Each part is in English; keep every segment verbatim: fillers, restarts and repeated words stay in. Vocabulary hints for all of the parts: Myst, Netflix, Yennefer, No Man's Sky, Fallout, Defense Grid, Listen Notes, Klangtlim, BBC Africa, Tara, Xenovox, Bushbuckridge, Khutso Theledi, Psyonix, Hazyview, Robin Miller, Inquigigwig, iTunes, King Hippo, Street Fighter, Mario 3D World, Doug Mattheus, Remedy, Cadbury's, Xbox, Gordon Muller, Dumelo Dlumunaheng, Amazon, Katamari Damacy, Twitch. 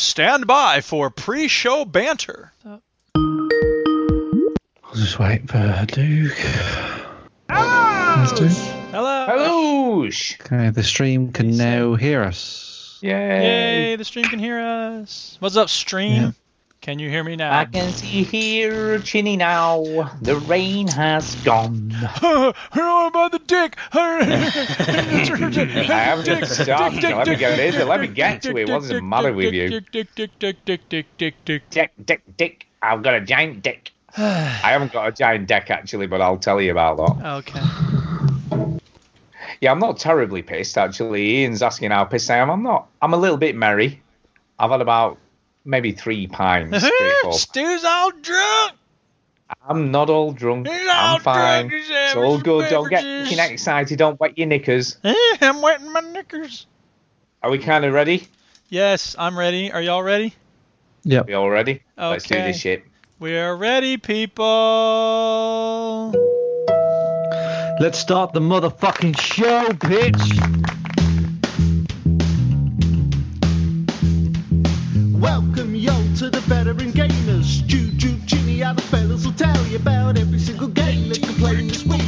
Stand by for pre-show banter. I'll just wait for Duke. Hello! Hello! Hello! Okay, the stream can now hear us. Yay! Yay, the stream can hear us. What's up, stream? Yeah. Can you hear me now? I can see here, Chinny now. The rain has gone. Oh, about the dick. I have to stop. Let me get it. Let me get to it. What's the matter with you? Dick, dick, dick, dick, dick, dick, dick, dick, dick, dick, dick. I've got a giant dick. I haven't got a giant dick actually, but I'll tell you about that. Okay. Yeah, I'm not terribly pissed actually. Ian's asking how pissed I am. I'm not. I'm a little bit merry. I've had about. Maybe three pints. Stu's all drunk. I'm not all drunk. He's I'm all fine. Drunk. It's all good. Don't get excited. Don't wet your knickers. I'm wetting my knickers. Are we kind of ready? Yes, I'm ready. Are y'all ready? Yep. We all ready? Okay. Let's do this shit. We're ready, people. Let's start the motherfucking show, bitch. Welcome, yo, to the veteran gamers. Juju, Ginny, other fellas will tell you about every single game that you play this week.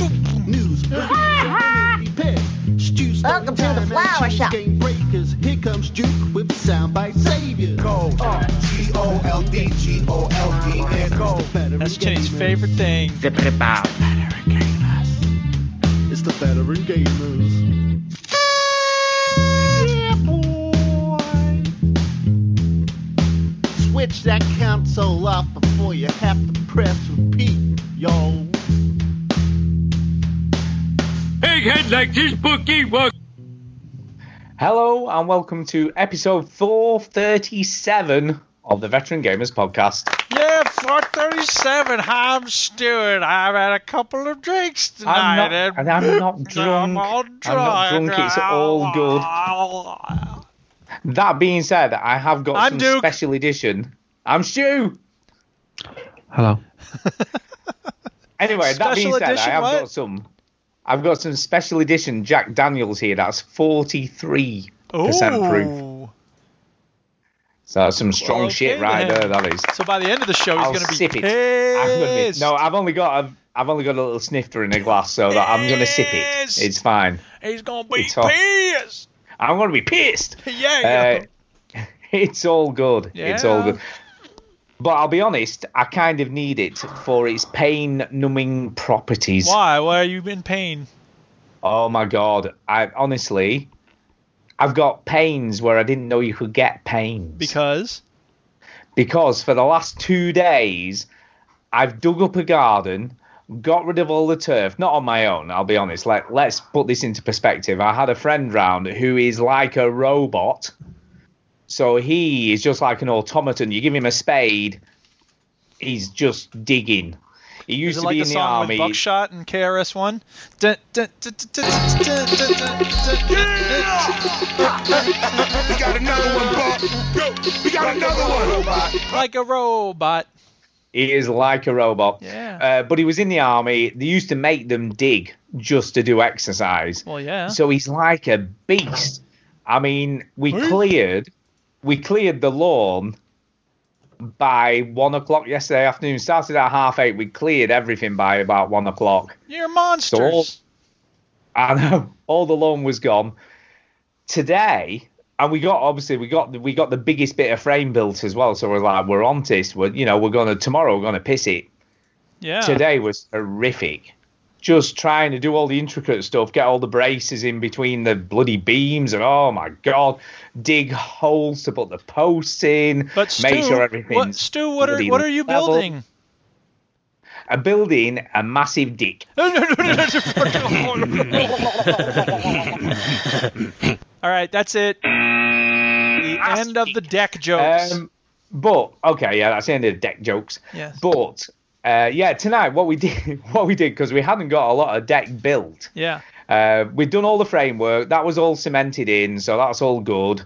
News, reviews, welcome to the flower shop. Game breakers. Here comes Duke with the soundbite savior. Go, G O L D G O L D N. Go. That's Ginny's favorite thing. Zip it about veteran gamers. It's the veteran gamers. Switch that console off before you have to press repeat, yo. Big head like this bookie was. Hello and welcome to episode four thirty-seven of the Veteran Gamers Podcast. Yeah, four thirty-seven. I'm Stuart. I've had a couple of drinks tonight. I'm not, and I'm not drunk. I'm all drunk. I'm not drunk. It's all good. That being said, I have got I'm some Duke. Special edition. I'm Stu. Hello. Anyway, that being said, I have what? got some. I've got some special edition Jack Daniels here. That's forty-three percent proof. So that's some strong well, okay, shit right then. there. That is. So by the end of the show, I'll he's going to be pissed. I'm gonna be, no, I've only got a. I've only got a little snifter in a glass, so that I'm going to sip it. It's fine. He's going to be it's pissed. Hot. I'm going to be pissed. Yeah, yeah. Uh, it's all good. Yeah. It's all good. But I'll be honest, I kind of need it for its pain-numbing properties. Why? Why are you in pain? Oh, my God. I honestly, I've got pains where I didn't know you could get pains. Because? Because for the last two days, I've dug up a garden, got rid of all the turf, not on my own, I'll be honest. Like, let's put this into perspective. I had a friend round who is like a robot. So he is just like an automaton. You give him a spade, he's just digging. He used to be in the army. Is it like the song with Buckshot and K R S One? We got another one, Bob. We got another one. Like a robot. He is like a robot. Yeah. Uh, but he was in the army. They used to make them dig just to do exercise. Well, yeah. So he's like a beast. I mean, we Ooh. cleared we cleared the lawn by one o'clock yesterday afternoon. Started at half eight. We cleared everything by about one o'clock. You're monsters. So all, I know. All the lawn was gone. Today... And we got obviously we got we got the biggest bit of frame built as well. So we're like we're on this. We're you know we're gonna tomorrow we're gonna piss it. Yeah. Today was horrific. Just trying to do all the intricate stuff, get all the braces in between the bloody beams, and oh my God, dig holes to put the posts in. But Stu, make sure everything's what, Stu, what are what are you level. building? A building, a massive dick. All right, that's it. The Astic. end of the deck jokes. Um, but okay, yeah, that's the end of the deck jokes. Yes. But uh, yeah, tonight what we did, what we did, because we hadn't got a lot of deck built. Yeah. Uh, we'd done all the framework. That was all cemented in, so that's all good.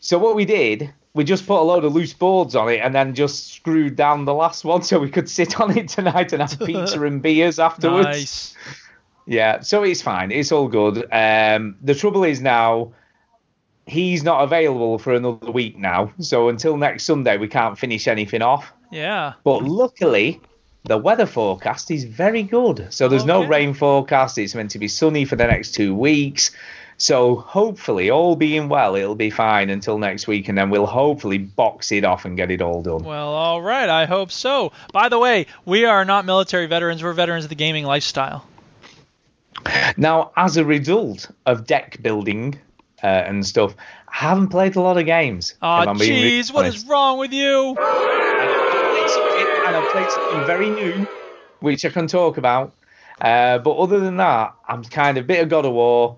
So what we did. We just put a load of loose boards on it and then just screwed down the last one so we could sit on it tonight and have pizza and beers afterwards. Nice. Yeah, so it's fine. It's all good. Um, the trouble is now he's not available for another week now. So until next Sunday, we can't finish anything off. Yeah. But luckily, the weather forecast is very good. So there's okay. no rain forecast. It's meant to be sunny for the next two weeks. So hopefully, all being well, it'll be fine until next week, and then we'll hopefully box it off and get it all done. Well, all right. I hope so. By the way, we are not military veterans. We're veterans of the gaming lifestyle. Now, as a result of deck building uh, and stuff, I haven't played a lot of games. Oh, jeez, what is wrong with you? And I've played something, and I've played something very new, which I can talk about. Uh, but other than that, I'm kind of a bit of God of War.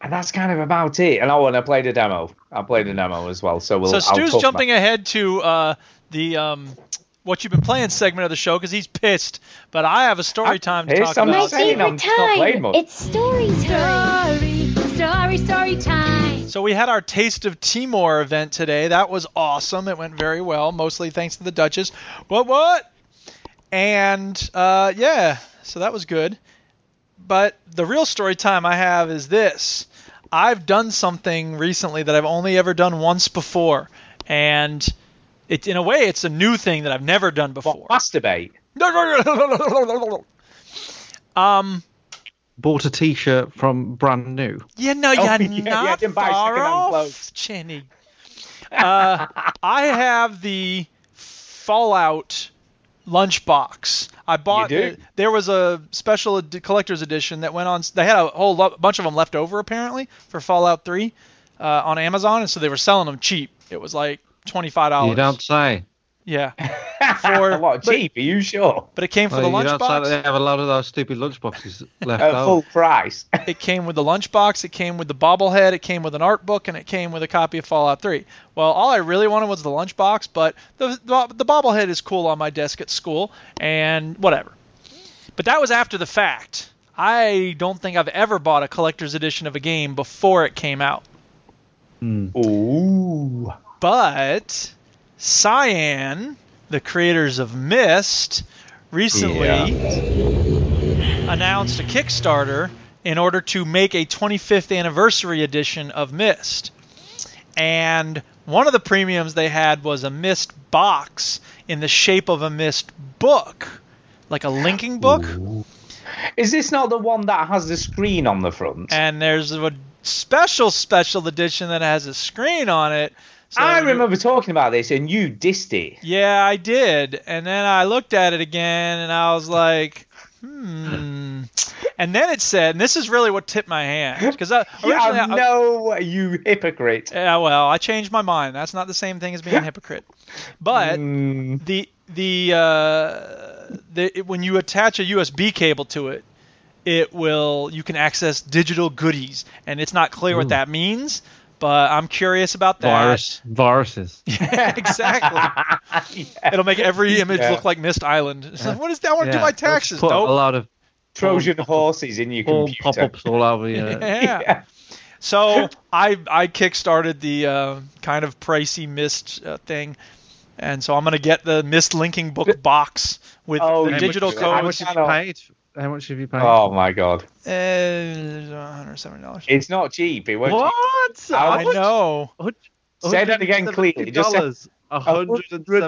And that's kind of about it. And oh, and I played a demo. I played a demo as well. So we'll. So Stu's jumping about. ahead to uh, the um, what you've been playing segment of the show because he's pissed. But I have a story I'm time to talk I'm about. Saying I'm time. Not it's story time. Story, story, story time. So we had our Taste of Timor event today. That was awesome. It went very well, mostly thanks to the Duchess. What, what? And uh, yeah, so that was good. But the real story time I have is this. I've done something recently that I've only ever done once before. And it, in a way, it's a new thing that I've never done before. Masturbate. um, Bought a T-shirt from brand new. You know, you're oh, yeah, not yeah, far off, Jenny. Uh, I have the Fallout lunchbox. I bought it. There was a special ed- collector's edition that went on. They had a whole lo- bunch of them left over apparently for Fallout three uh, on Amazon, and so they were selling them cheap. It was like twenty-five dollars. You don't say. Yeah. For a lot cheap. But, are you sure? But it came well, for the lunchbox. You lunch don't box. Say that they have a lot of those stupid lunchboxes left over. At full price. It came with the lunchbox. It came with the bobblehead. It came with an art book, and it came with a copy of Fallout three. Well, all I really wanted was the lunchbox, but the, the the bobblehead is cool on my desk at school, and whatever. But that was after the fact. I don't think I've ever bought a collector's edition of a game before it came out. Mm. Ooh. But Cyan, the creators of Myst, recently yeah. announced a Kickstarter in order to make a twenty-fifth anniversary edition of Myst. And one of the premiums they had was a Myst box in the shape of a Myst book, like a linking book. Ooh. Is this not the one that has the screen on the front? And there's a special, special edition that has a screen on it. So I remember talking about this, and you dissed it. Yeah, I did. And then I looked at it again, and I was like, hmm. And then it said, and this is really what tipped my hand. Because I originally, yeah, no, I, you hypocrite. Yeah, well, I changed my mind. That's not the same thing as being a hypocrite. But mm. the the, uh, the when you attach a U S B cable to it, it will you can access digital goodies. And it's not clear Ooh. what that means. But I'm curious about that. Virus, viruses. Yeah, exactly. yeah. It'll make every image yeah. look like Myst Island. It's like, what is that? I want to yeah. do my taxes. Put nope. a lot of Trojan old, horses in your computer. Pop-ups all over you. Yeah. yeah. So I I kickstarted the uh, kind of pricey Myst uh, thing, and so I'm gonna get the Myst linking book box with oh, the digital much, code. How much have you paid? How much have you paid? Oh my god! Uh, one hundred seventy dollars. It's not cheap. It won't what? Cheap. I know. Say that again, clearly. Dollars. A hundred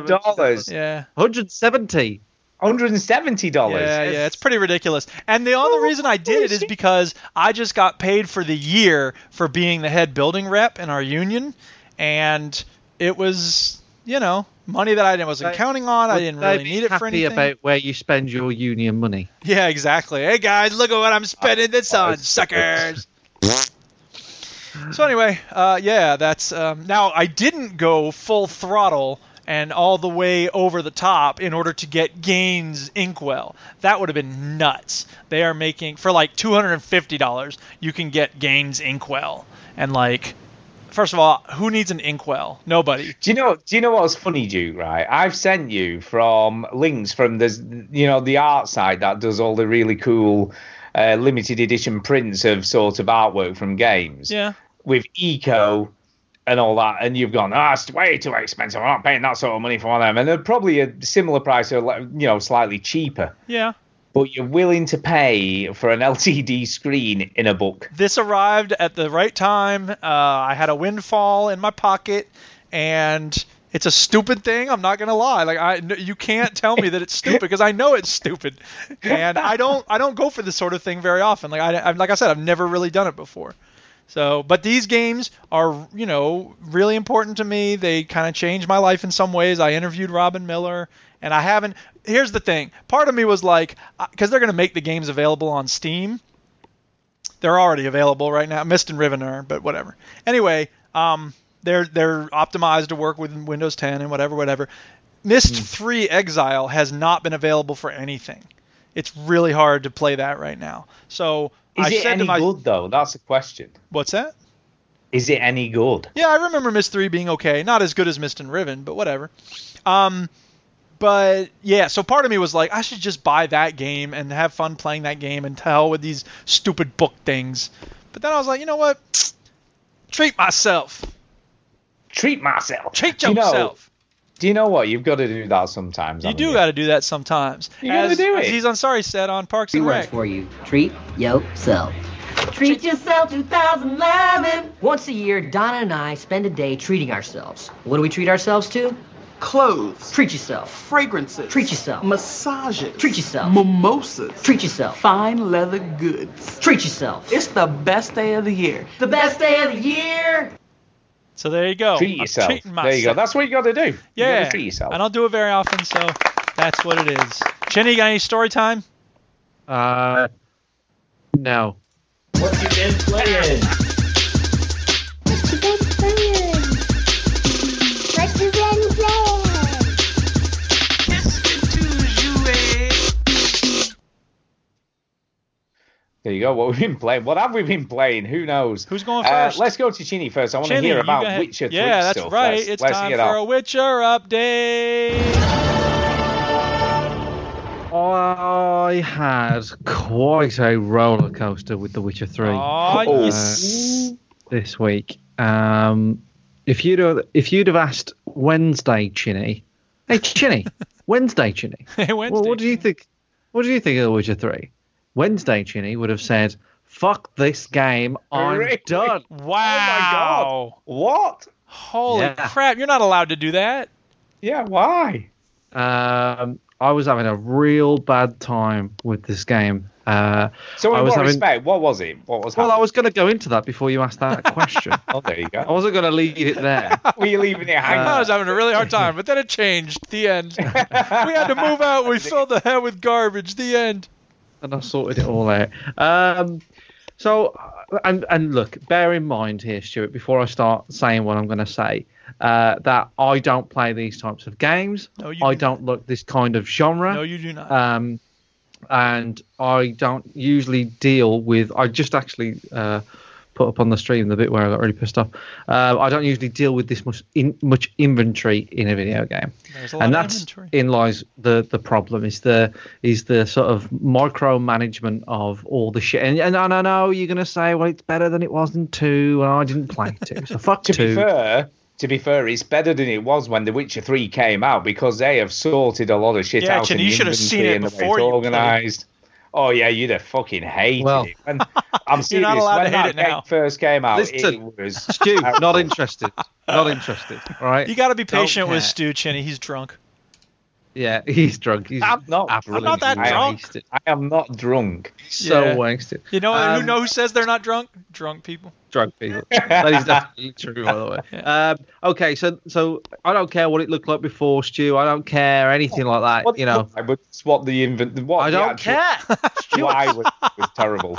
dollars. Yeah. Hundred seventy. Hundred and seventy dollars. Yeah, it's... yeah. It's pretty ridiculous. And the only oh, reason I did it is because I just got paid for the year for being the head building rep in our union, and it was, you know, money that I wasn't they, counting on. I didn't really need it for anything. About where you spend your union money. Yeah, exactly. Hey guys, look at what I'm spending this oh, on, suckers. So anyway, uh, yeah, that's um, now I didn't go full throttle and all the way over the top in order to get Gaines Inkwell. That would have been nuts. They are making for like two hundred fifty dollars. You can get Gaines Inkwell and like. First of all, who needs an inkwell? Nobody. Do you know? Do you know what's funny, Duke? Right, I've sent you from links from the, you know, the art side that does all the really cool uh, limited edition prints of sort of artwork from games. Yeah. With eco and all that, and you've gone, ah, oh, it's way too expensive. I'm not paying that sort of money for one of them, and they're probably a similar price or, you know, slightly cheaper. Yeah. but you're willing to pay for an L C D screen in a book. This arrived at the right time. Uh, I had a windfall in my pocket, and it's a stupid thing. I'm not gonna lie. Like I, you can't tell me that it's stupid because I know it's stupid, and I don't. I don't go for this sort of thing very often. Like I, like I said, I've never really done it before. So, but these games are, you know, really important to me. They kind of changed my life in some ways. I interviewed Robin Miller, and I haven't. Here's the thing. Part of me was like, because they're going to make the games available on Steam. They're already available right now. Myst and Riven are, but whatever. Anyway, um, they're they're optimized to work with Windows ten and whatever, whatever. Myst mm. three Exile has not been available for anything. It's really hard to play that right now. So. Is I it any my, good, though? That's the question. What's that? Is it any good? Yeah, I remember Myst three being okay. Not as good as Myst and Riven, but whatever. Um, but, yeah, so part of me was like, I should just buy that game and have fun playing that game and tell with these stupid book things. But then I was like, you know what? Treat myself. Treat myself. Treat yourself. You know, do you know what? You've got to do that sometimes. You do got to do that sometimes. You got to do it. Aziz Ansari said on Parks and Rec. Three words for you. Treat yourself. Treat yourself twenty eleven. Once a year, Donna and I spend a day treating ourselves. What do we treat ourselves to? Clothes. Treat yourself. Fragrances. Treat yourself. Massages. Treat yourself. Mimosas. Treat yourself. Fine leather goods. Treat yourself. It's the best day of the year. The best day of the year. So there you go. Treat yourself. I'm treating myself. There you go. That's what you got to do. Yeah. You got to treat yourself. I don't do it very often, so that's what it is. Chinny, got any story time? Uh, no. What you been playing? What you been playing? What you been playing? There you go. What we've been playing? What have we been playing? Who knows? Who's going first? Uh, let's go to Chinny first. I want Chinny, to hear about Witcher three yeah, stuff. Yeah, that's right. Let's, it's let's time for up. a Witcher update. I had quite a roller coaster with The Witcher three oh, yes. uh, this week. Um, if you'd have, if you'd have asked Wednesday, Chinny, hey Chinny, Wednesday, Chinny, hey, Wednesday, well, what do you think? What do you think of The Witcher three? Wednesday, Chinny would have said, "Fuck this game, I'm really? done." Wow! Oh my God. What? Holy yeah. crap! You're not allowed to do that. Yeah. Why? Um. I was having a real bad time with this game. Uh, so in I was what having... respect, what was it? What was well, happening? I was going to go into that before you asked that question. Oh, there you go. I wasn't going to leave it there. Were you leaving it hanging? Uh, I was having a really hard time, but then it changed. The end. We had to move out. We filled the head with garbage. The end. And I sorted it all out. Um, so, and, and look, bear in mind here, Stuart, before I start saying what I'm going to say, Uh, that I don't play these types of games. No, you I do don't like this kind of genre. No, you do not. Um, and I don't usually deal with... I just actually uh, put up on the stream the bit where I got really pissed off. Uh, I don't usually deal with this much in, much inventory in a video game. A and that's inventory. in lies the, the problem, is the is the sort of micromanagement of all the shit. And, and I know no, you're going to say, well, it's better than it was in two, and I didn't play two, so fuck to two. To be fair... To be fair, it's better than it was when The Witcher three came out because they have sorted a lot of shit yeah, out in the inventory and the way it's organised. Oh, yeah, you'd have fucking hated well, it. And I'm serious. You're not allowed when to hate it now. When that first came out, Listen, it was... Stu, terrible. not interested. Not interested, all right? You got to be patient with Stu, Chinny. He's drunk. Yeah, he's drunk. He's I'm not. I'm not that I drunk. Am I am not drunk. So yeah. wasted. You know, um, you know who says they're not drunk? Drunk people. Drunk people. That is definitely true, by the way. Yeah. Um, okay, so so I don't care what it looked like before, Stu. I don't care anything like that. What, you know, I would swap the invent. What I don't care. Why was, was terrible?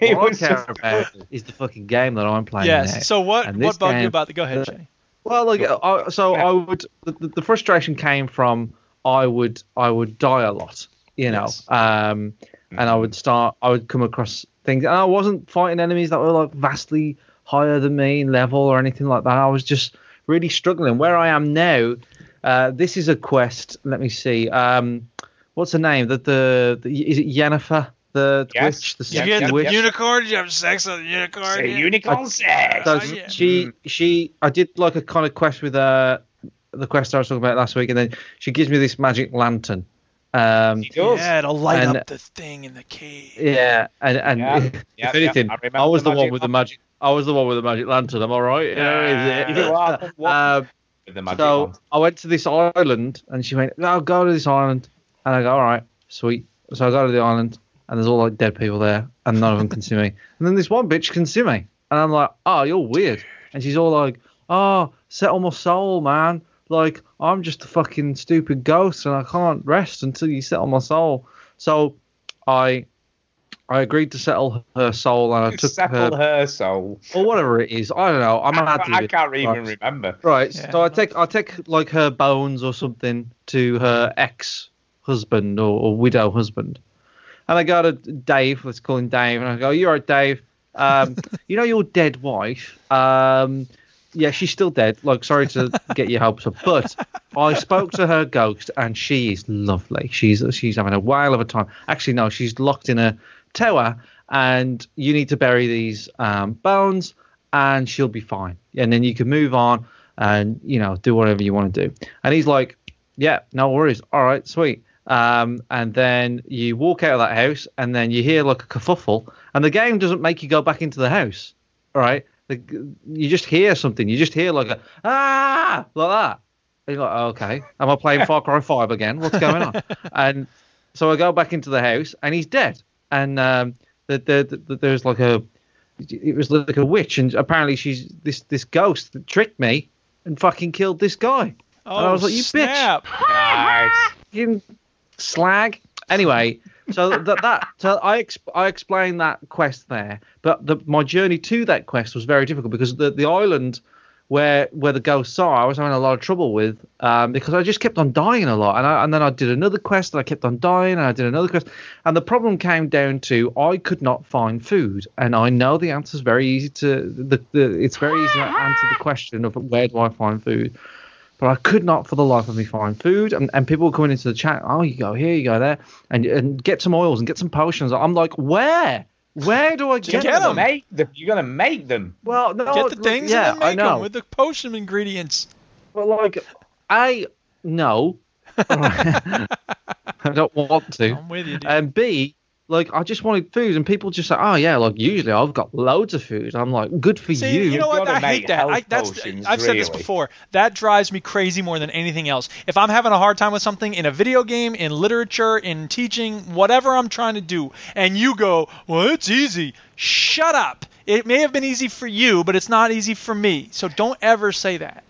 It what was I care about is the fucking game that I'm playing. Yes. Now. So what? What bugged you about the? Go ahead, Shane. Well, like, I, so I would. The, the frustration came from. I would I would die a lot, you know, yes. um, and I would start. I would come across things, and I wasn't fighting enemies that were like vastly higher than me in level or anything like that. I was just really struggling. Where I am now, uh, this is a quest. Let me see. Um, what's her name? That the, the is it Yennefer? The yes. witch, the sexy yes, yes, witch. Yes. Unicorn? Did you have sex with a unicorn? So yeah. Unicorn I, sex. So oh, yeah. She she. I did like a kind of quest with a. The quest I was talking about last week, and then she gives me this magic lantern, Um, yeah, it'll light and, up the thing in the cave. Yeah, and, and yeah. if yeah, anything, yeah. I, I was the, the one with the magic. I was the one with the magic lantern. I'm all right. Yeah, yeah. Are, um, with the magic so lantern. I went to this island, and she went, "No, go to this island." And I go, "All right, sweet." So I go to the island, and there's all like dead people there, and none of them can see me. And then this one bitch can see me, and I'm like, "Oh, you're weird." And she's all like, "Oh, settle my soul, man. Like, I'm just a fucking stupid ghost and I can't rest until you settle my soul." So I I agreed to settle her soul and I you took settle her... her soul. Or whatever it is. I don't know. I'm I, I can't it. even right. remember. Right. Yeah. So I take I take like her bones or something to her ex-husband or, or widow husband. And I go to Dave, let's call him Dave, and I go, "You're right, Dave. Um, you know your dead wife? Um... Yeah, she's still dead. Like, sorry to get your hopes up, but I spoke to her ghost, and she is lovely. She's she's having a whale of a time. Actually, no, she's locked in a tower, and you need to bury these um, bones, and she'll be fine. And then you can move on, and you know, do whatever you want to do." And he's like, "Yeah, no worries. All right, sweet." Um, and then you walk out of that house, and then you hear like a kerfuffle, and the game doesn't make you go back into the house, right? Like, you just hear something. You just hear like a, ah, like that. And you're like, "Oh, okay, am I playing Far Cry five again? What's going on?" And so I go back into the house, and he's dead. And um, the, the, the, the, there's like a, it was like a witch, and apparently she's this this ghost that tricked me and fucking killed this guy. Oh, and I was like, "You snap. Bitch, nice. You slag." Anyway, so that that so I ex- I explained that quest there, but the, my journey to that quest was very difficult because the, the island where where the ghosts are, I was having a lot of trouble with um, because I just kept on dying a lot, and I, and then I did another quest and I kept on dying and I did another quest, and the problem came down to I could not find food, and I know the answer is very easy to the, the it's very easy to answer the question of where do I find food. But I could not for the life of me find food. And, and people were coming into the chat, "Oh, you go here, you go there. And and get some oils and get some potions." I'm like, where? Where do I get, get them? Make them? You're going to make them. Well, no, get the things yeah, and then make them with the potion ingredients. Well, like, I no. I don't want to. I'm with you, dude. And B, like, I just wanted food, and people just say, "Oh yeah, like usually I've got loads of food." I'm like, "Good for See, you." You know what? I hate that. I, that's potions, I've really. said this before. That drives me crazy more than anything else. If I'm having a hard time with something in a video game, in literature, in teaching, whatever I'm trying to do, and you go, "Well, it's easy." Shut up. It may have been easy for you, but it's not easy for me. So don't ever say that.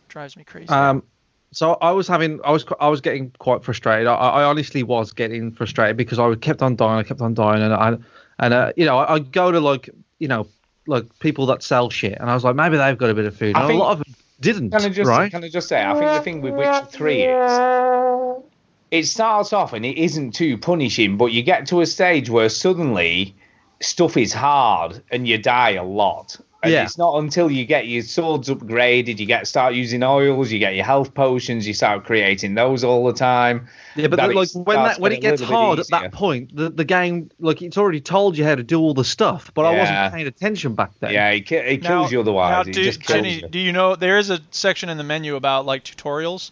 It drives me crazy. Um. So I was having, I was, I was getting quite frustrated. I, I honestly was getting frustrated because I kept on dying, I kept on dying, and I, and uh, you know, I, I go to like, you know, like people that sell shit, and I was like, maybe they've got a bit of food, and think, a lot of them didn't. Can I just, right? Can I just say, I think the thing with Witcher three is, it starts off and it isn't too punishing, but you get to a stage where suddenly stuff is hard and you die a lot. And yeah. It's not until you get your swords upgraded, you get start using oils, you get your health potions, you start creating those all the time. Yeah, but that like when that when it gets hard at that point, the, the game like it's already told you how to do all the stuff, but yeah. I wasn't paying attention back then. Yeah, it, it now, kills you otherwise. Now, do, it just kills Jenny, you. Do you know there is a section in the menu about like tutorials?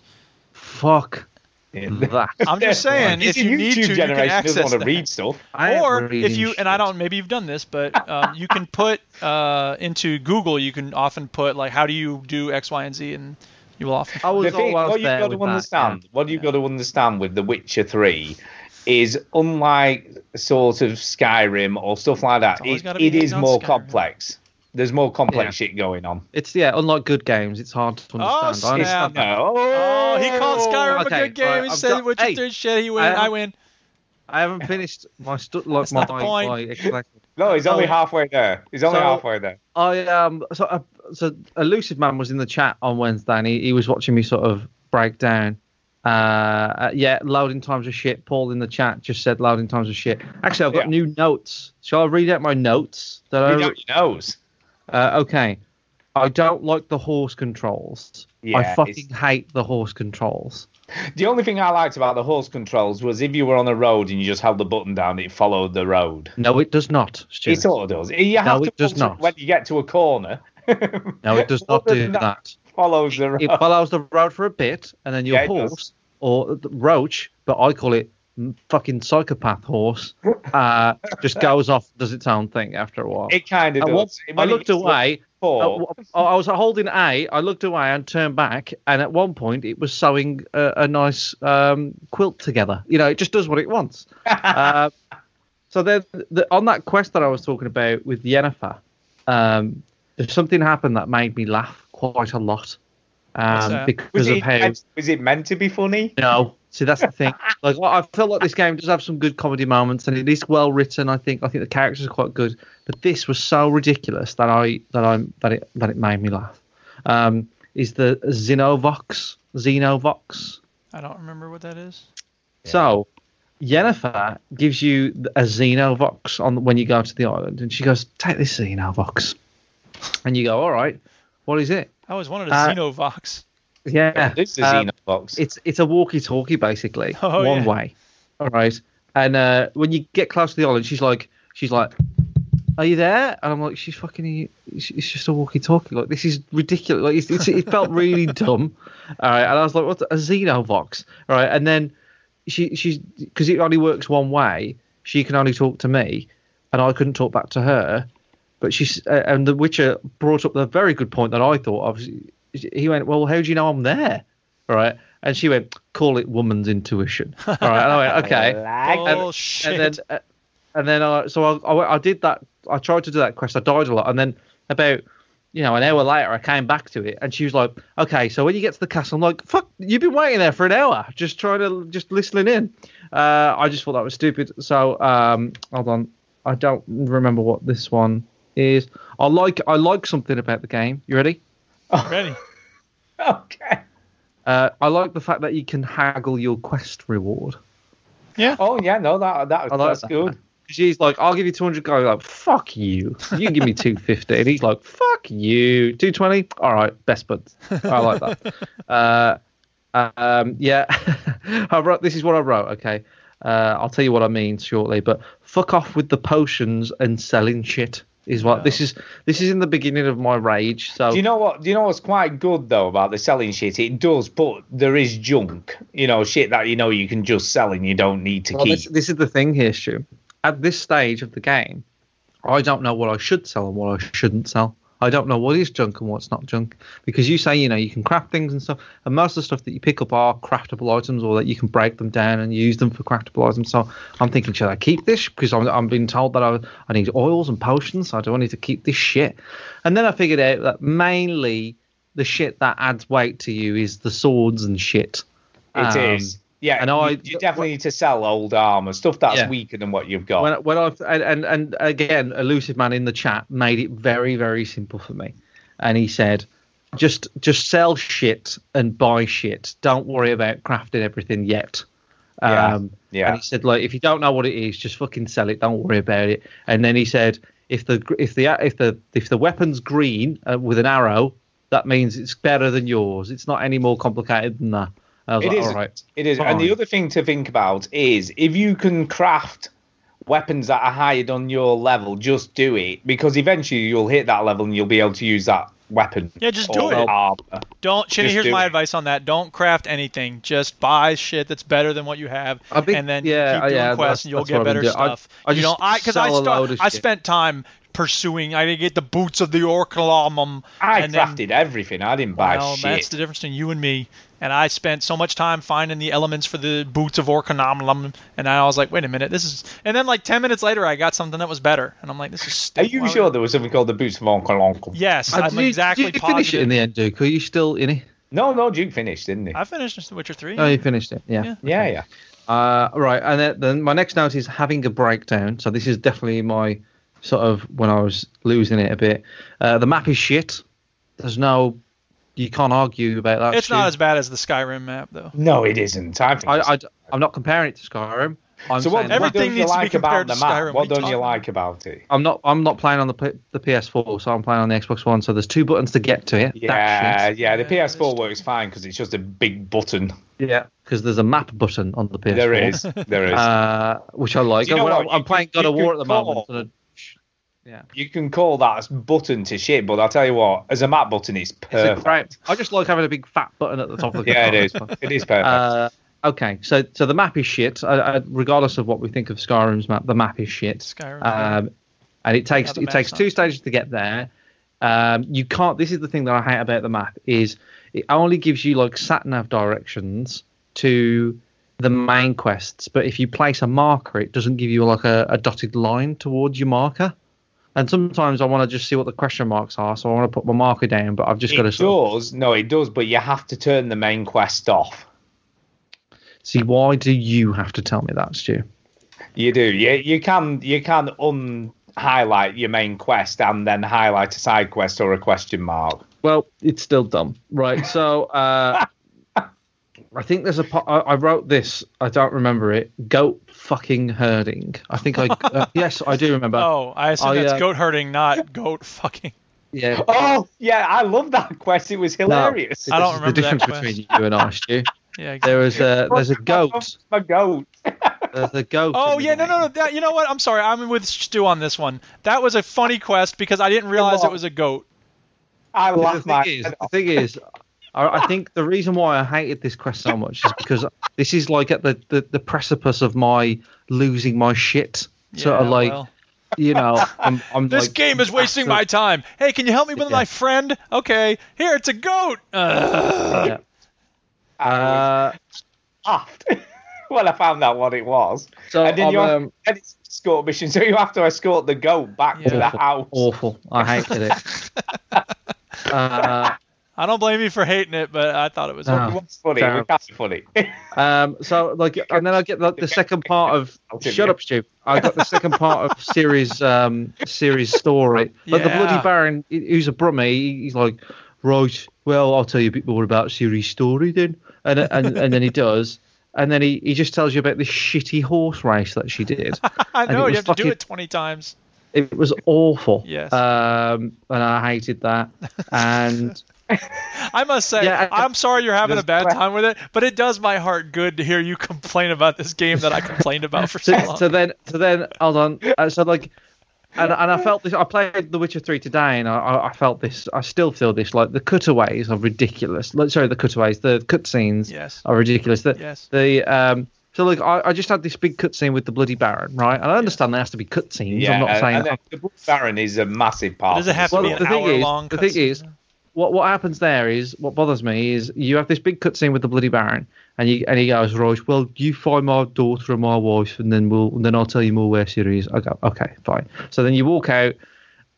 Fuck. That. I'm just saying, if you need to, you can access want to that. Read stuff. Or if you, and I don't, maybe you've done this, but um, you can put uh, into Google, you can often put like, how do you do X, Y, and Z, and you will often. I was thing, what you've got to understand, that, yeah. what you've yeah. got to understand with The Witcher three is unlike sort of Skyrim or stuff like that. It, it is more Skyrim. complex. There's more complex yeah. shit going on. It's yeah, unlike good games, it's hard to understand. Oh, snap. No. Oh, he called Skyrim okay, a good game. Right, he I've said, "What you doing, shit?" He win. I, I win. I haven't finished my stu- like my, my, my explanation. No, he's only halfway there. He's only so, halfway there. I um, so uh, so Elusive Man was in the chat on Wednesday, and he, he was watching me sort of break down. Uh, yeah, loading times of shit. Paul in the chat just said loading times of shit. Actually, I've got yeah. new notes. Shall I read out my notes? That read I out your notes. Uh, okay, I don't like the horse controls. Yeah, I fucking it's... hate the horse controls. The only thing I liked about the horse controls was if you were on a road and you just held the button down, it followed the road. No, it does not, Stuart. It sort of does. You have no, to it does not. When you get to a corner. No, it does not do that. Follows the road. It follows the road for a bit, and then your yeah, horse or Roach, but I call it fucking psychopath horse, uh, just goes off, does its own thing after a while. It kind of does. Once, I looked away. Four. I, I was holding A. I looked away and turned back, and at one point it was sewing a, a nice um, quilt together. You know, it just does what it wants. uh, so then, the, on that quest that I was talking about with Yennefer, um, something happened that made me laugh quite a lot. Um, yes, because was of how meant, was it meant to be funny? No. See, that's the thing. Like, I feel like this game does have some good comedy moments, and it is well written. I think. I think the characters are quite good, but this was so ridiculous that I that I that it that it made me laugh. Um, is the Xenovox Xenovox? I don't remember what that is. So, Yennefer gives you a Xenovox on when you go to the island, and she goes, "Take this Xenovox," and you go, "All right, what is it?" I always wanted a uh, Xenovox. Yeah, this is um, Xenovox. It's it's a walkie-talkie basically, oh, one yeah. way. All right, and uh, when you get close to the island, she's like, she's like, "Are you there?" And I'm like, "She's fucking, it's just a walkie-talkie. Like, this is ridiculous. Like, it's, it's, it felt really dumb." All right, and I was like, "What's a Xenovox?" All right, and then she she's because it only works one way. She can only talk to me, and I couldn't talk back to her. But she's uh, and the Witcher brought up the very good point that I thought of. He went, "Well, how do you know I'm there?" All right, and she went, "Call it woman's intuition." All right, and I went, "Okay." Bullshit. And, and then, uh, and then, uh, so I, I, I did that. I tried to do that quest. I died a lot, and then about, you know, an hour later, I came back to it, and she was like, "Okay, so when you get to the castle," I'm like, "Fuck, you've been waiting there for an hour, just trying to, just listening in." Uh, I just thought that was stupid. So, um, hold on, I don't remember what this one is. I like, I like something about the game. You ready? Oh. Ready? Okay. Uh, I like the fact that you can haggle your quest reward. Yeah. Oh yeah, no, that that like that's that. good. She's like, "I'll give you two hundred gold." Like, "Fuck you. You can give me two fifty." And he's like, "Fuck you. Two twenty. All right, best buds." I like that. uh, um, yeah. I wrote. This is what I wrote. Okay. Uh, I'll tell you what I mean shortly. But fuck off with the potions and selling shit. Is what no. this is. This is in the beginning of my rage. So do you know what? Do you know what's quite good though about the selling shit? It does, but there is junk. You know, shit that you know you can just sell and you don't need to well, keep. This, this is the thing here, Stu. At this stage of the game, I don't know what I should sell and what I shouldn't sell. I don't know what is junk and what's not junk, because you say you know you can craft things and stuff, and most of the stuff that you pick up are craftable items, or that you can break them down and use them for craftable items. So I'm thinking, should I keep this? Because I'm, I'm being told that I, I need oils and potions, so I don't need to keep this shit. And then I figured out that mainly the shit that adds weight to you is the swords and shit. It um, is. Yeah, and I, you definitely need to sell old armor, stuff that's yeah. weaker than what you've got. When, when I've, and, and, and again, Elusive Man in the chat made it very, very simple for me. And he said, just just sell shit and buy shit. Don't worry about crafting everything yet. Yeah. Um, yeah. And he said, like, if you don't know what it is, just fucking sell it. Don't worry about it. And then he said, if the if the, if the, if the weapon's green uh, with an arrow, that means it's better than yours. It's not any more complicated than that. It, like, is, right. it is. It is. And the other thing to think about is if you can craft weapons that are higher on your level, just do it, because eventually you'll hit that level and you'll be able to use that weapon. Yeah, just do it. Armor. Don't. Chinny, here's do my it. advice on that. Don't craft anything. Just buy shit that's better than what you have, think, and then yeah, keep doing yeah, quests, and you'll get better stuff. I, I you know, I because I start, I spent time. pursuing. I didn't get the Boots of the Orkanomlam. I and crafted then, everything. I didn't buy well, shit. That's the difference between you and me. And I spent so much time finding the elements for the Boots of Orkanomlam, and I was like, wait a minute, this is... And then like ten minutes later, I got something that was better. And I'm like, this is stupid. Are you well, sure I... there was something called the Boots of Orkanomlam? Yes, uh, I'm did exactly you, did you positive. Did you finish it in the end, Duke? Are you still in it? No, no, Duke finished, didn't he? I finished Witcher three. Oh, you finished it, yeah. Yeah, yeah. Okay. yeah. Uh, right, and then, then my next note is having a breakdown. So this is definitely my... sort of when I was losing it a bit. Uh, the map is shit. There's no... You can't argue about that. It's shit. Not as bad as the Skyrim map, though. No, it isn't. I I, I, I'm not comparing it to Skyrim. I'm so what, everything you like about the map? What don't you like about it? I'm not I'm not playing on the the P S four, so I'm playing on the Xbox One, so there's two buttons to get to it. Yeah, yeah, the yeah, P S four works fine because it's just a big button. Yeah, because there's a map button on the P S four. There is, there is. Uh, which I like. You know I, I'm you playing could, God of War at the call. moment, so yeah. You can call that button to shit, but I'll tell you what, as a map button, it's perfect. It's I just like having a big fat button at the top of the Yeah, it is. It is perfect. Uh, Okay, so so the map is shit. Uh, regardless of what we think of Skyrim's map, the map is shit. Skyrim, um, and it takes it takes two stages to get there. Um, you can't. This is the thing that I hate about the map is it only gives you like sat nav directions to the main quests, but if you place a marker, it doesn't give you like a, a dotted line towards your marker. And sometimes I want to just see what the question marks are, so I want to put my marker down, but I've just got to... It does. No, it does, but you have to turn the main quest off. See, why do you have to tell me that, Stu? You do. You, you can you can un-highlight your main quest and then highlight a side quest or a question mark. Well, it's still dumb. Right, so... Uh, I think there's a... I wrote this. I don't remember it. Goat fucking herding. I think I... Uh, yes, I do remember. Oh, I assume I, that's uh, goat herding, not goat fucking. Yeah. Oh, yeah. I love that quest. It was hilarious. No, I don't remember the difference that between you and I, Stu. Yeah, exactly. There was a, there's a goat. My goat. There's a goat. Oh, yeah. No, no, no. That, you know what? I'm sorry. I'm with Stu on this one. That was a funny quest because I didn't realize it was a goat. I laughed my head off. The thing is... I think the reason why I hated this quest so much is because this is like at the, the, the precipice of my losing my shit. Yeah, sort of like, well. you know, I'm, I'm this like, game is wasting my time. Hey, can you help me with yeah. my friend? Okay, here it's a goat. Uh. Yeah. Uh, well, I found out what it was. So and then you have, um, and it's escort mission, so you have to escort the goat back yeah. to awful, the house. Awful. I hated it. uh, I don't blame you for hating it, but I thought it was no, it was funny. It was funny. um, so like, and then I get the, the second part of shut up, Stu. I got the second part of series um, series story. Like yeah. the bloody Baron, who's a Brummie, he's like, right, well, I'll tell you a bit more about series story then, and and, and then he does, and then he, he just tells you about this shitty horse race that she did. I know you have fucking, to do it twenty times. It was awful. Yes, um, and I hated that and. I must say, yeah, I, I'm sorry you're having a bad time with it, but it does my heart good to hear you complain about this game that I complained about for so long. So then, so then, hold on. Uh, so like, and, and I felt this. I played The Witcher three today, and I, I felt this. I still feel this. Like the cutaways are ridiculous. Like, sorry, the cutaways, the cutscenes yes. are ridiculous. The, yes. The um. So like, I, I just had this big cutscene with the bloody Baron, right? And I understand yeah. there has to be cutscenes. Yeah, I'm not saying that. The bloody Baron is a massive part. Does it have to be an hour long? The thing is. What what happens there is what bothers me is you have this big cutscene with the bloody Baron and you and he goes right well you find my daughter and my wife and then we'll and then I'll tell you more where she is. I go okay fine. So then you walk out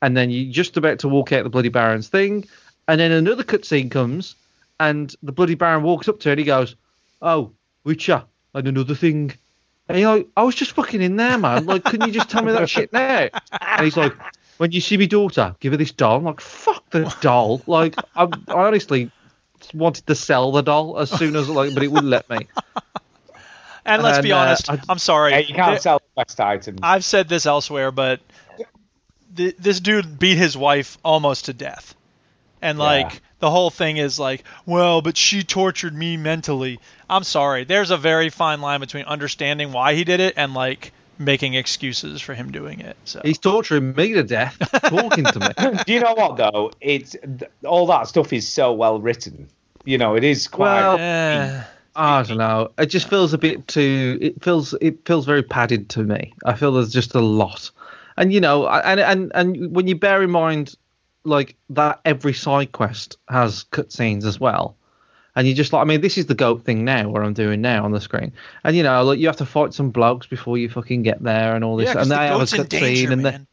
and then you're just about to walk out the bloody Baron's thing and then another cutscene comes and the bloody Baron walks up to her and he goes oh Witcher and another thing. And you're like, I was just fucking in there, man. Like, couldn't you just tell me that shit now? And he's like, when you see me daughter, give her this doll. I'm like, fuck the doll. Like, I, I honestly wanted to sell the doll as soon as, like, but it wouldn't let me. And let's and, be honest, uh, I, I'm sorry. Yeah, you can't there, sell the best item. I've said this elsewhere, but th- this dude beat his wife almost to death. And, like, yeah. the whole thing is like, well, but she tortured me mentally. I'm sorry. There's a very fine line between understanding why he did it and, like, making excuses for him doing it. So he's torturing me to death, talking to me. Do you know what, though? It's all that stuff is so well written. You know, it is quite... Well, yeah. I don't know. It just feels a bit too... It feels it feels very padded to me. I feel there's just a lot. And, you know, and and, and when you bear in mind... like that every side quest has cutscenes as well and you just like I mean this is the goat thing now where I'm doing now on the screen and you know like you have to fight some blokes before you fucking get there and all this yeah, and they the have a cutscene and then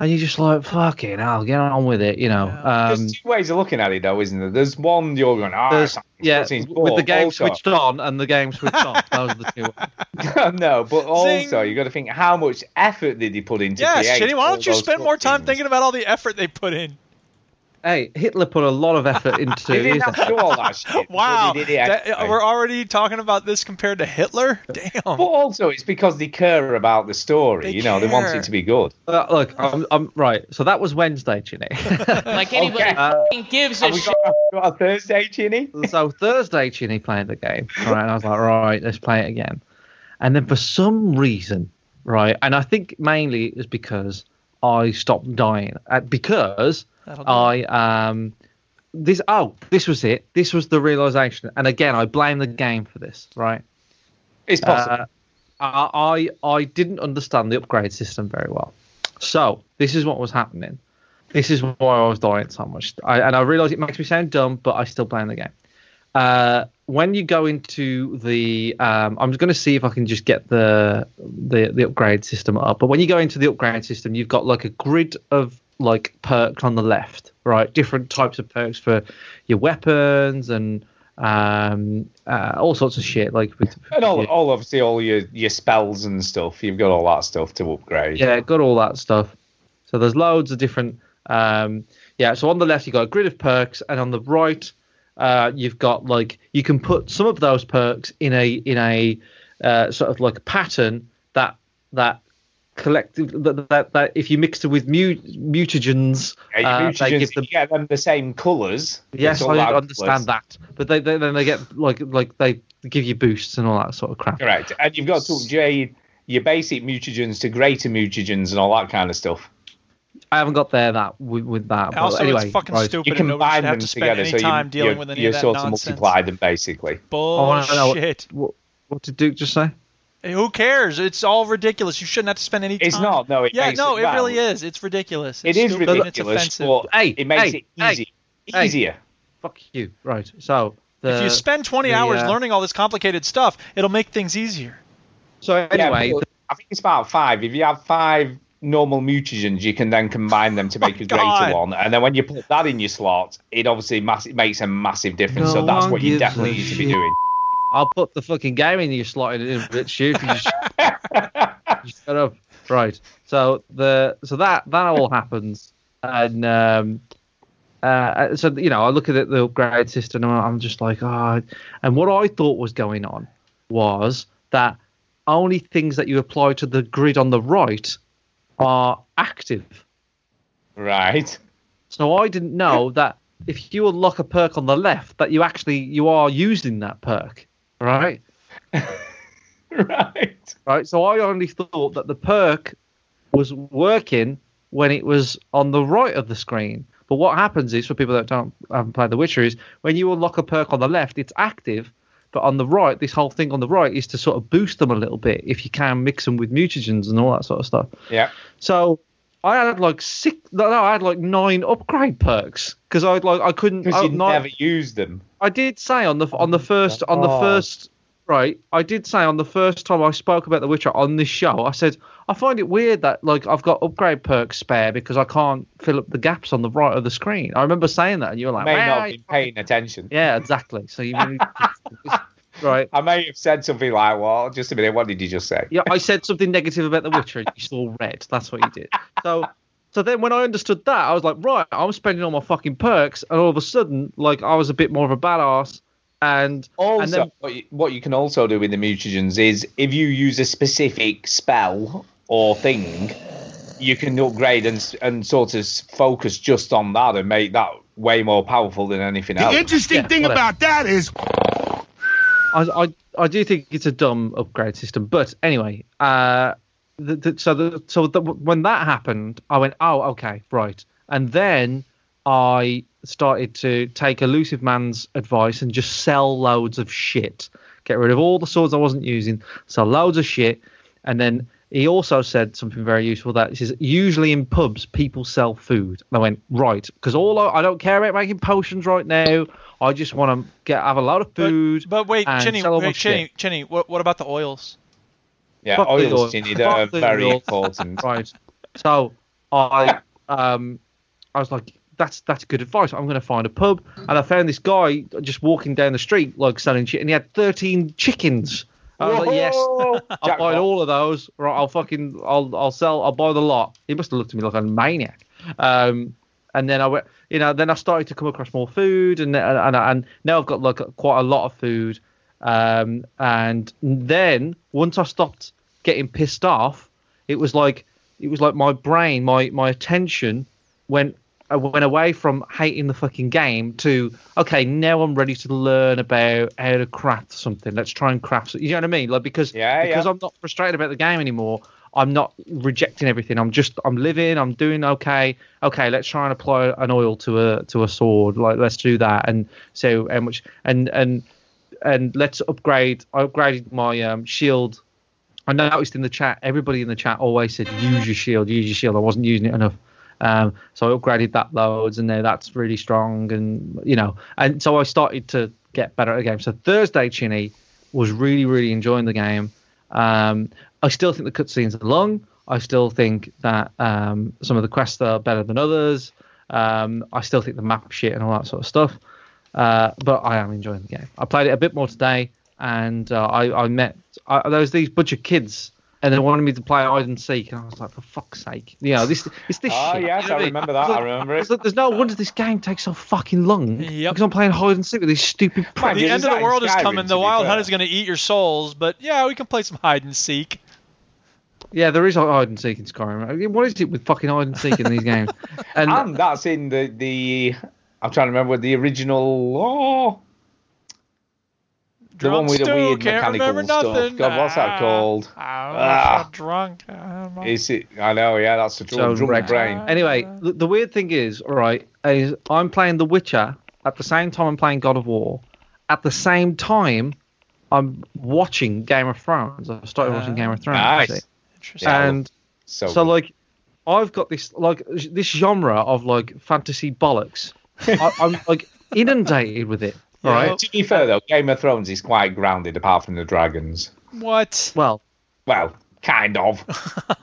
and you're just like fucking hell get on with it you know yeah. um, there's two ways of looking at it though isn't there there's one you're going oh, yeah four, with the game also. Switched on and the game switched off those are the two ways. No but also you got to think how much effort did he put into yes Shitty, why don't you spend more time things? Thinking about all the effort they put in. Hey, Hitler put a lot of effort into he didn't have to do all that shit. Wow. He did that, we're already talking about this compared to Hitler? Damn. But also, it's because they care about the story. They you know, care. They want it to be good. Uh, look, I'm, I'm right. So that was Wednesday, Chinny. Like anybody okay. uh, gives a shit. Got, got a Thursday, Chinny? So Thursday, Chinny played the game. Right? And I was like, right, let's play it again. And then for some reason, right, and I think mainly it was because I stopped dying. Because... I um this oh this was it this was the realization, and again I blame the game for this, right? It's possible. uh, I I didn't understand the upgrade system very well, so this is what was happening. This is why I was dying so much, I, and I realize it makes me sound dumb, but I still blame the game. Uh, when you go into the, um, I'm going to see if I can just get the, the the upgrade system up. But when you go into the upgrade system, you've got like a grid of like perks on the left, right? Different types of perks for your weapons and um, uh, all sorts of shit. Like with, and all, yeah. all obviously all your, your spells and stuff. You've got all that stuff to upgrade. Yeah, got all that stuff. So there's loads of different. Um, yeah, so on the left, you've got a grid of perks, and on the right, uh, you've got like you can put some of those perks in a in a uh, sort of like a pattern that that collective that, that, that if you mix it with mut- mutagens, yeah, uh, mutagens, they give them, you get them the same colours. Yes, I understand that, but they, they then they get like like they give you boosts and all that sort of crap. Correct, and you've got to upgrade your basic mutagens to greater mutagens and all that kind of stuff. I haven't got there that with, with that. But also, anyway, it's fucking right. stupid. You can combine them to together, so you, dealing you, with any you sort of multiply them basically. Bullshit. I want to know what, what did Duke just say? Hey, who cares? It's all ridiculous. You shouldn't have to spend any time. It's not. No, it yeah, makes no, it, it really is. It's ridiculous. It's it is stupid, ridiculous. It's well, hey, it makes hey, it easy, hey, easier. Hey. Fuck you. Right. So the, if you spend twenty the, hours uh, learning all this complicated stuff, it'll make things easier. So anyway, yeah, I think it's about five. If you have five. Normal mutagens, you can then combine them to make oh, a greater God. one, and then when you put that in your slot, it obviously mass- it makes a massive difference. No so that's what you definitely need shit. to be doing. I'll put the fucking game in your slot in a bit. Shoot, you just shut up. Right. So the so that that all happens, and um, uh, so you know, I look at it, the upgrade system, and I'm just like, ah. Oh. And what I thought was going on was that only things that you apply to the grid on the right are active. Right. So I didn't know that if you unlock a perk on the left, that you actually you are using that perk. Right? Right. Right. So I only thought that the perk was working when it was on the right of the screen. But what happens is, for people that don't haven't played The Witcher, is when you unlock a perk on the left, it's active. But on the right, this whole thing on the right is to sort of boost them a little bit if you can mix them with mutagens and all that sort of stuff. Yeah. So I had like six, no, I had like nine upgrade perks because I like I couldn't. Because you nine, never used them. I did say on the on the first on the oh. first right. I did say on the first time I spoke about The Witcher on this show, I said I find it weird that like I've got upgrade perks spare because I can't fill up the gaps on the right of the screen. I remember saying that, and you were like, you may not have been paying attention. Yeah, exactly. So you. Really, Right. I may have said something like, well, just a minute, what did you just say? Yeah, I said something negative about The Witcher and you saw red. That's what you did. So so then when I understood that, I was like, right, I'm spending all my fucking perks, and all of a sudden, like, I was a bit more of a badass. And also, and then, what, you, what you can also do with the mutagens is if you use a specific spell or thing, you can upgrade and, and sort of focus just on that and make that way more powerful than anything the else. The interesting yeah, thing whatever. about that is... I, I I do think it's a dumb upgrade system, but anyway, uh, the, the, so the, so the, when that happened, I went, oh, okay, right, and then I started to take Elusive Man's advice and just sell loads of shit, get rid of all the swords I wasn't using, sell loads of shit, and then he also said something very useful that says usually in pubs people sell food. And I went, right, because all I, I don't care about making potions right now. I just want to get have a lot of food. But, but wait, Chinny, wait, Chinny, Chinny, what, what about the oils? Yeah, Fuck oils, oil. Chinny, they're Fuck very the important. Right. So I, um, I was like, that's that's good advice. I'm going to find a pub, and I found this guy just walking down the street, like selling shit, and he had thirteen chickens. I was like, yes, I'll buy all of those. Right, I'll fucking, I'll, I'll sell, I'll buy the lot. He must have looked at me like a maniac. Um. And then I went, you know, then I started to come across more food, and and, and now I've got like quite a lot of food. Um, and then once I stopped getting pissed off, it was like it was like my brain, my my attention went went away from hating the fucking game to okay, now I'm ready to learn about how to craft something. Let's try and craft. You know what I mean? Like because yeah, because yeah. I'm not frustrated about the game anymore. I'm not rejecting everything. I'm just, I'm living, I'm doing okay. Okay, let's try and apply an oil to a to a sword. Like, let's do that. And so, and which, and and and let's upgrade. I upgraded my um, shield. I noticed in the chat, everybody in the chat always said, use your shield, use your shield. I wasn't using it enough. Um, so I upgraded that loads, and there, that's really strong. And, you know, and so I started to get better at the game. So Thursday, Chinny, was really, really enjoying the game. Um, I still think the cutscenes are long. I still think that um, some of the quests are better than others. Um, I still think the map shit and all that sort of stuff. Uh, but I am enjoying the game. I played it a bit more today, and uh, I, I met I, there was these bunch of kids, and they wanted me to play hide and seek, and I was like, for fuck's sake, you know, this it's this oh, shit. Oh yes, you know I remember it? that. I, like, I remember it. I like, there's no wonder this game takes so fucking long. Yep. Because I'm playing hide and seek with these stupid. Man, the end of the world is coming. The wild hunter is going to eat your souls, but yeah, we can play some hide and seek. Yeah, there is hide and seek in Skyrim. What is it with fucking hide and seek in these games? And, and that's in the the. I'm trying to remember the original. Oh. The one with the weird mechanical stuff. Nothing. God, what's that called? I'm ah. drunk. I'm is it? I know, yeah, that's the so drunk brain. Anyway, the weird thing is, all right, is I'm playing The Witcher at the same time I'm playing God of War. At the same time, I'm watching Game of Thrones. I started uh, watching Game of Thrones. Nice. Interesting. And so, so like, I've got this like this genre of like fantasy bollocks. I, I'm like inundated with it. All right. Well, to be fair though, Game of Thrones is quite grounded apart from the dragons. What? Well, well, kind of,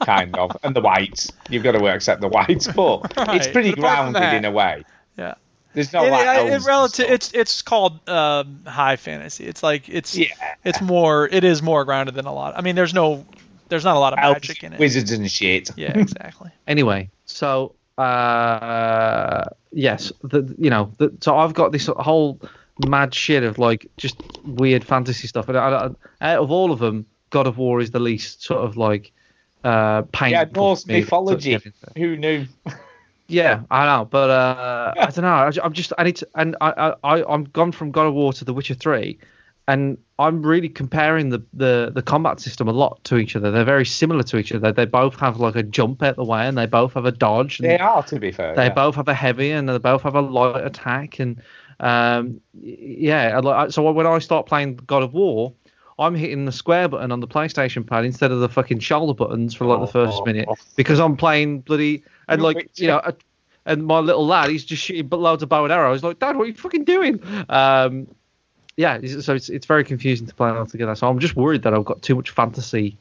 kind of, and the whites. You've got to accept the whites, but right. It's pretty but grounded in a way. Yeah. There's no it, like. It, it relative, it's it's called um, high fantasy. It's like it's yeah. It's more. It is more grounded than a lot. I mean, there's no, there's not a lot of elves, magic in it. Wizards and shit. Yeah, exactly. Anyway, so uh, yes, the you know, the, so I've got this whole mad shit of like just weird fantasy stuff, and I, I, out of all of them, God of War is the least sort of like uh painful. Yeah, Norse mythology. Who knew? Yeah, I know, but uh yeah. I don't know. I, I'm just I need to, and I I I'm gone from God of War to The Witcher three, and I'm really comparing the the the combat system a lot to each other. They're very similar to each other. They both have like a jump out the way, and they both have a dodge. And they are, to be fair. They yeah. both have a heavy, and they both have a light attack, and um yeah so when I start playing God of War, I'm hitting the square button on the PlayStation pad instead of the fucking shoulder buttons for like oh, the first oh, minute oh. because I'm playing bloody and like you know a, and my little lad, he's just shooting loads of bow and arrows like, Dad, what are you fucking doing? Um yeah so it's it's very confusing to play all together, so I'm just worried that I've got too much fantasy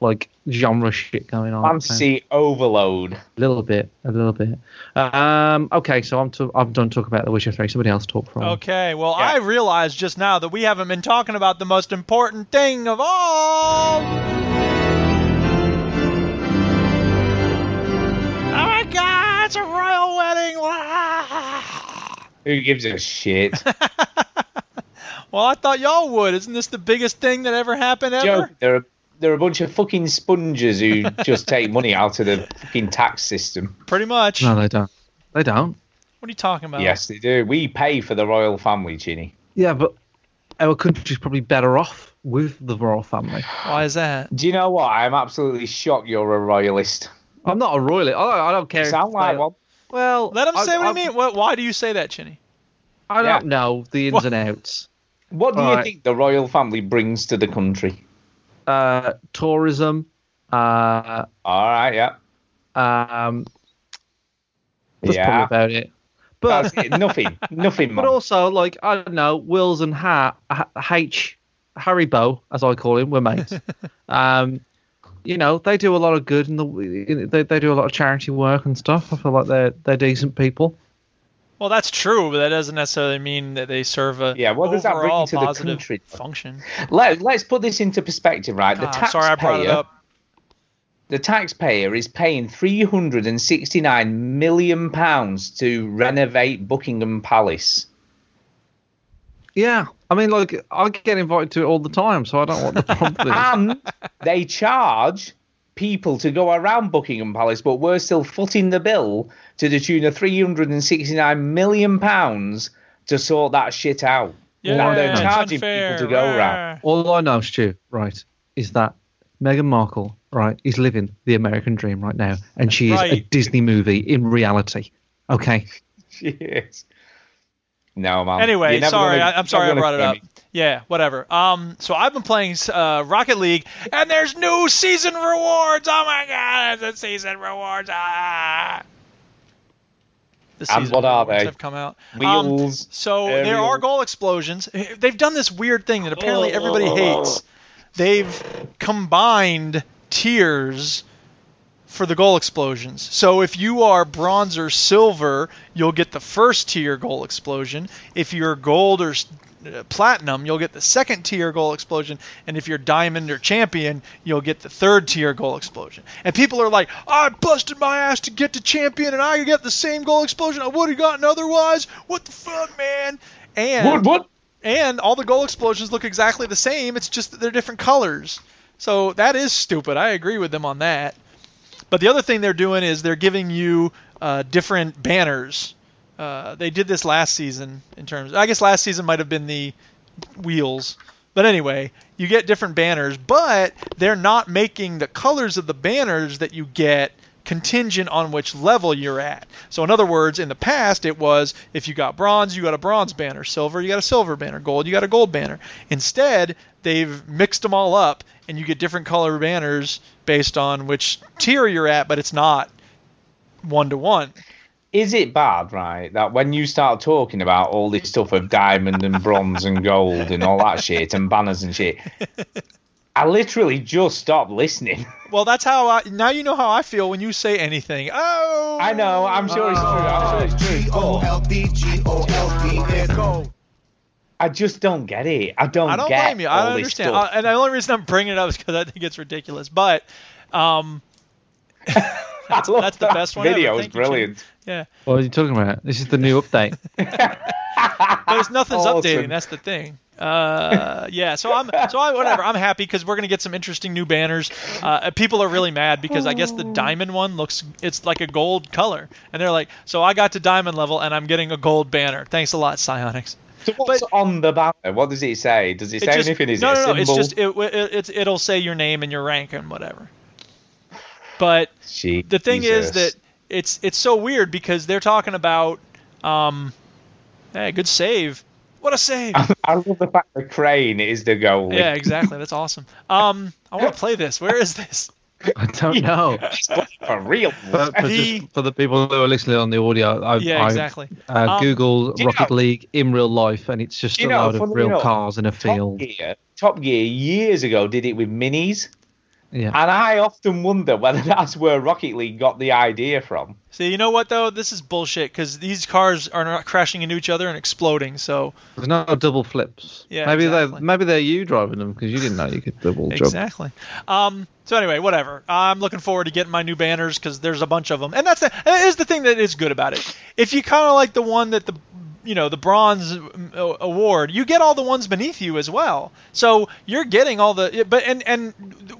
like genre shit going on. Fantasy overload. A little bit, a little bit. Um, okay, so I'm to, I'm done talking about The Witcher three. Somebody else talk for me. Okay, well, yeah. I realized just now that we haven't been talking about the most important thing of all. Oh my God, it's a royal wedding. Who gives a shit? Well, I thought y'all would. Isn't this the biggest thing that ever happened ever? Joe, there are They're a bunch of fucking sponges who just take money out of the fucking tax system. Pretty much. No, they don't. They don't. What are you talking about? Yes, they do. We pay for the royal family, Chinny. Yeah, but our country's probably better off with the royal family. Why is that? Do you know what? I'm absolutely shocked you're a royalist. I'm not a royalist. I don't, I don't care. You sound like one. Well, let him say I, what I, he mean. Well, why do you say that, Chinny? I don't yeah. know the ins what? and outs. What do All you right. think the royal family brings to the country? Uh, tourism. Uh, All right, yeah. Um, that's yeah. probably about it. But it. nothing, nothing. More. But also, like I don't know, Wills and ha- H Haribo, as I call him, we're mates. um, you know, they do a lot of good, and the, they they do a lot of charity work and stuff. I feel like they're they're decent people. Well, that's true, but that doesn't necessarily mean that they serve a yeah. What does that bring to the country? Function. Let Let's put this into perspective, right? God, the taxpayer. Sorry, I brought it up. The taxpayer is paying three hundred and sixty-nine million pounds to renovate Buckingham Palace. Yeah, I mean, like I get invited to it all the time, so I don't want the problem. And they charge people to go around Buckingham Palace, but we're still footing the bill to the tune of three hundred sixty-nine million pounds to sort that shit out. Yeah, and they're charging people to go around. All I know, Stu, right, is that Meghan Markle, right, is living the American dream right now, and she is right. a Disney movie in reality. Okay. She is. No, Mom. Anyway, sorry. Gonna, I'm sorry I brought it up. Me. Yeah, whatever. Um, so I've been playing uh, Rocket League, and there's new season rewards. Oh, my God, there's season rewards. Ah. The season and what are they? Have come out. Wheels. Um, so aerial. There are goal explosions. They've done this weird thing that apparently everybody hates. They've combined tiers for the goal explosions. So if you are bronze or silver, you'll get the first tier goal explosion. If you're gold or platinum, you'll get the second tier goal explosion, and if you're diamond or champion, you'll get the third tier goal explosion. And people are like, I busted my ass to get to champion and I get the same goal explosion I would have gotten otherwise. What the fuck, man? And what, what? And all the goal explosions look exactly the same. It's just that they're different colors. So that is stupid. I agree with them on that. But the other thing they're doing is they're giving you uh, different banners. Uh, they did this last season in terms... I guess last season might have been the wheels. But anyway, you get different banners, but they're not making the colors of the banners that you get contingent on which level you're at. So in other words, in the past, it was if you got bronze, you got a bronze banner. Silver, you got a silver banner. Gold, you got a gold banner. Instead, they've mixed them all up, and you get different color banners based on which tier you're at, but it's not one-to-one. Is it bad, right, that when you start talking about all this stuff of diamond and bronze and gold and all that shit and banners and shit, I literally just stopped listening. Well, that's how I... Now you know how I feel when you say anything. Oh! I know. I'm sure it's true. I'm sure it's true. G O L D G O L D N O I just don't get it. I don't get I don't get blame you. I don't understand. I, and the only reason I'm bringing it up is because I think it's ridiculous. But... um. That's, I love that's the that best one. Video is brilliant. You, yeah. What are you talking about? This is the new update. There's nothing's awesome. Updating. That's the thing. Uh, yeah. So I'm. So I. Whatever. I'm happy because we're gonna get some interesting new banners. Uh, people are really mad because I guess the diamond one looks. It's like a gold color, and they're like, so I got to diamond level and I'm getting a gold banner. Thanks a lot, Psyonix. So what's but, on the banner? What does it say? Does it say it just, anything? Is no, it no, no. It's just it, it. It's it'll say your name and your rank and whatever. But Jesus. The thing is that it's it's so weird because they're talking about, um, hey, good save. What a save. I love the fact the crane is the goalie. Yeah, exactly. That's awesome. Um, I want to play this. Where is this? I don't know. For real. For, for, the, just, for the people who are listening on the audio, I, yeah, I, exactly. I uh, um, Googled Rocket know, League in real life, and it's just a know, load of real you know, cars in a field. Top Gear, Top Gear years ago did it with minis. Yeah. And I often wonder whether that's where Rocket League got the idea from. See, so you know what, though? This is bullshit, because these cars are not crashing into each other and exploding, so... There's no double flips. Yeah, maybe, exactly. they're, maybe they're you driving them, because you didn't know you could double jump. Exactly. Um, so anyway, whatever. I'm looking forward to getting my new banners, because there's a bunch of them. And that's the, that is the thing that is good about it. If you kind of like the one that the... you know, the bronze award, you get all the ones beneath you as well. So you're getting all the, but, and, and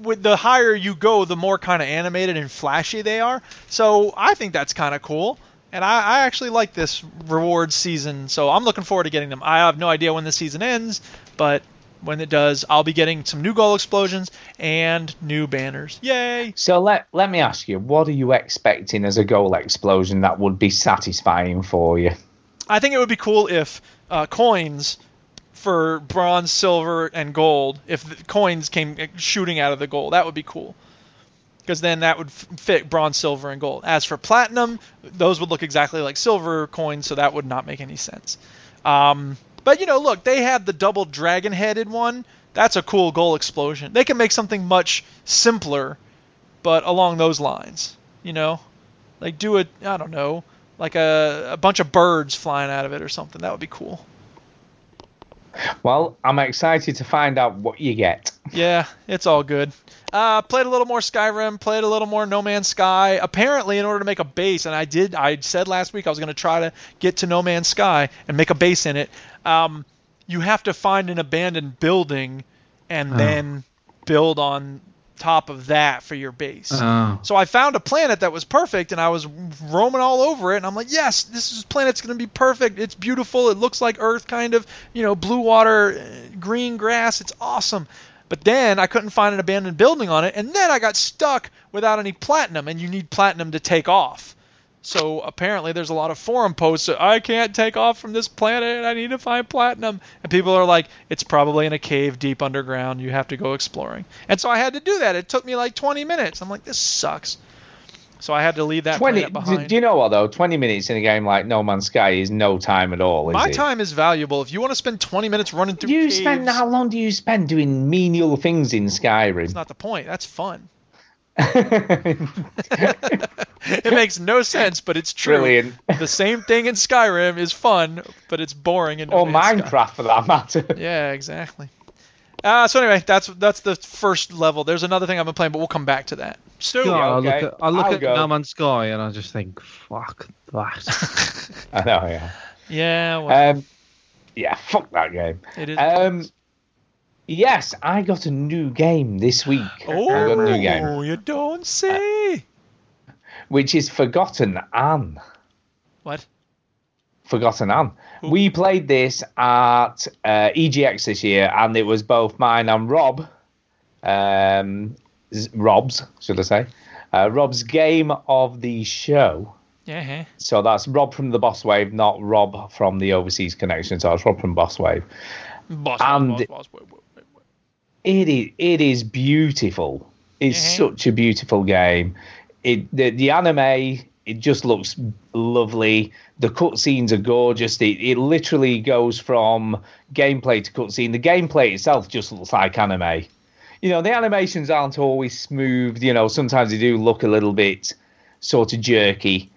with the higher you go, the more kind of animated and flashy they are. So I think that's kind of cool. And I, I actually like this reward season. So I'm looking forward to getting them. I have no idea when the season ends, but when it does, I'll be getting some new goal explosions and new banners. Yay. So let, let me ask you, what are you expecting as a goal explosion that would be satisfying for you? I think it would be cool if uh, coins for bronze, silver, and gold, if the coins came shooting out of the gold, that would be cool. Because then that would f- fit bronze, silver, and gold. As for platinum, those would look exactly like silver coins, so that would not make any sense. Um, but, you know, look, they had the double dragon-headed one. That's a cool goal explosion. They can make something much simpler, but along those lines, you know? Like do a, I don't know... Like a, a bunch of birds flying out of it or something. That would be cool. Well, I'm excited to find out what you get. Yeah, it's all good. Uh, played a little more Skyrim. Played a little more No Man's Sky. Apparently, in order to make a base, and I did. I said last week I was going to try to get to No Man's Sky and make a base in it. Um, you have to find an abandoned building and oh. then build on... top of that for your base. Oh. So I found a planet that was perfect and I was roaming all over it and I'm like, yes, this is, planet's going to be perfect. It's beautiful. It looks like Earth, kind of, you know, blue water, green grass. It's awesome. But then I couldn't find an abandoned building on it, and then I got stuck without any platinum, and you need platinum to take off. So apparently there's a lot of forum posts that, I can't take off from this planet, I need to find platinum. And people are like, it's probably in a cave deep underground, you have to go exploring. And so I had to do that. It took me like twenty minutes. I'm like, this sucks. So I had to leave that planet behind. Do you know what, though? twenty minutes in a game like No Man's Sky is no time at all, is it? My time is valuable. If you want to spend twenty minutes running through caves... You spend, how long do you spend doing menial things in Skyrim? That's not the point. That's fun. It makes no sense, but it's true. Brilliant. The same thing in Skyrim is fun, but it's boring. Or Minecraft, for that matter. Yeah, exactly. Uh, so anyway, that's that's the first level. There's another thing I've been playing, but we'll come back to that. So yeah, okay. I look at, I look at No Man's Sky and I just think, fuck that. I know, yeah. Yeah, well. Um, yeah, fuck that game. It is. Um, yes, I got a new game this week. Oh, I got a new game. Oh, you don't say. Uh, which is Forgotten Anne. What? Forgotten Anne. We played this at uh, E G X this year, and it was both mine and Rob, um, Rob's, should I say, uh, Rob's game of the show. Yeah. So that's Rob from the Boss Wave, not Rob from the Overseas Connection. So it's Rob from Boss Wave. Boss, and boss, boss, wait, wait, wait. It is it is beautiful. It's yeah. such a beautiful game. It the, the anime. It just looks lovely. The cutscenes are gorgeous. It, it literally goes from gameplay to cutscene. The gameplay itself just looks like anime. You know, the animations aren't always smooth. You know, sometimes they do look a little bit sort of jerky.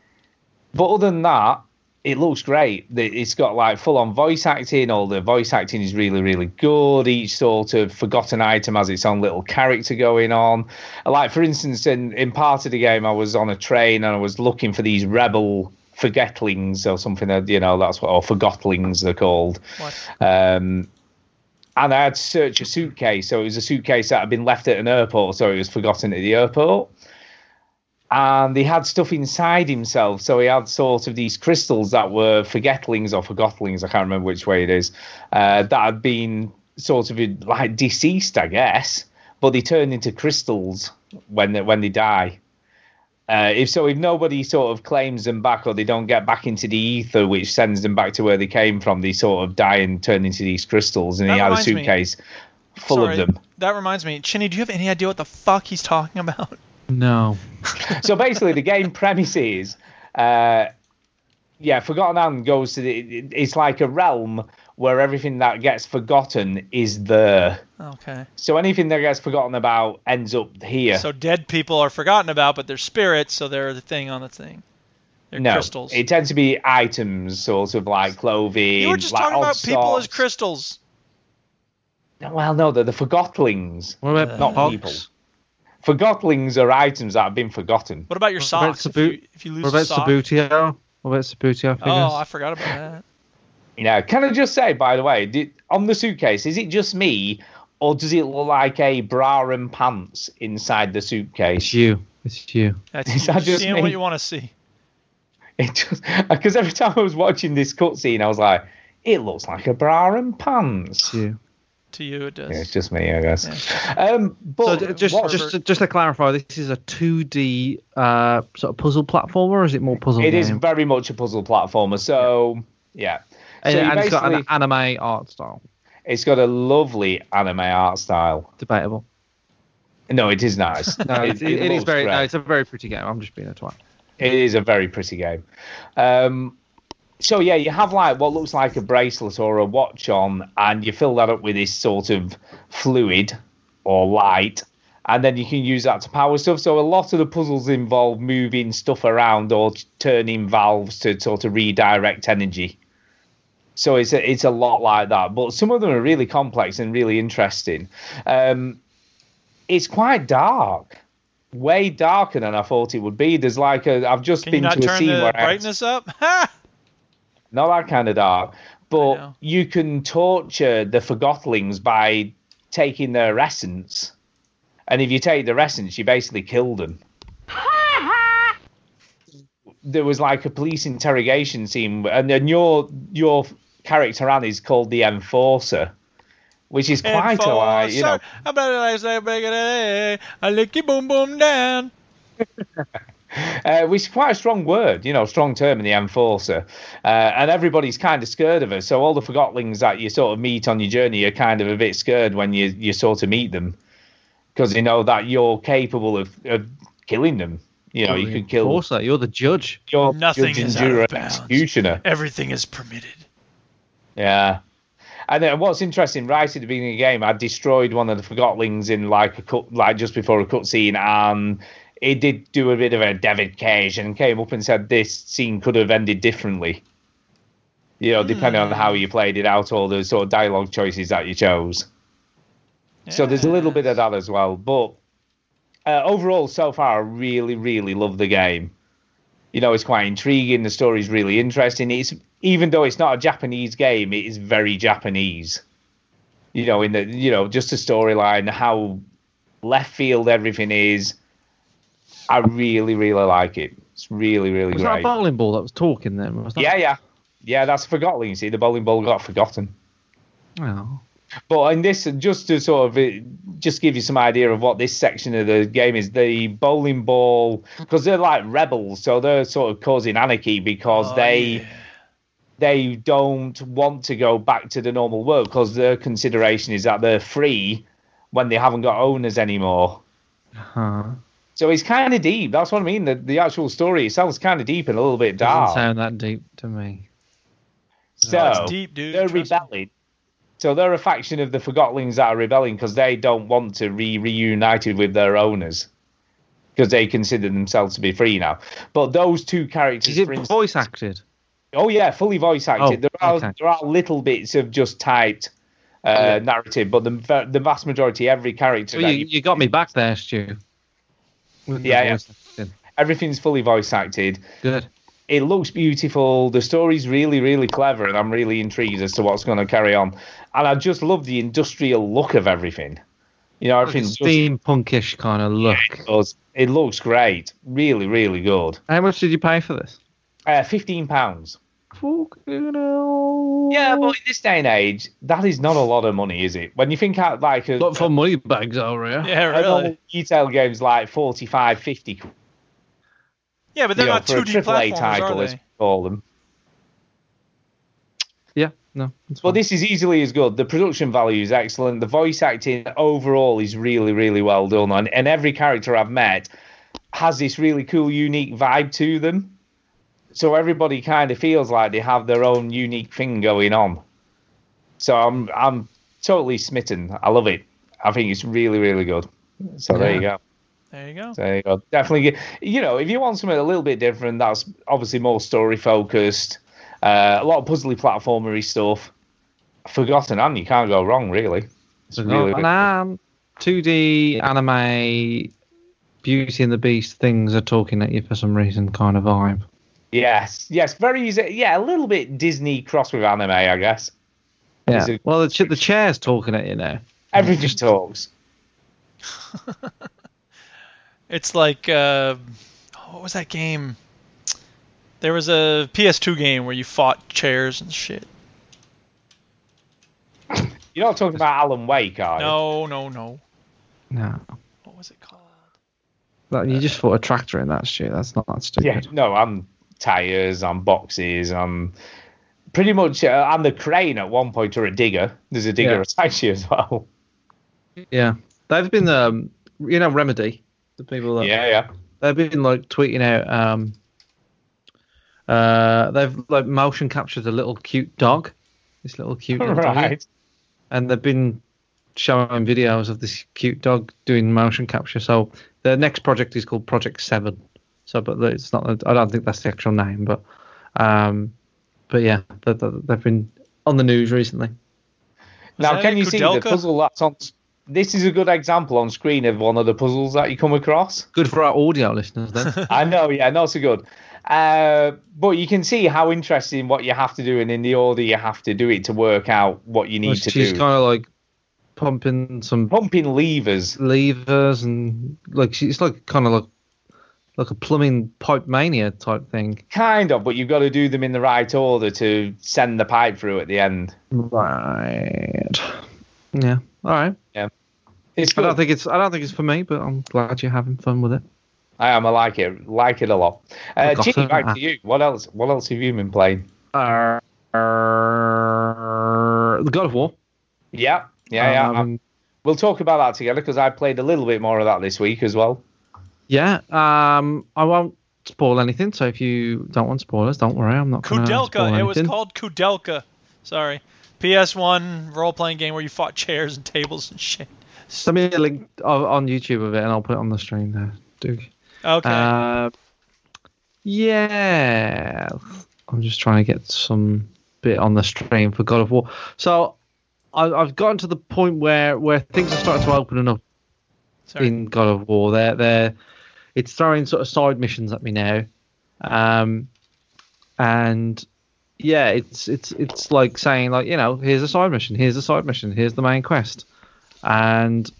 But other than that, it looks great. It's got like full-on voice acting. All the voice acting is really, really good. Each sort of forgotten item has its own little character going on. Like, for instance, in, in part of the game, I was on a train and I was looking for these rebel forgetlings or something. That, you know, that's what, or forgotlings they're called. What? Um, and I had to search a suitcase. So it was a suitcase that had been left at an airport. So it was forgotten at the airport. And he had stuff inside himself, so he had sort of these crystals that were forgetlings or forgotlings, I can't remember which way it is, uh, that had been sort of like deceased, I guess, but they turn into crystals when they, when they die. Uh, if so, if nobody sort of claims them back or they don't get back into the ether, which sends them back to where they came from, they sort of die and turn into these crystals, and that he had a suitcase me. full Sorry, of them. That reminds me, Chinny, do you have any idea what the fuck he's talking about? No. So basically, the game premise is, uh, yeah, Forgotten Anne goes to the. It, it's like a realm where everything that gets forgotten is there. Okay. So anything that gets forgotten about ends up here. So dead people are forgotten about, but they're spirits, so they're the thing on the thing. They're no, crystals. It tends to be items, sort of like clothing. You were just like talking about sorts. people as crystals. Well, no, they're the forgotlings, uh, not uh, people. Forgotlings are items that have been forgotten. What about your socks? What about Sabutio? If you, if you lose what about Sabutio? What about Sabutio? Oh, I forgot about that. Yeah, can I just say, by the way, did, on the suitcase, is it just me, or does it look like a bra and pants inside the suitcase? It's you. It's you. That's you. Is that just seeing me? What you want to see. It just because every time I was watching this cutscene, I was like, it looks like a bra and pants. It's you. To you it does. Yeah, it's just me, I guess. Yeah. Um, but so just what, just to, just to clarify, this is a two D uh, sort of puzzle platformer, or is it more puzzle? It game? is very much a puzzle platformer. So yeah, yeah. So and, and it's got an anime art style. It's got a lovely anime art style. Debatable. No, it is nice. no, it, it, it, it is very. No, it's a very pretty game. I'm just being a twat. It is a very pretty game. Um, So, yeah, you have like what looks like a bracelet or a watch on, and you fill that up with this sort of fluid or light, and then you can use that to power stuff. So a lot of the puzzles involve moving stuff around or turning valves to sort of redirect energy. So it's a, it's a lot like that. But some of them are really complex and really interesting. Um, it's quite dark. Way darker than I thought it would be. There's like a... I've just can been to a scene where... Can you not turn the brightness up? Ha! Not that kind of dark, but you can torture the forgotlings by taking their essence. And if you take their essence, you basically kill them. There was like a police interrogation scene, and then your your character Anne is called the Enforcer. which is quite a lie, you know. I lick your boom boom down. Uh, which is quite a strong word, you know, strong term in the Enforcer. Uh, and everybody's kind of scared of her. So all the forgotlings that you sort of meet on your journey are kind of a bit scared when you, you sort of meet them. Because they know that you're capable of, of killing them. You know, you're you can kill... Enforcer, you're the judge. You're Nothing judge is out of bounds. Executioner. Everything is permitted. Yeah. And then what's interesting, right at the beginning of the game, I destroyed one of the forgotlings in like a cut, like just before a cutscene, and it did do a bit of a David Cage and came up and said this scene could have ended differently. You know, depending mm. on how you played it out, all the sort of dialogue choices that you chose. Yeah. So there's a little bit of that as well. But uh, overall, so far, I really, really love the game. You know, it's quite intriguing. The story's really interesting. It's even though it's not a Japanese game, it is very Japanese. You know, in the you know just the storyline, how left field everything is. I really, really like it. It's really, really was great. Was that a bowling ball that was talking then? Was that yeah, yeah, yeah. That's forgotten. You see, the bowling ball got forgotten. Oh. But in this, just to sort of just give you some idea of what this section of the game is, the bowling ball, because they're like rebels, so they're sort of causing anarchy because oh, they yeah. they don't want to go back to the normal world because their consideration is that they're free when they haven't got owners anymore. Uh-huh. So it's kind of deep. That's what I mean. The, the actual story, it sounds kind of deep and a little bit dark. Doesn't sound that deep to me. So no, it's deep, dude. They're Trust rebelling. Me. So they're a faction of the Forgotlings that are rebelling because they don't want to be reunited with their owners because they consider themselves to be free now. But those two characters... Is it for instance, voice acted? Oh, yeah, fully voice acted. Oh, there are okay. there are little bits of just typed uh, oh, yeah. narrative, but the, the vast majority, every character... Well, you, you got me back there, Stu. Yeah, yeah. Everything's fully voice acted. Good. It looks beautiful. The story's really, really clever, and I'm really intrigued as to what's going to carry on. And I just love the industrial look of everything. You know, everything's like steampunkish kind of look. Yeah, it, it looks great. Really, really good. How much did you pay for this? Uh, Fifteen pounds. Yeah, but in this day and age, that is not a lot of money, is it? When you think out like a, not for money bags, over here. Yeah, really. Retail games like forty-five, fifty. Yeah, but they're not two D platforms, title, are they? Call them. Yeah, no. But well, this is easily as good. The production value is excellent. The voice acting overall is really, really well done, and and every character I've met has this really cool, unique vibe to them. So everybody kind of feels like they have their own unique thing going on. So I'm I'm totally smitten. I love it. I think it's really, really good. So yeah. there you go. There you go. So there you go. Definitely, you know, if you want something a little bit different, that's obviously more story-focused, uh, a lot of puzzly platformery stuff. Forgotten Anne, you can't go wrong, really. It's really Forgotten Anne, two D anime, Beauty and the Beast, things are talking at you for some reason kind of vibe. Yes, yes, very easy. Yeah, a little bit Disney cross with anime, I guess. Yeah. A, well, the, ch- the chair's talking at you now. Everything talks. It's like, uh, what was that game? There was a P S two game where you fought chairs and shit. You're not talking about Alan Wake, are you? No, no, no. No. What was it called? Like, you just fought a tractor in that shit. That's not that stupid. Yeah, no, I'm... tires, on boxes, on pretty much uh, on the crane at one point, or a digger. There's a digger yeah. attached to you as well. Yeah, they've been um, you know, Remedy, the people. That, yeah, yeah. They've been like tweeting out. Um, uh, they've like motion captured a little cute dog, this little cute little right. dog, and they've been showing videos of this cute dog doing motion capture. So their next project is called Project Seven. So, but it's not. I don't think that's the actual name, but, um, but yeah, they, they, they've been on the news recently. Was now, can you see the puzzle that's on? This is a good example on screen of one of the puzzles that you come across. Good for our audio listeners, then. I know, yeah, not so good. Uh, but you can see how interesting what you have to do, and in the order you have to do it to work out what you need well, to do. She's kind of like pumping some pumping levers, levers, and like she, it's like kind of like. Like a plumbing pipe mania type thing. Kind of, but you've got to do them in the right order to send the pipe through at the end. Right. Yeah. All right. Yeah. It's I good. don't think it's I don't think it's for me, but I'm glad you're having fun with it. I am. I like it. Like it a lot. Uh, G, back ah. to you. What else? What else have you been playing? Uh, uh, the God of War. Yeah. Yeah. Um, yeah. We'll talk about that together because I played a little bit more of that this week as well. Yeah. Um. I won't spoil anything. So if you don't want spoilers, don't worry. I'm not. Koudelka. It was called Koudelka. Sorry. P S one role-playing game where you fought chairs and tables and shit. Send me a link on YouTube of it, and I'll put it on the stream there, Duke. Okay. Uh, yeah. I'm just trying to get some bit on the stream for God of War. So I, I've gotten to the point where, where things are starting to open up Sorry. in God of War. They're, they're, it's throwing sort of side missions at me now. Um, and... Yeah, it's it's it's like saying, like, you know, here's a side mission, here's a side mission, here's the main quest. And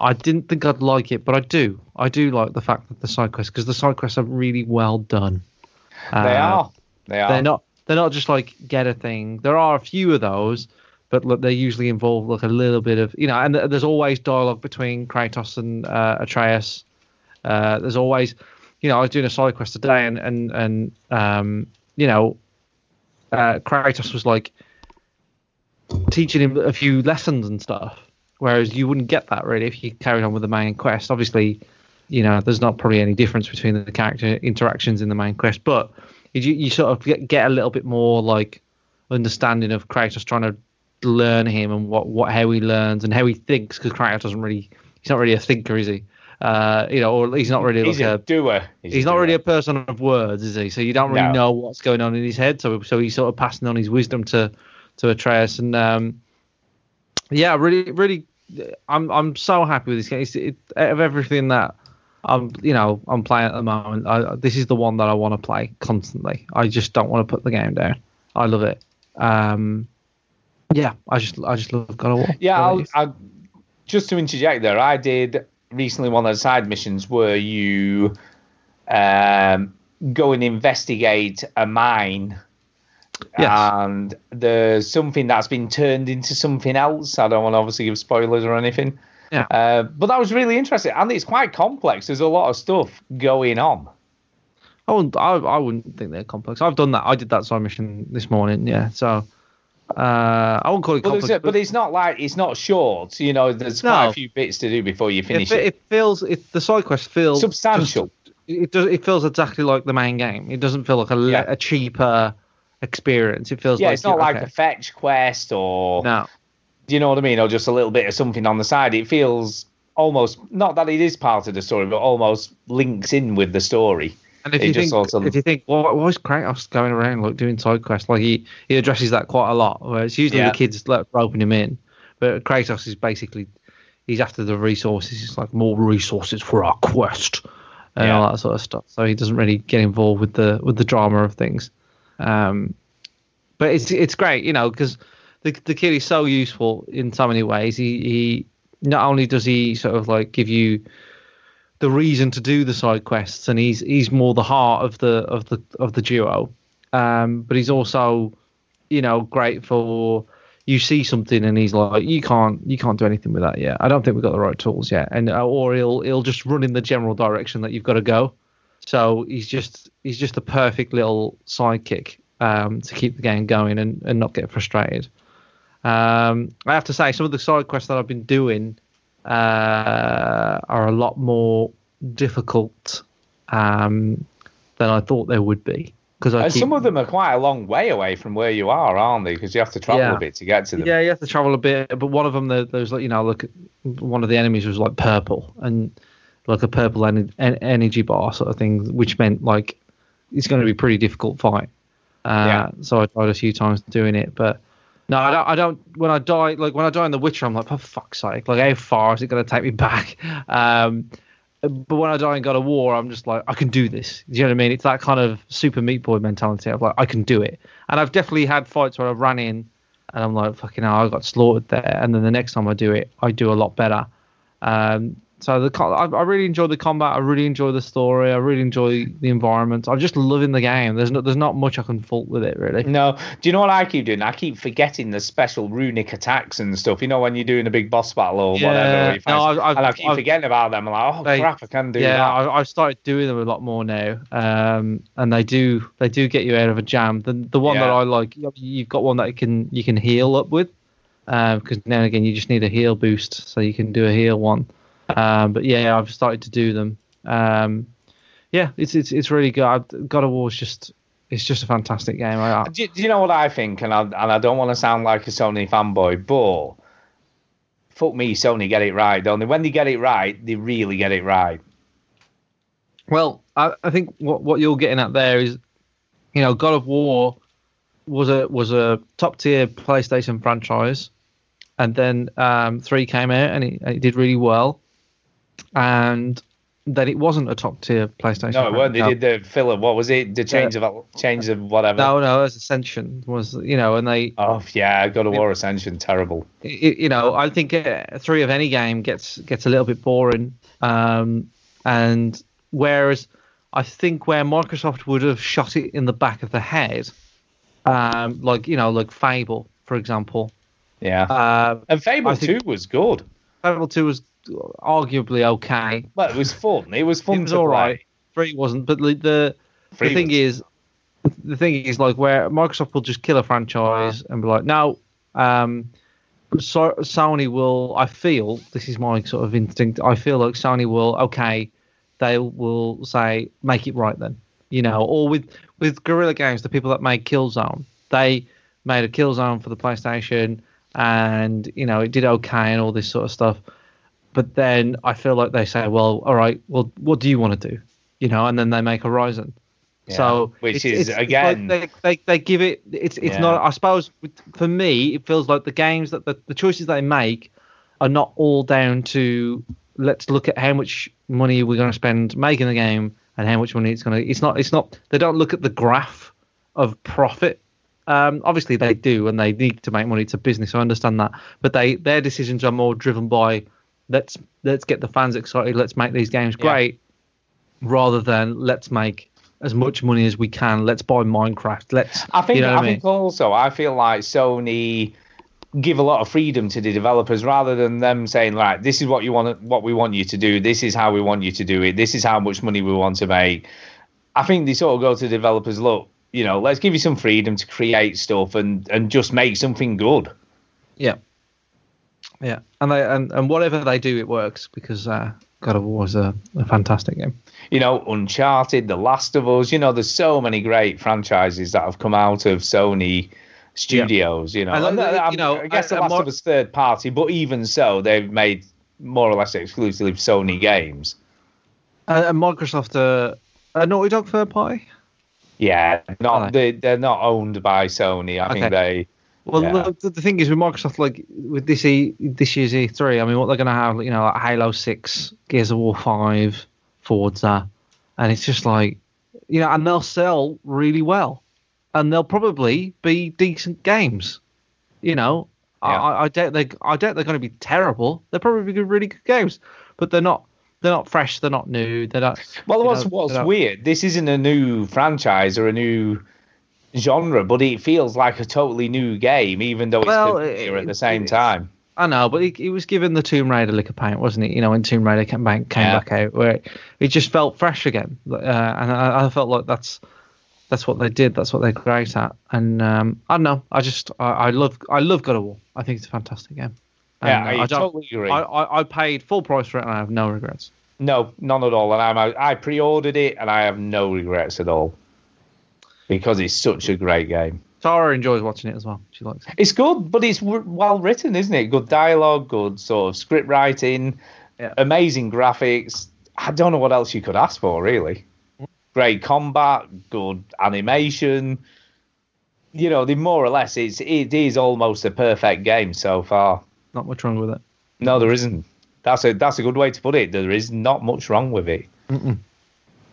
I didn't think I'd like it, but I do. I do like the fact that the side quests, because the side quests are really well done. They uh, are. They are. They're not, they're not just like get a thing. There are a few of those, but look, they usually involve like a little bit of, you know, and there's always dialogue between Kratos and uh, Atreus. Uh, there's always, you know, I was doing a side quest today and, and, and um, you know, Uh, Kratos was like teaching him a few lessons and stuff, whereas you wouldn't get that really if you carried on with the main quest. Obviously, you know, there's not probably any difference between the character interactions in the main quest, but you, you sort of get, get a little bit more like understanding of Kratos, trying to learn him and what, what how he learns and how he thinks, because Kratos doesn't really, he's not really a thinker, is he? Uh, you know, or he's not really he's like a, a doer. He's, he's a not doer. really a person of words, is he? So you don't really no. know what's going on in his head. So, so he's sort of passing on his wisdom to, to Atreus. And um, yeah, really, really, I'm I'm so happy with this game. It's, it, out of everything that I'm, you know, I'm playing at the moment, I, this is the one that I want to play constantly. I just don't want to put the game down. I love it. Um, yeah, I just, I just love God of War. Yeah, I'll, I'll, just to interject there, I did. Recently, one of the side missions where you um, go and investigate a mine, yes. and there's something that's been turned into something else. I don't want to obviously give spoilers or anything, yeah. uh, but that was really interesting, and it's quite complex. There's a lot of stuff going on. I wouldn't, I, I wouldn't think they're complex. I've done that. I did that side mission this morning. Yeah, so. Uh, I won't call it complex, but, it, but it's not like it's not short. You know, there's no. quite a few bits to do before you finish it. It, it feels it, the side quest feels substantial. Just, it does. It feels exactly like the main game. It doesn't feel like a, yeah. a cheaper experience. It feels yeah. Like it's not like okay. a fetch quest or no. Do you know what I mean? Or just a little bit of something on the side. It feels almost not that it is part of the story, but almost links in with the story. And if you, think, also... if you think, well, why is Kratos going around like doing side quests? Like he, he addresses that quite a lot. Where it's usually yeah. the kids like, roping him in, but Kratos is basically he's after the resources. It's like more resources for our quest and yeah. all that sort of stuff. So he doesn't really get involved with the with the drama of things. Um, but it's it's great, you know, because the the kid is so useful in so many ways. He he not only does he sort of like give you the reason to do the side quests, and he's he's more the heart of the of the of the duo, um but he's also, you know, great for you see something and he's like, you can't you can't do anything with that yet, I don't think we've got the right tools yet, and or he'll he'll just run in the general direction that you've got to go. So he's just he's just the perfect little sidekick um to keep the game going and, and not get frustrated. um I have to say, some of the side quests that I've been doing Uh, are a lot more difficult um, than I thought they would be. Cause I and keep, some of them are quite a long way away from where you are, aren't they? Because you have to travel yeah. a bit to get to them. Yeah, you have to travel a bit. But one of them, there's like, you know, look, one of the enemies was like purple and like a purple en- en- energy bar sort of thing, which meant like it's going to be a pretty difficult fight. Uh, yeah. So I tried a few times doing it, but. No, I don't, I don't. When I die, like when I die in The Witcher, I'm like, for fuck's sake, like how far is it going to take me back? Um, but when I die in God of War, I'm just like, I can do this. Do you know what I mean? It's that kind of Super Meat Boy mentality of like, I can do it. And I've definitely had fights where I ran in, and I'm like, fucking hell, I got slaughtered there. And then the next time I do it, I do a lot better. Um, So the I, I really enjoy the combat. I really enjoy the story. I really enjoy the environment. I'm just loving the game. There's not there's not much I can fault with it, really. No. Do you know what I keep doing? I keep forgetting the special runic attacks and stuff. You know, when you're doing a big boss battle or yeah. whatever. If no, I, I, and I keep I've, forgetting about them. I'm like, oh, they, crap, I can do yeah, that. Yeah, I've started doing them a lot more now. Um, and they do they do get you out of a jam. The the one yeah. that I like, you've got one that you can, you can heal up with. Because um, now and again, you just need a heal boost. So you can do a heal one. Um, but yeah, I've started to do them. Um, yeah, it's it's it's really good. God of War is just it's just a fantastic game. I, I, do, do you know what I think? And I and I don't want to sound like a Sony fanboy, but fuck me, Sony get it right, don't they? When they get it right, they really get it right. Well, I, I think what what you're getting at there is, you know, God of War was a was a top tier PlayStation franchise. And then um, three came out and it, and it did really well. And then it wasn't a top tier PlayStation. No, it weren't. They did the filler. What was it? The change yeah. of change of whatever. No, no, it was Ascension. Was you know, and they. Oh yeah, God of War Ascension, terrible. It, you know, I think uh, three of any game gets gets a little bit boring. Um, and whereas I think where Microsoft would have shot it in the back of the head, um, like you know, like Fable, for example. Yeah, uh, and Fable think, two was good. Fable two was arguably okay. Well, it was fun. It was fun. It was all right. Three wasn't, but the the, the thing was. is, the thing is like where Microsoft will just kill a franchise and be like, no, um, so, Sony will. I feel this is my sort of instinct. I feel like Sony will. Okay, they will say make it right then, you know. Or with with Guerrilla Games, the people that made Killzone, they made a Killzone for the PlayStation. And you know it did okay and all this sort of stuff, but then I feel like they say, well, all right, well, what do you want to do, you know? And then they make Horizon, yeah, so which it's, is it's, again like they, they they give it. It's it's yeah. not. I suppose for me, it feels like the games that the, the choices they make are not all down to let's look at how much money we're going to spend making the game and how much money it's going to. It's not. It's not. They don't look at the graph of profit. Um, obviously they do and they need to make money. It's a business, I understand that, but they their decisions are more driven by let's let's get the fans excited, let's make these games great, yeah. rather than let's make as much money as we can, let's buy Minecraft, let's I think you know I, I mean? think also I feel like Sony give a lot of freedom to the developers rather than them saying, right, this is what you want what we want you to do, this is how we want you to do it, this is how much money we want to make. I think they sort of go to the developers, look, you know, let's give you some freedom to create stuff and, and just make something good. Yeah. Yeah. And they and, and whatever they do, it works because uh, God of War is a, a fantastic game. You know, Uncharted, The Last of Us, you know, there's so many great franchises that have come out of Sony studios, yeah. you know. And, and, and, you know I guess I, The Last more, of Us third party, but even so, they've made more or less exclusively Sony games. And, and Microsoft, uh, a Naughty Dog third party? Yeah, not they? They, they're not owned by Sony. I okay. think they. Well, yeah. the, the thing is with Microsoft, like with this e, this year's E three, I mean, what they're going to have, you know, like Halo six, Gears of War five, Forza, and it's just like, you know, and they'll sell really well, and they'll probably be decent games. You know, yeah. I, I doubt they, I doubt they're going to be terrible. They're probably be really good games, but they're not. They're not fresh. They're not new. They're not. Well, what's know, what's weird? This isn't a new franchise or a new genre, but it feels like a totally new game, even though it's well, it, at the same it, time. I know, but it, it was given the Tomb Raider lick of paint, wasn't it? You know, when Tomb Raider came back, came yeah. back out, where it, it just felt fresh again, uh, and I, I felt like that's that's what they did. That's what they're great at. And um, I don't know. I just I, I love I love God of War. I think it's a fantastic game. Yeah, I, I totally agree. I, I, I paid full price for it and I have no regrets. No, none at all. And I'm, I I pre-ordered it and I have no regrets at all because it's such a great game. Tara enjoys watching it as well. She likes it. It's good, but it's w- well written, isn't it? Good dialogue, good sort of script writing, yeah. amazing graphics. I don't know what else you could ask for, really. Great combat, good animation. You know, the more or less, it's, it is almost a perfect game so far. Not much wrong with it. No, there isn't. That's a that's a good way to put it. There is not much wrong with it. Mm-mm.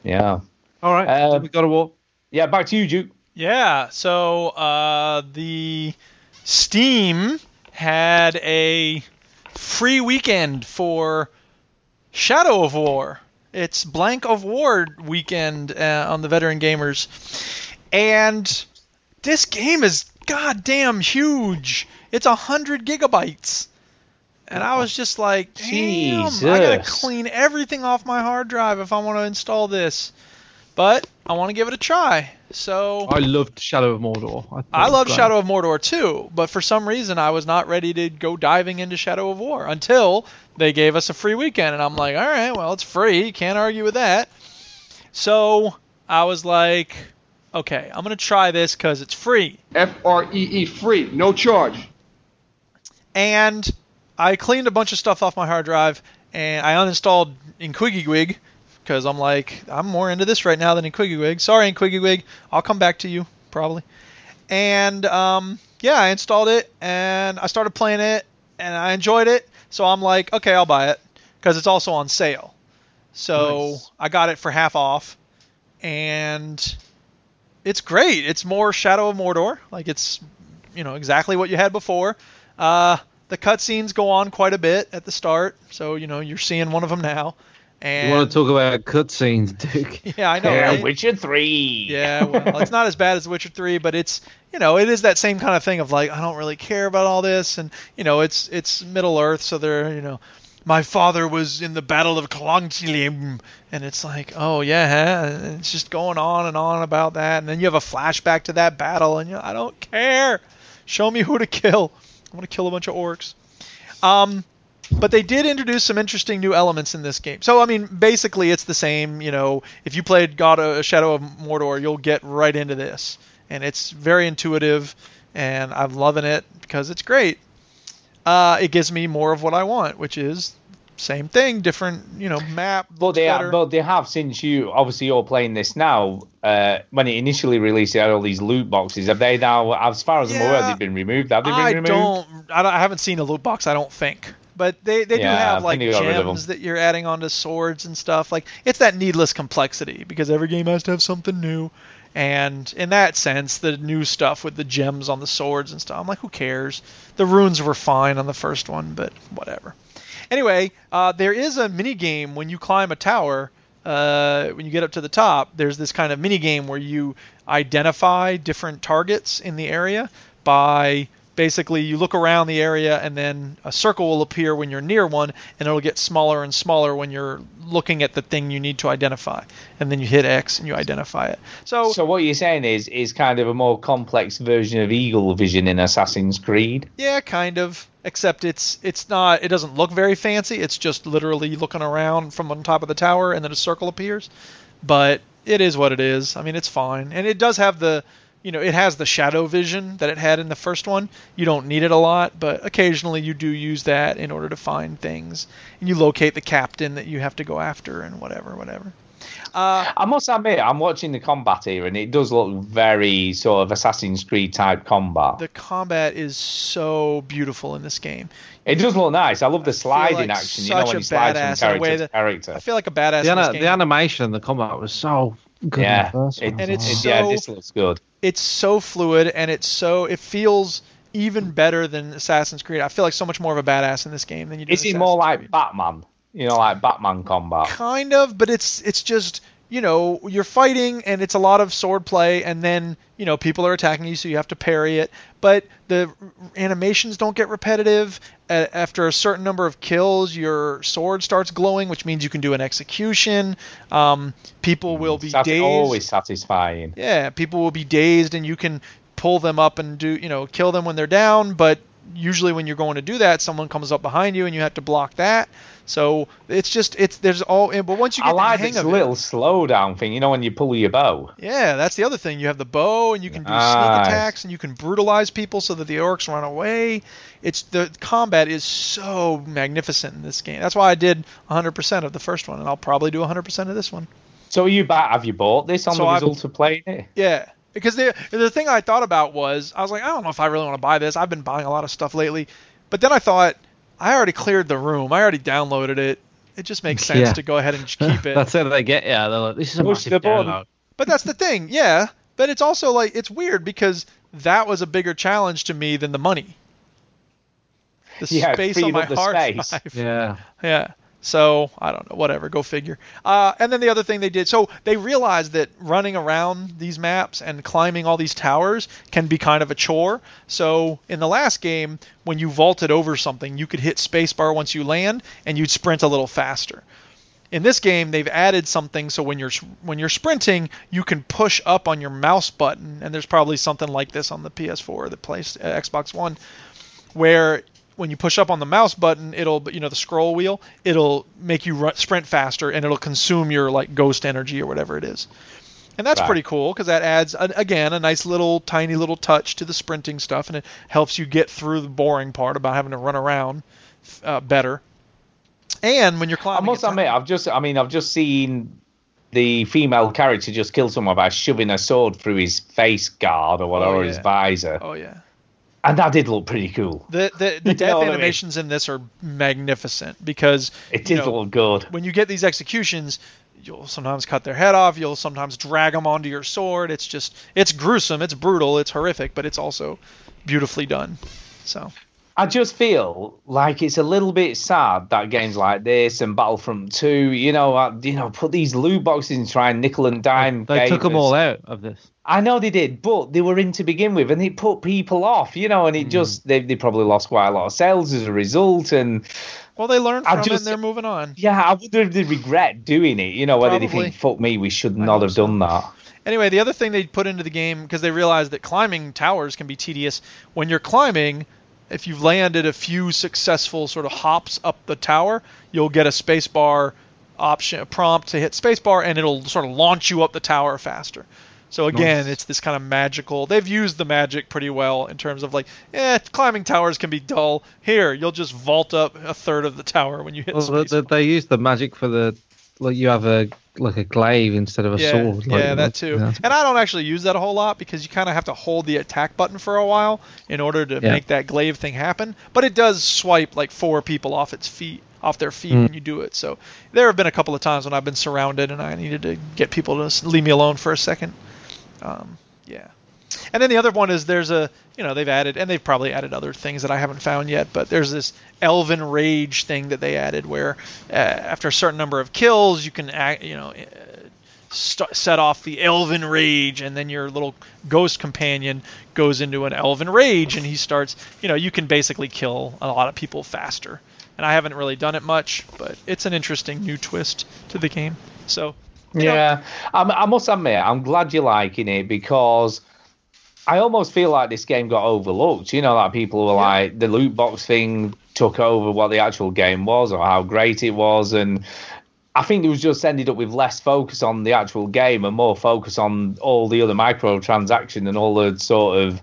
Yeah. All right. Uh, we got a war. Yeah, back to you, Duke. Yeah. So uh, the Steam had a free weekend for Shadow of War. It's Blank of War weekend uh, on the Veteran Gamers. And this game is goddamn huge. It's one hundred gigabytes. And I was just like, damn, Jesus. I got to clean everything off my hard drive if I want to install this. But I want to give it a try. So I loved Shadow of Mordor. I, I loved Shadow of Mordor too, but for some reason I was not ready to go diving into Shadow of War until they gave us a free weekend. And I'm like, all right, well, it's free. Can't argue with that. So I was like, okay, I'm going to try this because it's free. F R E E, free, no charge. And I cleaned a bunch of stuff off my hard drive, and I uninstalled Inquigigwig, because I'm like, I'm more into this right now than Inquigigwig. Sorry, Inquigigwig. I'll come back to you, probably. And, um, yeah, I installed it, and I started playing it, and I enjoyed it. So I'm like, okay, I'll buy it, because it's also on sale. So nice. I got it for half off, and it's great. It's more Shadow of Mordor. Like, it's, you know, exactly what you had before. Uh... The cutscenes go on quite a bit at the start, so, you know, you're seeing one of them now. And you want to talk about cutscenes, Duke? Yeah, I know. Yeah, right? Witcher three. Yeah, well, it's not as bad as Witcher three, but it's, you know, it is that same kind of thing of, like, I don't really care about all this, and, you know, it's it's Middle Earth, so they're, you know, my father was in the Battle of Klangtlim, and it's like, oh, yeah, and it's just going on and on about that, and then you have a flashback to that battle, and you know, I don't care. Show me who to kill. I'm going to kill a bunch of orcs. Um, but they did introduce some interesting new elements in this game. So, I mean, basically it's the same. You know, if you played God of, Shadow of Mordor, you'll get right into this. And it's very intuitive, and I'm loving it because it's great. Uh, it gives me more of what I want, which is same thing, different, you know, map. But they, are, but they have, since you, obviously you're playing this now, uh, when it initially released, it had all these loot boxes. Have they now, as far as yeah, I'm aware, they've been removed? Have they been I removed? Don't, I don't, I haven't seen a loot box, I don't think. But they, they yeah, do have, like, gems that you're adding onto swords and stuff. Like, it's that needless complexity, because every game has to have something new. And in that sense, the new stuff with the gems on the swords and stuff, I'm like, who cares? The runes were fine on the first one, but whatever. Anyway, uh, there is a mini game when you climb a tower. Uh, when you get up to the top, there's this kind of mini game where you identify different targets in the area by basically you look around the area and then a circle will appear when you're near one, and it'll get smaller and smaller when you're looking at the thing you need to identify, and then you hit X and you identify it. So, so what you're saying is is kind of a more complex version of Eagle Vision in Assassin's Creed. Yeah, kind of. Except it's it's not it doesn't look very fancy. It's just literally looking around from on top of the tower and then a circle appears. But it is what it is. I mean, it's fine. And it does have the, you know, it has the shadow vision that it had in the first one. You don't need it a lot, but occasionally you do use that in order to find things. And you locate the captain that you have to go after and whatever, whatever. Uh, I must admit, I'm watching the combat here, and it does look very sort of Assassin's Creed type combat. The combat is so beautiful in this game. It does look nice. I love the sliding like action. You know, when you slide from character way that, to character. I feel like a badass. The, in this game. The animation in the combat was so good. Yeah, it, and it's wow. so, yeah, this looks good. It's so fluid, and it's so it feels even better than Assassin's Creed. I feel like so much more of a badass in this game than you do. Is in it more like Creed. Batman? You know, like Batman combat. Kind of, but it's it's just, you know, you're fighting and it's a lot of sword play and then, you know, people are attacking you so you have to parry it. But the animations don't get repetitive. After a certain number of kills, your sword starts glowing, which means you can do an execution. Um, people will be That's dazed. Always satisfying. Yeah, people will be dazed and you can pull them up and do, you know, kill them when they're down, but usually when you're going to do that, someone comes up behind you and you have to block that. So it's just it's there's all in, but once you get I like the hang this of little it, slowdown thing, you know, when you pull your bow. Yeah, that's the other thing. You have the bow and you can do nice. sneak attacks and you can brutalize people so that the orcs run away. It's the combat is so magnificent in this game. That's why I did one hundred percent of the first one, and I'll probably do one hundred percent of this one. So you have you bought this on so the result of playing it? Yeah. Because the the thing I thought about was, I was like, I don't know if I really want to buy this. I've been buying a lot of stuff lately. But then I thought, I already cleared the room. I already downloaded it. It just makes sense yeah. to go ahead and just keep it. That's how they get you. Yeah, they're like, this is a massive download. But that's the thing, yeah. But it's also like, it's weird because that was a bigger challenge to me than the money. The yeah, space on my hard drive. Yeah. Yeah. So, I don't know, whatever, go figure. Uh, and then the other thing they did, so they realized that running around these maps and climbing all these towers can be kind of a chore. So, in the last game, when you vaulted over something, you could hit spacebar once you land, and you'd sprint a little faster. In this game, they've added something, so when you're when you're sprinting, you can push up on your mouse button, and there's probably something like this on the P S four or the place, uh, Xbox One, where... when you push up on the mouse button, it'll, you know, the scroll wheel, it'll make you run, sprint faster, and it'll consume your, like, ghost energy or whatever it is. And that's right. Pretty cool, because that adds, an, again, a nice little, tiny little touch to the sprinting stuff, and it helps you get through the boring part about having to run around uh, better. And when you're climbing... I must admit, I've just, I mean, I've just seen the female character just kill someone by shoving a sword through his face guard or whatever, oh, yeah. his visor. Oh, yeah. And that did look pretty cool. The the, the death animations I mean? in this are magnificent because it did you know, look good. When you get these executions, you'll sometimes cut their head off. You'll sometimes drag them onto your sword. It's just it's gruesome. It's brutal. It's horrific. But it's also beautifully done. So I just feel like it's a little bit sad that games like this and Battlefront two, you know, uh, you know, put these loot boxes and try and nickel and dime. They, they took them all out of this. I know they did, but they were in to begin with, and it put people off, you know, and it mm. just, they they probably lost quite a lot of sales as a result, and... Well, they learned from just, it, and they're moving on. Yeah, I wonder if they regret doing it, you know, whether probably. They think, fuck me, we should not have done that. Anyway, the other thing they put into the game, because they realized that climbing towers can be tedious, when you're climbing, if you've landed a few successful sort of hops up the tower, you'll get a spacebar option, a prompt to hit spacebar, and it'll sort of launch you up the tower faster. So again, nice. It's this kind of magical... They've used the magic pretty well in terms of like, eh, climbing towers can be dull. Here, you'll just vault up a third of the tower when you hit well, space. They, they use the magic for the... Like you have a like a glaive instead of a yeah, sword. Like, yeah, that too. Yeah. And I don't actually use that a whole lot because you kind of have to hold the attack button for a while in order to yeah. make that glaive thing happen. But it does swipe like four people off its feet, off their feet mm. when you do it. So there have been a couple of times when I've been surrounded and I needed to get people to leave me alone for a second. Um, yeah. And then the other one is there's a, you know, they've added, and they've probably added other things that I haven't found yet, but there's this Elven Rage thing that they added where uh, after a certain number of kills, you can, act, you know, st- set off the Elven Rage, and then your little ghost companion goes into an Elven Rage, and he starts, you know, you can basically kill a lot of people faster. And I haven't really done it much, but it's an interesting new twist to the game. So, you know. Yeah, I'm, I must admit, I'm glad you're liking it because... I almost feel like this game got overlooked. You know, like people were yeah. like, the loot box thing took over what the actual game was or how great it was. And I think it was just ended up with less focus on the actual game and more focus on all the other microtransactions and all the sort of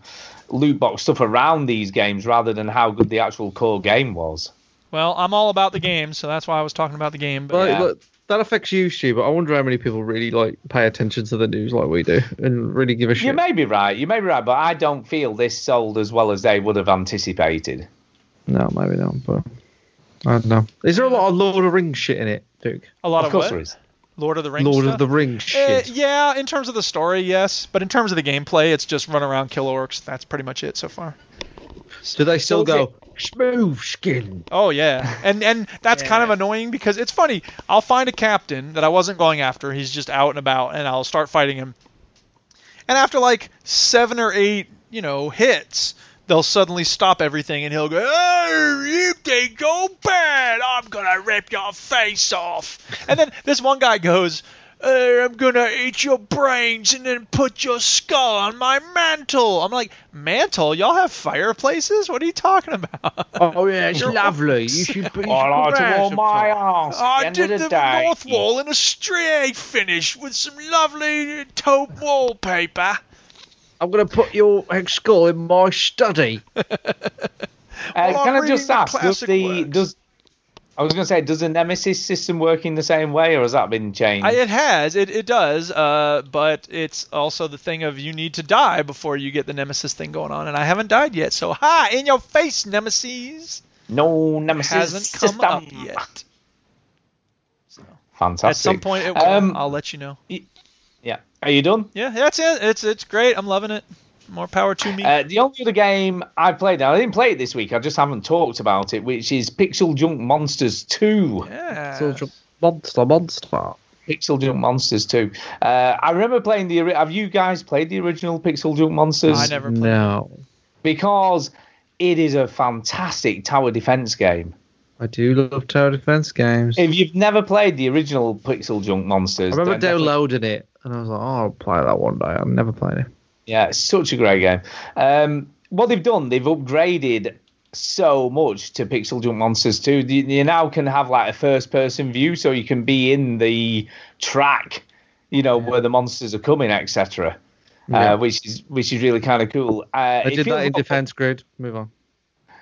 loot box stuff around these games rather than how good the actual core game was. Well, I'm all about the game, so that's why I was talking about the game. But well, yeah. look, that affects you, Stu, but I wonder how many people really like pay attention to the news like we do and really give a shit. You may be right. You may be right, but I don't feel this sold as well as they would have anticipated. No, maybe not, but I don't know. Is there a lot of Lord of the Rings shit in it, Duke? A lot of, of course what? There is. Lord of the Rings Lord stuff? of the Rings shit. Uh, yeah, in terms of the story, yes. But in terms of the gameplay, it's just run around, kill orcs. That's pretty much it so far. Do they still go, smooth skin? Oh, yeah. And and that's yeah. kind of annoying because it's funny. I'll find a captain that I wasn't going after. He's just out and about, and I'll start fighting him. And after, like, seven or eight, you know, hits, they'll suddenly stop everything, and he'll go, oh, you can go bad. I'm going to rip your face off. And then this one guy goes, Uh, I'm going to eat your brains and then put your skull on my mantle. I'm like, mantle? Y'all have fireplaces? What are you talking about? Oh, yeah, it's lovely. You should put oh, your my ass. I did the, the north wall in a striate finish with some lovely taupe wallpaper. I'm going to put your skull in my study. well, uh, can I just ask, does the... Does, I was going to say, does the Nemesis system work in the same way, or has that been changed? It has. It it does, uh, but it's also the thing of you need to die before you get the Nemesis thing going on, and I haven't died yet, so ha! In your face, Nemesis! No Nemesis it hasn't come system. up yet. So, fantastic. At some point it will. Um, I'll let you know. Yeah. Are you done? Yeah, that's it. It's, it's great. I'm loving it. more power to me. Uh, the only other game I played, now I didn't play it this week, I just haven't talked about it, which is Pixel Junk Monsters two. Yeah. Pixel Junk Monster Monster. Pixel Junk Monsters two. Uh, I remember playing the... Have you guys played the original Pixel Junk Monsters? I never played No. it. Because it is a fantastic tower defense game. I do love tower defense games. If you've never played the original Pixel Junk Monsters... I remember downloading definitely... it, and I was like, oh, I'll play that one day. I've never played it. Yeah, it's such a great game. Um, what they've done, they've upgraded so much to Pixel Junk Monsters two. You, you now can have like a first-person view, so you can be in the track, you know, yeah. where the monsters are coming, et cetera. Yeah. Uh, which is which is really kind of cool. Uh, I did that in Defense Grid. Move on.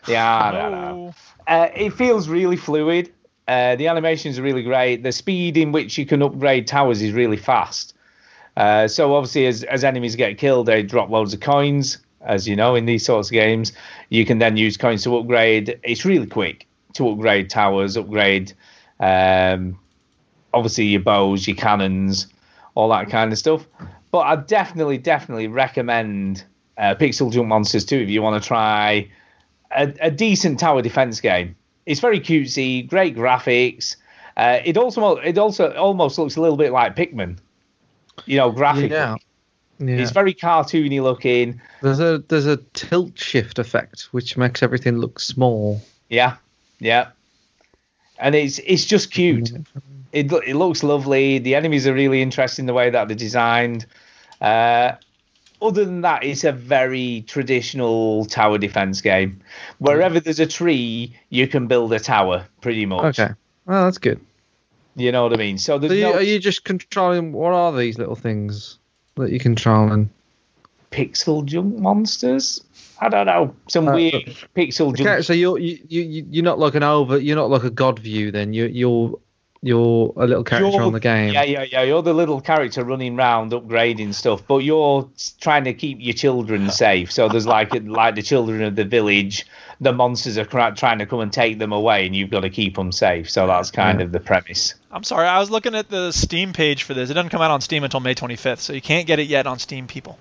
Yeah, I don't know. Uh, it feels really fluid. Uh, the animations are really great. The speed in which you can upgrade towers is really fast. Uh, so obviously, as as enemies get killed, they drop loads of coins. As you know, in these sorts of games, you can then use coins to upgrade. It's really quick to upgrade towers, upgrade um, obviously your bows, your cannons, all that kind of stuff. But I definitely, definitely recommend uh, Pixel Junk Monsters two if you want to try a, a decent tower defense game. It's very cutesy, great graphics. Uh, it also it also almost looks a little bit like Pikmin, you know, graphically. Yeah. Yeah. It's very cartoony looking. There's a there's a tilt shift effect which makes everything look small. Yeah, yeah, and it's it's just cute. It it looks lovely. The enemies are really interesting the way that they're designed. Uh, other than that, it's a very traditional tower defense game. Wherever there's a tree, you can build a tower, pretty much. Okay, well that's good. You know what I mean? So, so you, no... are you just controlling? What are these little things that you control? And pixel junk monsters? I don't know. Some uh, weird pixel okay, junk. So you're you you you're not like an over. You're not like a god view. Then you you're you're a little character you're, on the game. Yeah, yeah, yeah. You're the little character running round upgrading stuff, but you're trying to keep your children safe. So there's like like the children of the village. The monsters are trying to come and take them away, and you've got to keep them safe. So that's kind yeah. of the premise. I'm sorry, I was looking at the Steam page for this. It doesn't come out on Steam until May twenty-fifth, so you can't get it yet on Steam, people.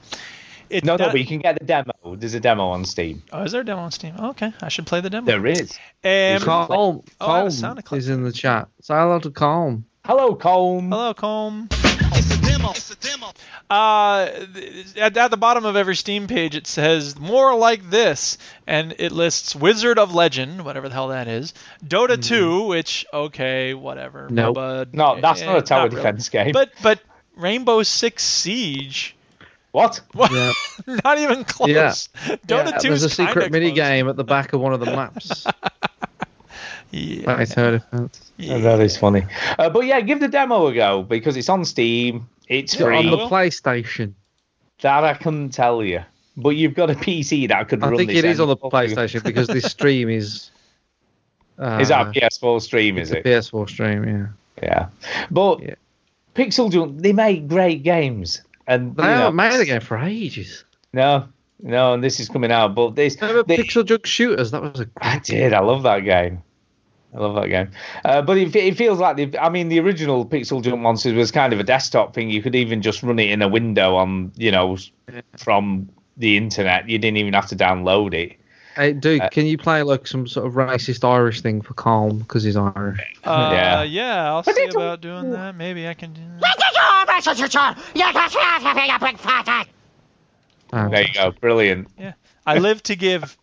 It no, does... no, but you can get the demo. There's a demo on Steam. Oh, is there a demo on Steam? Oh, okay, I should play the demo. There is. Um, Colm, oh, Colm is in the chat. Say hello to Colm. Hello, Colm. Hello, Colm. It's the demo. It's the demo. Uh, at, at the bottom of every Steam page, it says more like this, and it lists Wizard of Legend, whatever the hell that is, Dota mm. two, which okay, whatever. No, nope. no, that's eh, not a tower not defense really. game. But but Rainbow Six Siege. What? What? Yeah. Not even close. Yeah. Dota yeah, two. There's a secret mini game at the back of one of the maps. Yeah. That is tower defense. Yeah. That is funny. Uh, but yeah, give the demo a go because it's on Steam. It's free. On the PlayStation. That I couldn't tell you. But you've got a P C that could I run this. I think it end. is on the PlayStation because this stream is... Uh, is that a P S four stream, is it? P S four stream, yeah. Yeah. But yeah. Pixel Junk, they make great games. And They haven't made a game for ages. No. No, and this is coming out. But this... I remember they, Pixel Junk Shooters. That was a great I did. Game. I love that game. I love that game. Uh, but it, it feels like, the, I mean, the original Pixel Junk Monsters was kind of a desktop thing. You could even just run it in a window on, you know, from the internet. You didn't even have to download it. Hey, dude, uh, can you play, like, some sort of racist Irish thing for Colm because he's Irish? Uh, yeah. yeah, I'll see about doing that. Maybe I can do that. Oh, there you go. Brilliant. Yeah. I live to give...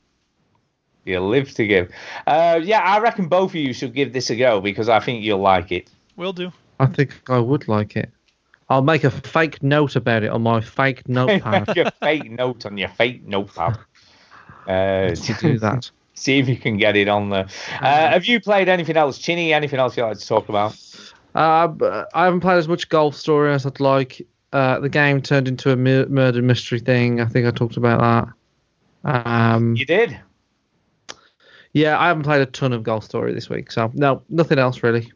You live to give. Uh, yeah, I reckon both of you should give this a go because I think you'll like it. Will do. I think I would like it. I'll make a fake note about it on my fake notepad. Your fake note on your fake notepad. Uh, to do that. See if you can get it on there. Uh, have you played anything else, Chinny? Anything else you'd like to talk about? Uh, I haven't played as much Golf Story as I'd like. Uh, the game turned into a murder mystery thing. I think I talked about that. Um, you did? Yeah, I haven't played a ton of Golf Story this week, so no, nothing else really.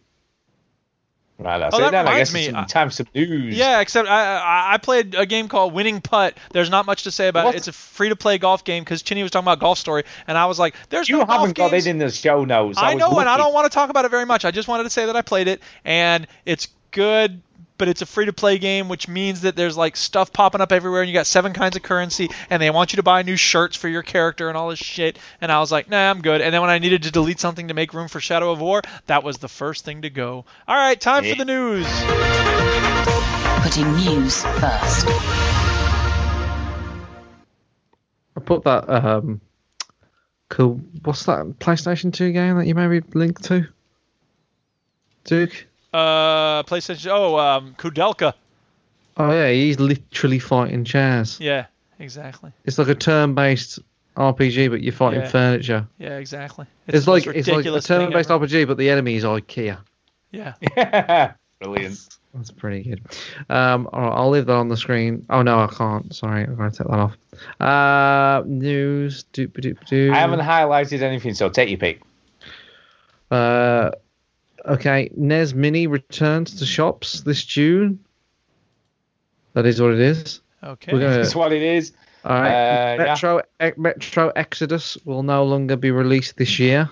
Right, that's oh, that it then. I guess me. It's time for some news. Yeah, except I I played a game called Winning Putt. There's not much to say about what? it. It's a free-to-play golf game because Chinny was talking about Golf Story, and I was like, there's you no golf You haven't got it in the show notes. I, I know, looking. and I don't want to talk about it very much. I just wanted to say that I played it, and it's good, but it's a free-to-play game, which means that there's like stuff popping up everywhere, and you got seven kinds of currency, and they want you to buy new shirts for your character and all this shit. And I was like, nah, I'm good. And then when I needed to delete something to make room for Shadow of War, that was the first thing to go. All right, time yeah. for the news. Putting news first. I put that. Um, cool. What's that PlayStation two game that you maybe linked to, Duke? Uh, PlayStation. Oh, um, Koudelka. Oh yeah, he's literally fighting chairs. Yeah, exactly. It's like a turn-based R P G, but you're fighting yeah. furniture. Yeah, exactly. It's, it's like it's like a turn-based R P G, but the enemy is IKEA. Yeah. Yeah. Brilliant. That's, that's pretty good. Um, all right, I'll leave that on the screen. Oh no, I can't. Sorry, I'm gonna take that off. Uh, news. Doop doop doop. I haven't highlighted anything, so take your pick. Uh. Okay, N E S Mini returns to shops this June. That is what it is. Okay, gonna... that's what it is. All right, uh, Metro yeah. e- Metro Exodus will no longer be released this year.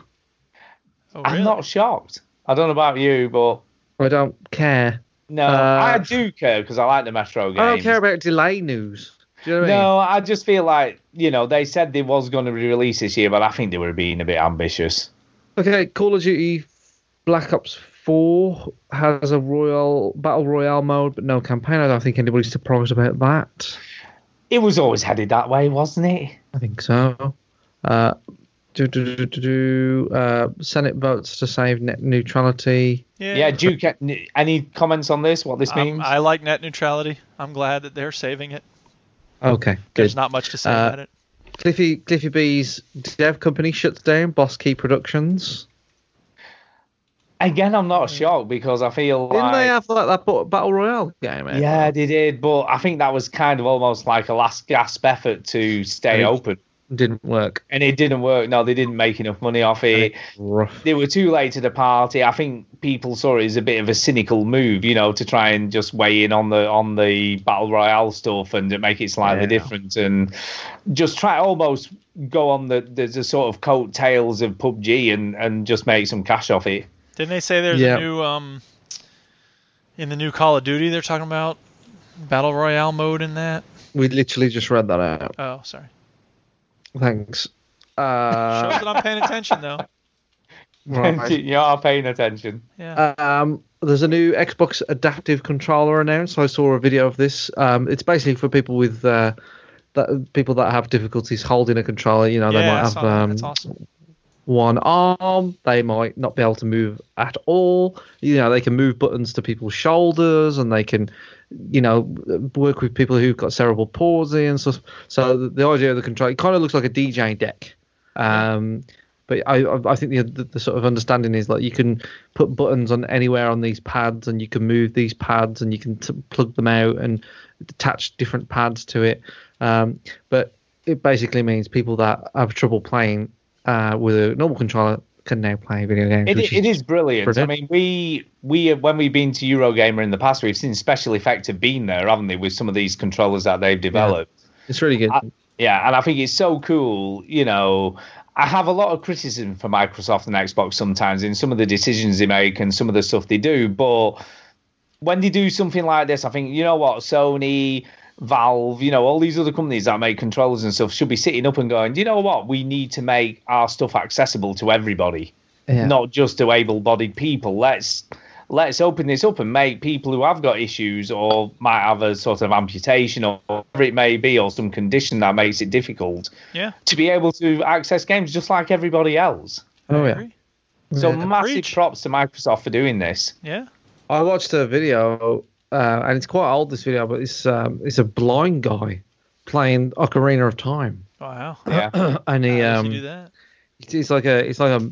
Oh, really? I'm not shocked. I don't know about you, but I don't care. No, uh, I do care because I like the Metro games. I don't care about delay news. Do you know what no, I mean? I just feel like, you know, they said they was going to be released this year, but I think they were being a bit ambitious. Okay, Call of Duty Black Ops four has a royal battle royale mode, but no campaign. I don't think anybody's surprised about that. It was always headed that way, wasn't it? I think so. Uh, do, do, do, do, do, uh, Senate votes to save net neutrality. Yeah, yeah Duke, any comments on this? What this um, means? I like net neutrality. I'm glad that they're saving it. Okay, there's good. Not much to say uh, about it. Cliffy Cliffy B's dev company shuts down. Boss Key Productions. Again, I'm not shocked because I feel Didn't like... Didn't they have like that Battle Royale game? Anyway? Yeah, they did, but I think that was kind of almost like a last gasp effort to stay it open. Didn't work. And it didn't work. No, they didn't make enough money off it. Rough. They were too late to the party. I think people saw it as a bit of a cynical move, you know, to try and just weigh in on the on the Battle Royale stuff and to make it slightly yeah. different and just try almost go on the, the, the sort of coattails of P U B G and, and just make some cash off it. Didn't they say there's yeah. a new, um, in the new Call of Duty, they're talking about Battle Royale mode in that? We literally just read that out. Oh, sorry. Thanks. Uh, shows that I'm paying attention, though. Right. You are paying attention. Yeah. Um, there's a new Xbox adaptive controller announced. I saw a video of this. Um, it's basically for people with uh, that people that have difficulties holding a controller. You know, yeah, they might I have. Saw that. Um, That's awesome. One arm, they might not be able to move at all. You know, they can move buttons to people's shoulders, and they can, you know, work with people who've got cerebral palsy and stuff. So the, the idea of the control, it kind of looks like a D J deck. Um, but I, I think the, the, the sort of understanding is like you can put buttons on anywhere on these pads, and you can move these pads, and you can t- plug them out and attach different pads to it. Um, but it basically means people that have trouble playing Uh, with a normal controller can now play video games. It, is, it is brilliant. Brilliant. I mean, we we have, when we've been to Eurogamer in the past, we've seen special effects have been there, haven't they, with some of these controllers that they've developed. Yeah, it's really good. I, yeah, and I think it's so cool. You know, I have a lot of criticism for Microsoft and Xbox sometimes in some of the decisions they make and some of the stuff they do. But when they do something like this, I think, you know what, Sony, Valve, you know, all these other companies that make controllers and stuff should be sitting up and going, you know what, we need to make our stuff accessible to everybody, yeah. not just to able-bodied people. Let's let's open this up and make people who have got issues or might have a sort of amputation or whatever it may be or some condition that makes it difficult yeah. to be able to access games just like everybody else. Oh, yeah. So yeah. massive Preach. props to Microsoft for doing this. Yeah. I watched a video... Uh, and it's quite old, this video, but it's um, it's a blind guy playing Ocarina of Time. Wow! Yeah. And he How um, does he do that? It's like a it's like a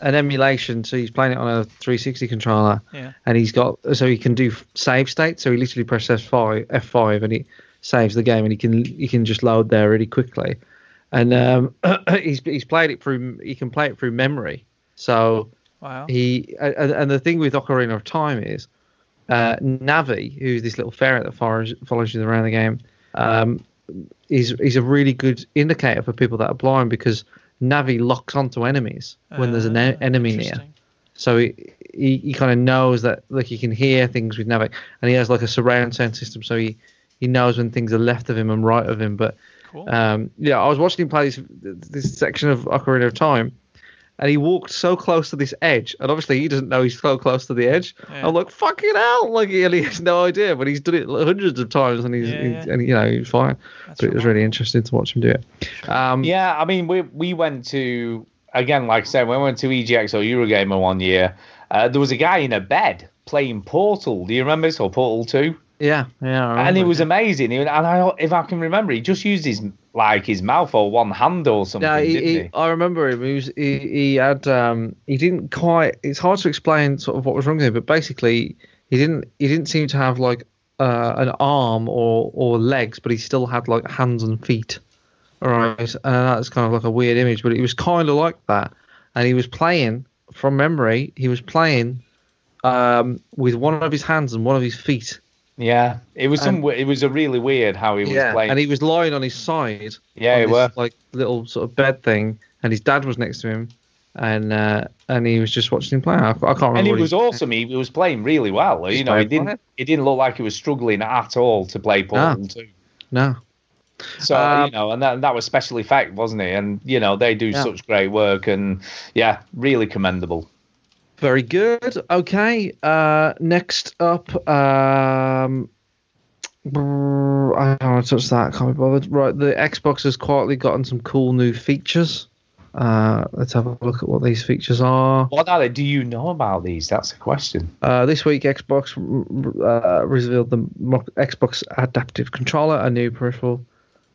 an emulation. So he's playing it on a three sixty controller. Yeah. And he's got so he can do save state. So he literally presses F five, F five, and he saves the game, and he can he can just load there really quickly. And um, he's he's played it through. He can play it through memory. So wow. He and, and the thing with Ocarina of Time is. Uh, Navi, who's this little ferret that follows, follows you around the game, um, is is a really good indicator for people that are blind because Navi locks onto enemies when uh, there's an e- enemy near. So he he, he kind of knows that, like, he can hear things we've never, and he has like a surround sound system, so he, he knows when things are left of him and right of him. But cool. um, yeah, I was watching him play this this section of Ocarina of Time, and he walked so close to this edge, and obviously he doesn't know he's so close to the edge. Yeah. I'm like, fucking hell! Like, he has no idea, but he's done it hundreds of times, and he's, yeah, yeah. he's and you know, he's fine. That's but right. It was really interesting to watch him do it. Um, yeah, I mean, we we went to again, like I said, we went to E G X or Eurogamer one year. Uh, there was a guy in a bed playing Portal. Do you remember this, or Portal two? Yeah, yeah. And it was amazing. He, and I, if I can remember, he just used his like his mouth or one hand or something. Yeah, he, didn't he? He, I remember him. He was he, he had um he didn't quite. It's hard to explain sort of what was wrong with him, but basically he didn't he didn't seem to have like uh, an arm or or legs, but he still had like hands and feet. All right, and that's kind of like a weird image, but it was kind of like that. And he was playing from memory. He was playing um with one of his hands and one of his feet. Yeah, it was and, some. It was a really weird how he was yeah, playing. And he was lying on his side. Yeah, he was like little sort of bed thing, and his dad was next to him, and uh, and he was just watching him play. I, I can't remember. And it was he, awesome. He was playing really well. You know, he didn't. It. It didn't look like he was struggling at all to play Portal two. No. So um, you know, and that, and that was special effect, wasn't it? And you know, they do yeah. such great work, and yeah, really commendable. Very good. Okay. Uh, next up, um, I don't want to touch that. Can't be bothered. Right. The Xbox has quietly gotten some cool new features. Uh, let's have a look at what these features are. What are they? Do you know about these? That's the question. Uh, this week, Xbox uh, revealed the Xbox Adaptive Controller, a new peripheral.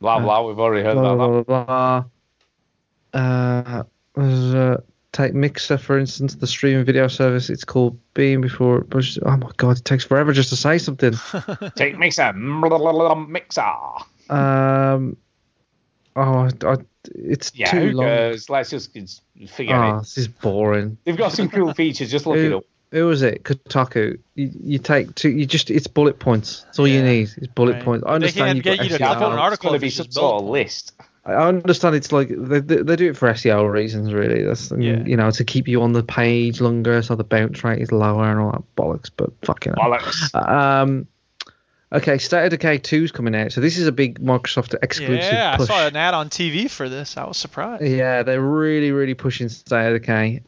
Blah, blah. Uh, we've already heard blah, about blah, that. Blah, blah, blah. Uh, Take Mixer, for instance, the streaming video service. It's called Beam before it pushes. Oh my god, it takes forever just to say something. Take Mixer, Mixer. Um, oh, I, it's yeah, too long. Goes? Let's just figure oh, it. This is boring. They've got some cool features. Just look who, it up. Who was it? Kotaku. You, you take two. You just it's bullet points. That's all yeah. you need. It's bullet right. points. I understand. They can't get you to an article. It's going to be some sort of list. I understand it's like they, they do it for S E O reasons, really. That's yeah. you know, to keep you on the page longer, so the bounce rate is lower and all that bollocks. But fucking bollocks. Um, okay, State of Decay two is coming out, so this is a big Microsoft exclusive. Yeah, push. I saw an ad on T V for this. I was surprised. Yeah, they're really, really pushing State of Decay.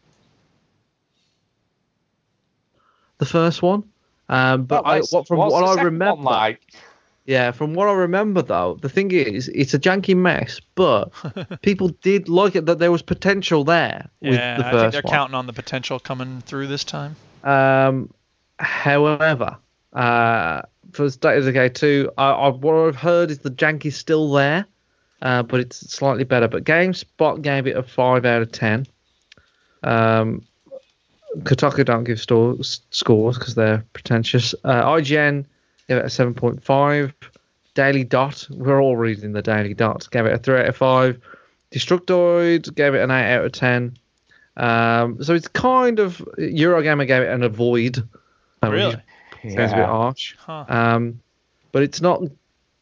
The first one, um, but well, I, what, from what I remember. Like? Yeah, from what I remember, though, the thing is, it's a janky mess, but people did like it, that there was potential there with yeah, the first one. I think they're one. counting on the potential coming through this time. Um, however, uh, for State of Decay two, I, I, what I've heard is the jank is still there, uh, but it's slightly better. But GameSpot gave it a five out of ten. Um, Kotaku don't give store, scores because they're pretentious. Uh, I G N... gave it a seven point five. Daily Dot, we're all reading the Daily Dot, gave it a three out of five. Destructoid gave it an eight out of ten. Um, so it's kind of, Eurogamer gave it an avoid. Really? Yeah. Sounds a bit harsh. Huh. Um, but it's not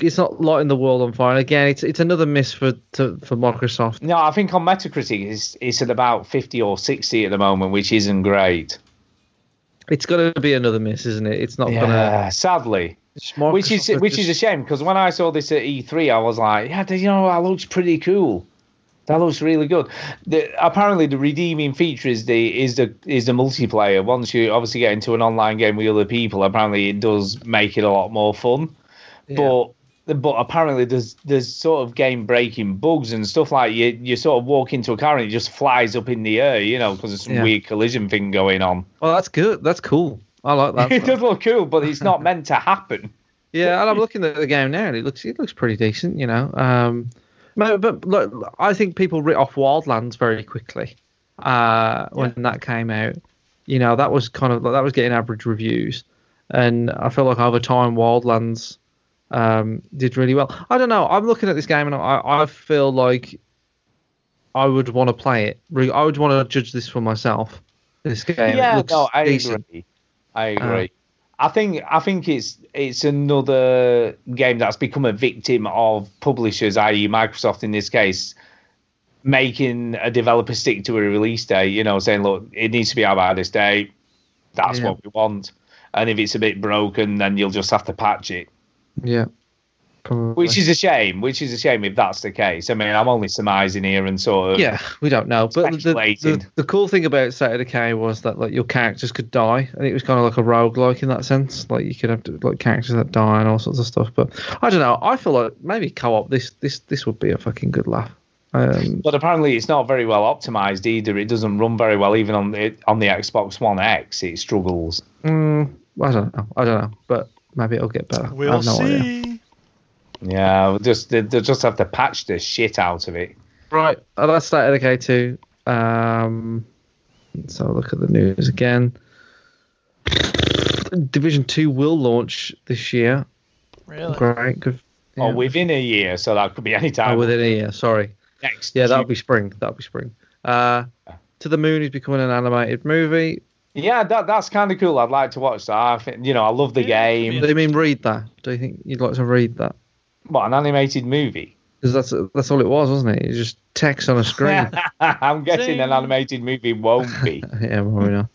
it's not lighting the world on fire. Again, it's it's another miss for to, for Microsoft. No, I think on Metacritic it's, it's at about fifty or sixty at the moment, which isn't great. It's going to be another miss, isn't it? It's not yeah, going to... sadly. Which is which just... is a shame, because when I saw this at E three, I was like, yeah, you know, that looks pretty cool. That looks really good. The, apparently, the redeeming feature is the is the, is the multiplayer. Once you obviously get into an online game with other people, apparently it does make it a lot more fun. Yeah. But... But apparently there's there's sort of game-breaking bugs and stuff like you you sort of walk into a car and it just flies up in the air, you know, because there's some yeah. weird collision thing going on. Well, that's good. That's cool. I like that. It does look cool, but it's not meant to happen. Yeah, and I'm looking at the game now and it looks it looks pretty decent, you know. Um, but look, I think people writ off Wildlands very quickly uh, when yeah. that came out. You know, that was kind of that was getting average reviews, and I feel like over time Wildlands. Um, did really well. I don't know. I'm looking at this game and I, I feel like I would want to play it. I would want to judge this for myself. This game. Yeah, it looks no, I decent. agree. I agree. Um, I think I think it's it's another game that's become a victim of publishers, that is, Microsoft in this case, making a developer stick to a release date, you know, saying, look, it needs to be out by this date. That's yeah. what we want. And if it's a bit broken, then you'll just have to patch it. Yeah. Probably. Which is a shame. Which is a shame if that's the case. I mean, I'm only surmising here and sort of. Yeah, we don't know. But the, the, the cool thing about State of Decay was that like your characters could die, and it was kind of like a roguelike in that sense. Like you could have to, like characters that die and all sorts of stuff. But I don't know. I feel like maybe co-op this this this would be a fucking good laugh. Um, but apparently it's not very well optimized either. It doesn't run very well even on the on the Xbox One X. It struggles. Mm, I don't know. I don't know. But maybe it'll get better. We'll I have no see. Idea. Yeah, we'll just they'll just have to patch the shit out of it. Right, oh, that's State of Decay two. Um, let's have a look at the news again. Division two will launch this year. Really? Great. Good, yeah. Oh, within a year, so that could be any time. Oh, within a year, sorry. Next. Yeah, that'll be spring. That'll be spring. Uh, To the Moon is becoming an animated movie. Yeah, that that's kind of cool. I'd like to watch that. I think, you know, I love the game. What do you mean read that? Do you think you'd like to read that? What, an animated movie? Because that's that's all it was, wasn't it? It was just text on a screen. I'm guessing See? an animated movie won't be. Yeah, probably not.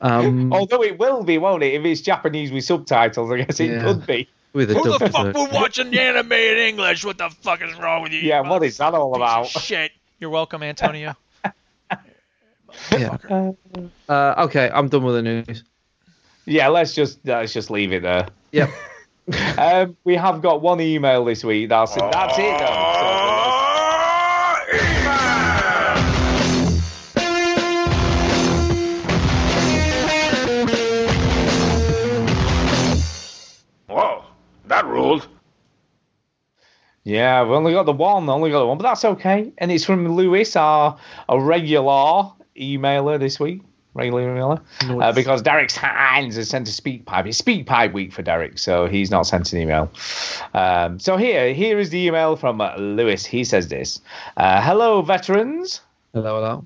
Um, Although it will be, won't it? If it's Japanese with subtitles, I guess it yeah. could be. With Who the fuck will watch an anime in English? What the fuck is wrong with you? Yeah, what is that all about? Shit. You're welcome, Antonio. Yeah. Uh, okay, I'm done with the news. Yeah, let's just let's just leave it there. Yep. um, we have got one email this week. That's it. That's it. Though. So, email. Whoa, that ruled. Yeah, we only got the one. Only got the one, but that's okay. And it's from Lewis, our a regular emailer this week. Regular Miller, nice. uh, because Derek's hands has sent a speak pipe. It's speak pipe week for Derek, so he's not sent an email. Um, so here, here is the email from uh, Lewis. He says this: uh, "Hello, veterans. Hello, hello.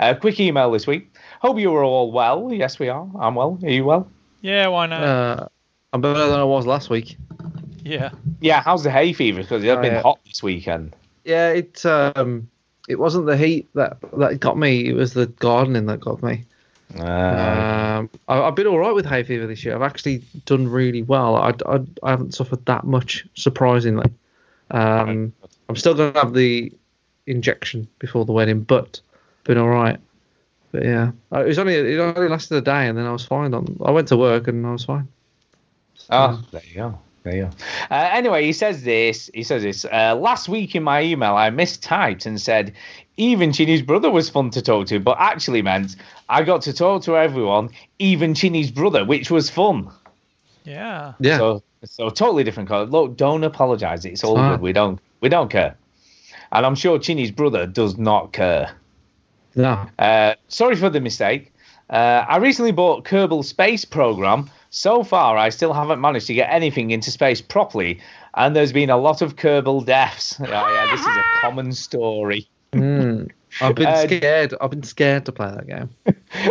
A uh, quick email this week. Hope you are all well. Yes, we are. I'm well. Are you well? Yeah, why not? Uh, I'm better than I was last week. Yeah. Yeah. How's the hay fever? Because it's oh, been yeah. hot this weekend. Yeah, it's." Um... It wasn't the heat that, that got me. It was the gardening that got me. Uh, um, I, I've been all right with hay fever this year. I've actually done really well. I, I, I haven't suffered that much, surprisingly. Um, I'm still going to have the injection before the wedding, but been all right. But yeah, it was only it only lasted a day, and then I was fine. On I went to work and I was fine. So, oh, there you go. Uh, anyway, he says this. He says this. Uh, Last week in my email, I mistyped and said, even Chinny's brother was fun to talk to, but actually meant I got to talk to everyone, even Chinny's brother, which was fun. Yeah. Yeah. So, so totally different color. Look, don't apologize. It's all ah. good. We don't, we don't care. And I'm sure Chinny's brother does not care. No. Uh, sorry for the mistake. Uh, I recently bought Kerbal Space Program. So far, I still haven't managed to get anything into space properly, and there's been a lot of Kerbal deaths. Oh, yeah, this is a common story. Mm, I've been uh, scared. I've been scared to play that game.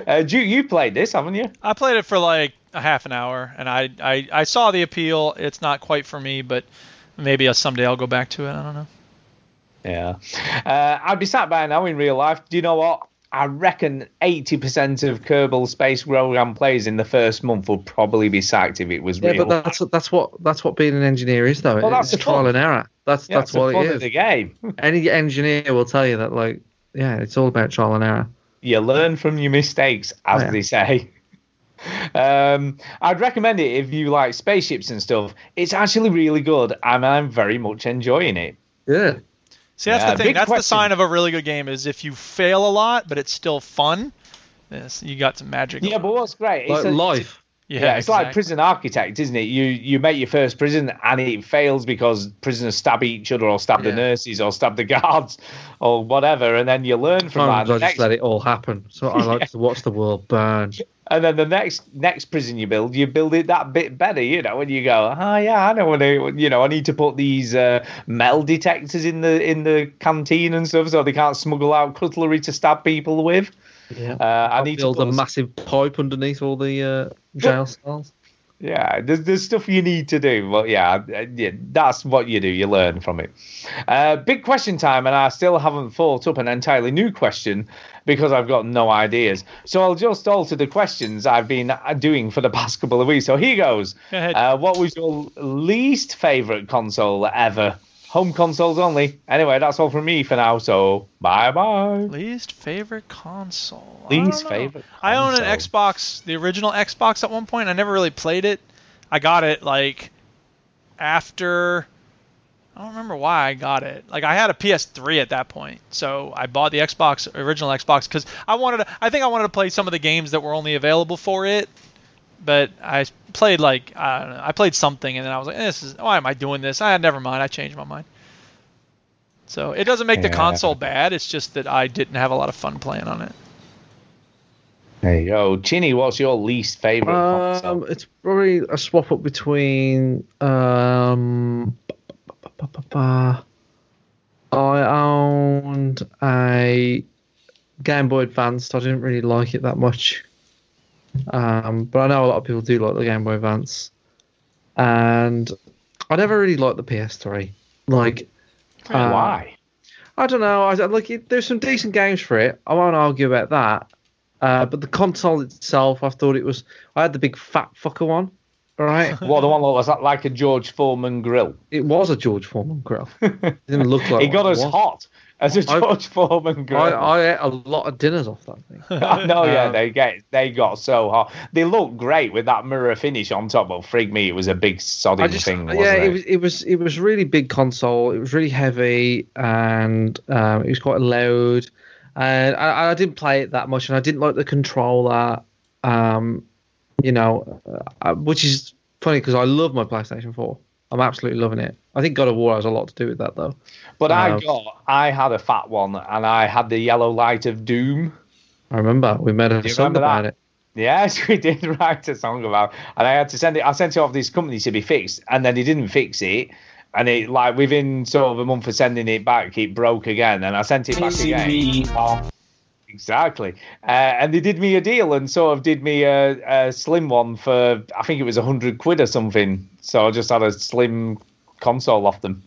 Uh, you, you played this, haven't you? I played it for like a half an hour, and I, I, I saw the appeal. It's not quite for me, but maybe someday I'll go back to it. I don't know. Yeah. Uh, I'd be sat by now in real life. Do you know what? I reckon eighty percent of Kerbal Space Program players in the first month would probably be sacked if it was yeah, real. Yeah, but that's that's what that's what being an engineer is, though. Well, that's it's a trial and error. That's yeah, that's what it is. It's the fun of the game. Any engineer will tell you that, like, yeah, it's all about trial and error. You learn from your mistakes, as yeah. they say. Um, I'd recommend it if you like spaceships and stuff. It's actually really good, and I'm very much enjoying it. Yeah. See, that's yeah, the thing. That's question. The sign of a really good game is if you fail a lot, but it's still fun. Yes, you got some magic. Yeah, but what's great? Like it's a, life. Yeah, yeah it's exactly. like Prison Architect, isn't it? You you make your first prison and it fails because prisoners stab each other or stab yeah. the nurses or stab the guards or whatever, and then you learn from Sometimes that. I just next... let it all happen. So I like yeah. to watch the world burn. And then the next next prison you build, you build it that bit better, you know. When you go, oh yeah, I don't want to, you know, I need to put these uh, metal detectors in the in the canteen and stuff, so they can't smuggle out cutlery to stab people with. Yeah, uh, I need build to build a massive pipe underneath all the uh, jail cells. Yeah, there's there's stuff you need to do, but yeah, yeah, that's what you do. You learn from it. Uh, big question time, and I still haven't thought up an entirely new question because I've got no ideas. So I'll just alter the questions I've been doing for the past couple of weeks. So here goes. Go ahead. Uh, what was your least favourite console ever? Home consoles only. Anyway, that's all from me for now. So bye bye. Least favorite console. Least favorite. Console. I own an Xbox, the original Xbox at one point. I never really played it. I got it like after. I don't remember why I got it. Like I had a P S three at that point, so I bought the Xbox, original Xbox, because I wanted. To, I think I wanted to play some of the games that were only available for it. But I played like I don't know. I played something, and then I was like, "This is why am I doing this?" I never mind. I changed my mind. So it doesn't make yeah. the console bad. It's just that I didn't have a lot of fun playing on it. There you go, Chinny. What's your least favorite um, console? It's probably a swap up between. Um, I owned a Game Boy Advance. So I didn't really like it that much. Um, but I know a lot of people do like the Game Boy Advance, and I never really liked the P S three. Like, uh, why? I don't know. I like it, there's some decent games for it. I won't argue about that. Uh, but the console itself, I thought it was. I had the big fat fucker one, right? Well, the one that was like a George Foreman grill. It was a George Foreman grill. It didn't look like. It got us hot. As a George I, Foreman grill. I, I ate a lot of dinners off that thing. I know, yeah, um, they get they got so hot. They looked great with that mirror finish on top, but frig me, it was a big sodding just, thing, wasn't yeah, it? Yeah, it, it was it was really big console. It was really heavy, and um, it was quite loud. And I, I didn't play it that much, and I didn't like the controller, um, you know, uh, which is funny because I love my PlayStation four. I'm absolutely loving it. I think God of War has a lot to do with that, though. But um, I got, I had a fat one, and I had the yellow light of doom. I remember we made a song about that? it. Yes, we did write a song about it. And I had to send it. I sent it off to this company to be fixed, and then they didn't fix it. And it, like, within sort of a month of sending it back, it broke again, and I sent it back again. Oh, exactly. Uh, and they did me a deal and sort of did me a, a slim one for, I think it was a hundred quid or something. So I just had a slim console off them.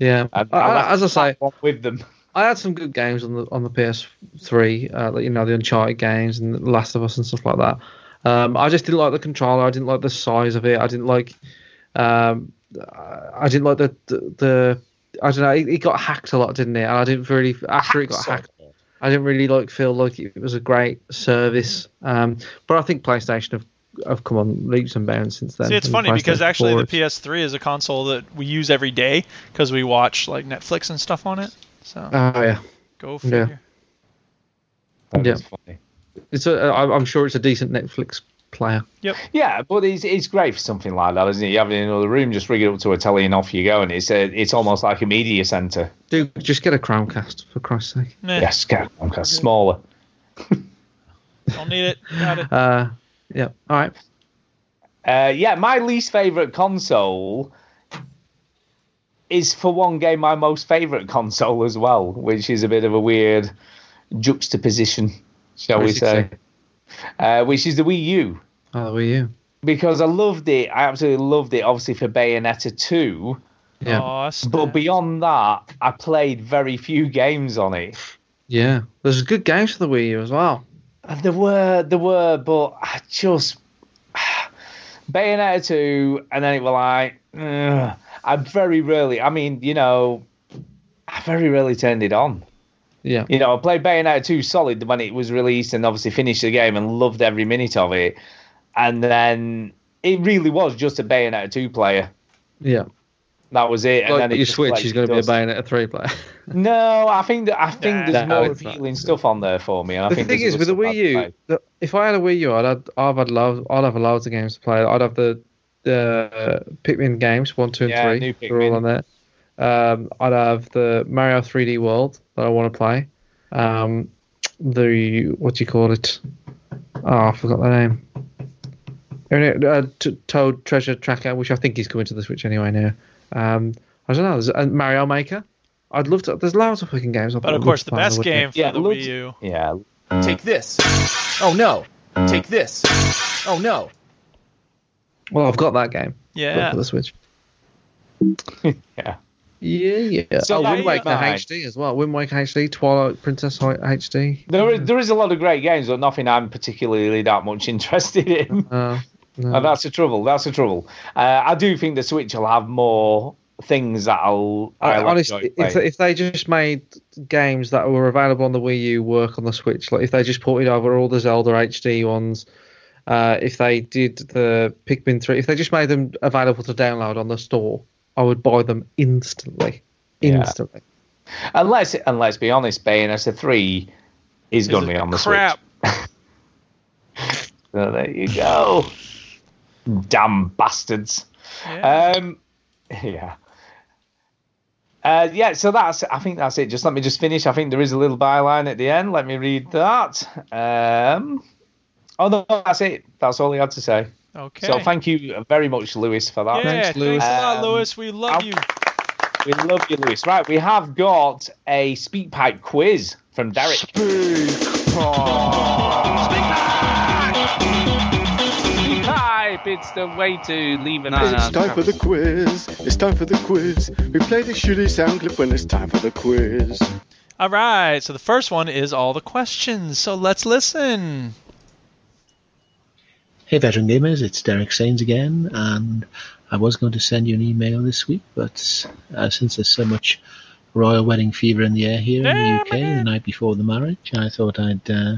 Yeah, I, I as I say, with them, I had some good games on the on the P S three, uh, you know, the Uncharted games and The Last of Us and stuff like that. Um, I just didn't like the controller. I didn't like the size of it. I didn't like, um, I didn't like the the, the I don't know. It, it got hacked a lot, didn't it? And I didn't really after it got hacked. I didn't really like feel like it was a great service. Um, but I think PlayStation have. I've come on leaps and bounds since then. See, it's funny because actually the P S three is a console that we use every day because we watch like Netflix and stuff on it. So oh yeah, go figure. Yeah, that's funny. It's a, I'm sure it's a decent Netflix player. Yep. Yeah, but it's it's great for something like that, isn't it? You have it in another room, just rig it up to a telly and off you go, and it's a, it's almost like a media centre. Dude, just get a Chromecast for Christ's sake. Nah. Yes, get a Chromecast, smaller. Don't need it. Got it. Uh, Yeah. All right. Uh, yeah, my least favorite console is for one game my most favorite console as well, which is a bit of a weird juxtaposition, shall we say? Uh, which is the Wii U. Oh, the Wii U. Because I loved it. I absolutely loved it. Obviously for Bayonetta two. Yeah. Oh, but beyond that, I played very few games on it. Yeah, there's good games for the Wii U as well. There were, there were, but I just Bayonetta two, and then it was like, ugh, I very rarely, I mean, you know, I very rarely turned it on. Yeah. You know, I played Bayonetta two solid when it was released and obviously finished the game and loved every minute of it. And then it really was just a Bayonetta two player. Yeah. That was it. And like then your it just, Switch like, is going to be a Bayonetta three player. No, I think that I think yeah, there's more appealing stuff on there for me. And I the think thing is, with the Wii U, if I had a Wii U, I'd have, I'd have loads, I'd have loads of games to play. I'd have the the Pikmin games, one, two, and yeah, three. New Pikmin. They're all on there. Um, I'd have the Mario three D World that I want to play. Um, the what do you call it? Oh, I forgot the name. Uh, t- Toad Treasure Tracker, which I think is coming to the Switch anyway now. Um, I don't know. There's a Mario Maker. I'd love to. There's loads of fucking games. But of course, the best game for the Wii U. Yeah. Take this. Oh no. Take this. Oh no. Well, I've got that game. Yeah. For the Switch. yeah. Yeah, yeah. So oh, Wind Waker H D as well. Wind Waker H D, Twilight Princess H D. There, is, there is a lot of great games, but nothing I'm particularly that much interested in. Uh, no. And that's the trouble. That's the trouble. Uh, I do think the Switch will have more things that I'll. I, I'll honestly, if, if they just made games that were available on the Wii U work on the Switch, like if they just ported over all the Zelda H D ones. Uh, if they did the Pikmin three, if they just made them available to download on the store, I would buy them instantly. Instantly. Yeah. Unless, and let's be honest, Bayonetta three is going to be on the crap. Switch. So there you go. Damn bastards. Yeah. Um, yeah. Uh, yeah, so that's. I think that's it. Just let me just finish. I think there is a little byline at the end. Let me read that. Um... Oh, no, that's it. That's all he had to say. Okay. So thank you very much, Lewis, for that. Yeah, thanks, Lewis. Thanks a lot, Lewis. We love um, you. We love you, Lewis. Right, we have got a SpeakPipe quiz from Derek. SpeakPipe! SpeakPipe! It's the way to leave an answer. It's time for the quiz. It's time for the quiz. We play the shitty sound clip when it's time for the quiz. All right, so the first one is all the questions. So let's listen. Hey veteran gamers, it's Derek Sains again, and I was going to send you an email this week, but uh, since there's so much royal wedding fever in the air here in the U K the night before the marriage, I thought I'd uh,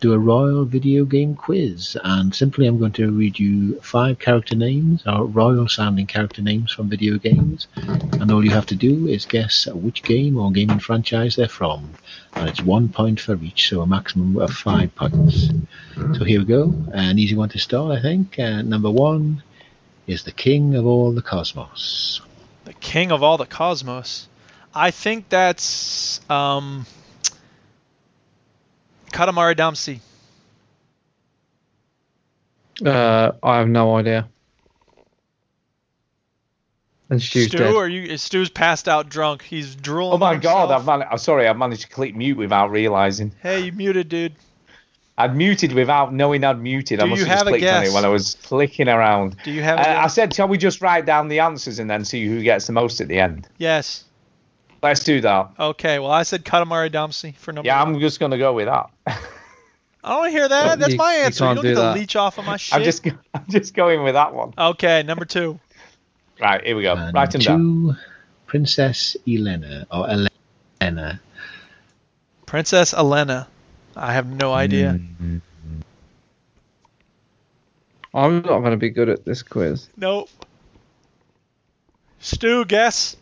do a royal video game quiz, and simply I'm going to read you five character names, or royal sounding character names from video games, and all you have to do is guess which game or gaming franchise they're from. And it's one point for each, so a maximum of five points. So here we go. An easy one to start, I think. Uh, number one is the King of All the Cosmos. The King of All the Cosmos? I think that's um, Katamari Damacy. Uh, I have no idea. And Stu's Stu, dead. Are you, Stu's passed out drunk. He's drooling. Oh my god! I've man- I'm sorry. I managed to click mute without realizing. Hey, you muted, dude. I'd muted without knowing I'd muted. Do I must have, have just clicked on it when I was clicking around. Do you have? Uh, I said, shall we just write down the answers and then see who gets the most at the end? Yes. Let's do that. Okay. Well, I said Katamari Damacy for number. Yeah, one. I'm just gonna go with that. I don't want to hear that. No, That's you, my answer. You, you don't do get that. to leech off of my shit. I'm just, I'm just going with that one. Okay, number two. Right, here we go. And right and down. Princess Elena or Elena. Princess Elena. I have no idea. Mm-hmm. I'm not going to be good at this quiz. Nope. Stu, guess.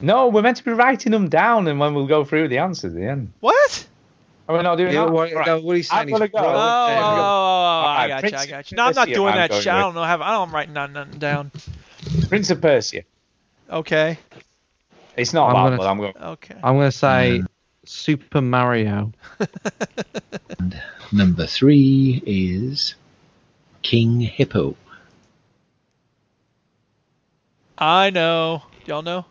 No, we're meant to be writing them down, and when we'll go through the answers at the end. What? Are we not doing yeah, that? What, right. no, what he's saying I'm gonna go. Oh, oh, oh, oh, I got you. I got you. No, I'm not doing that shit. I don't know. I don't writing nothing down. Prince of Persia. Okay. It's not I'm bad, gonna, but I'm going. Okay. I'm going to say mm. Super Mario. And number three is King Hippo. I know. Y'all know?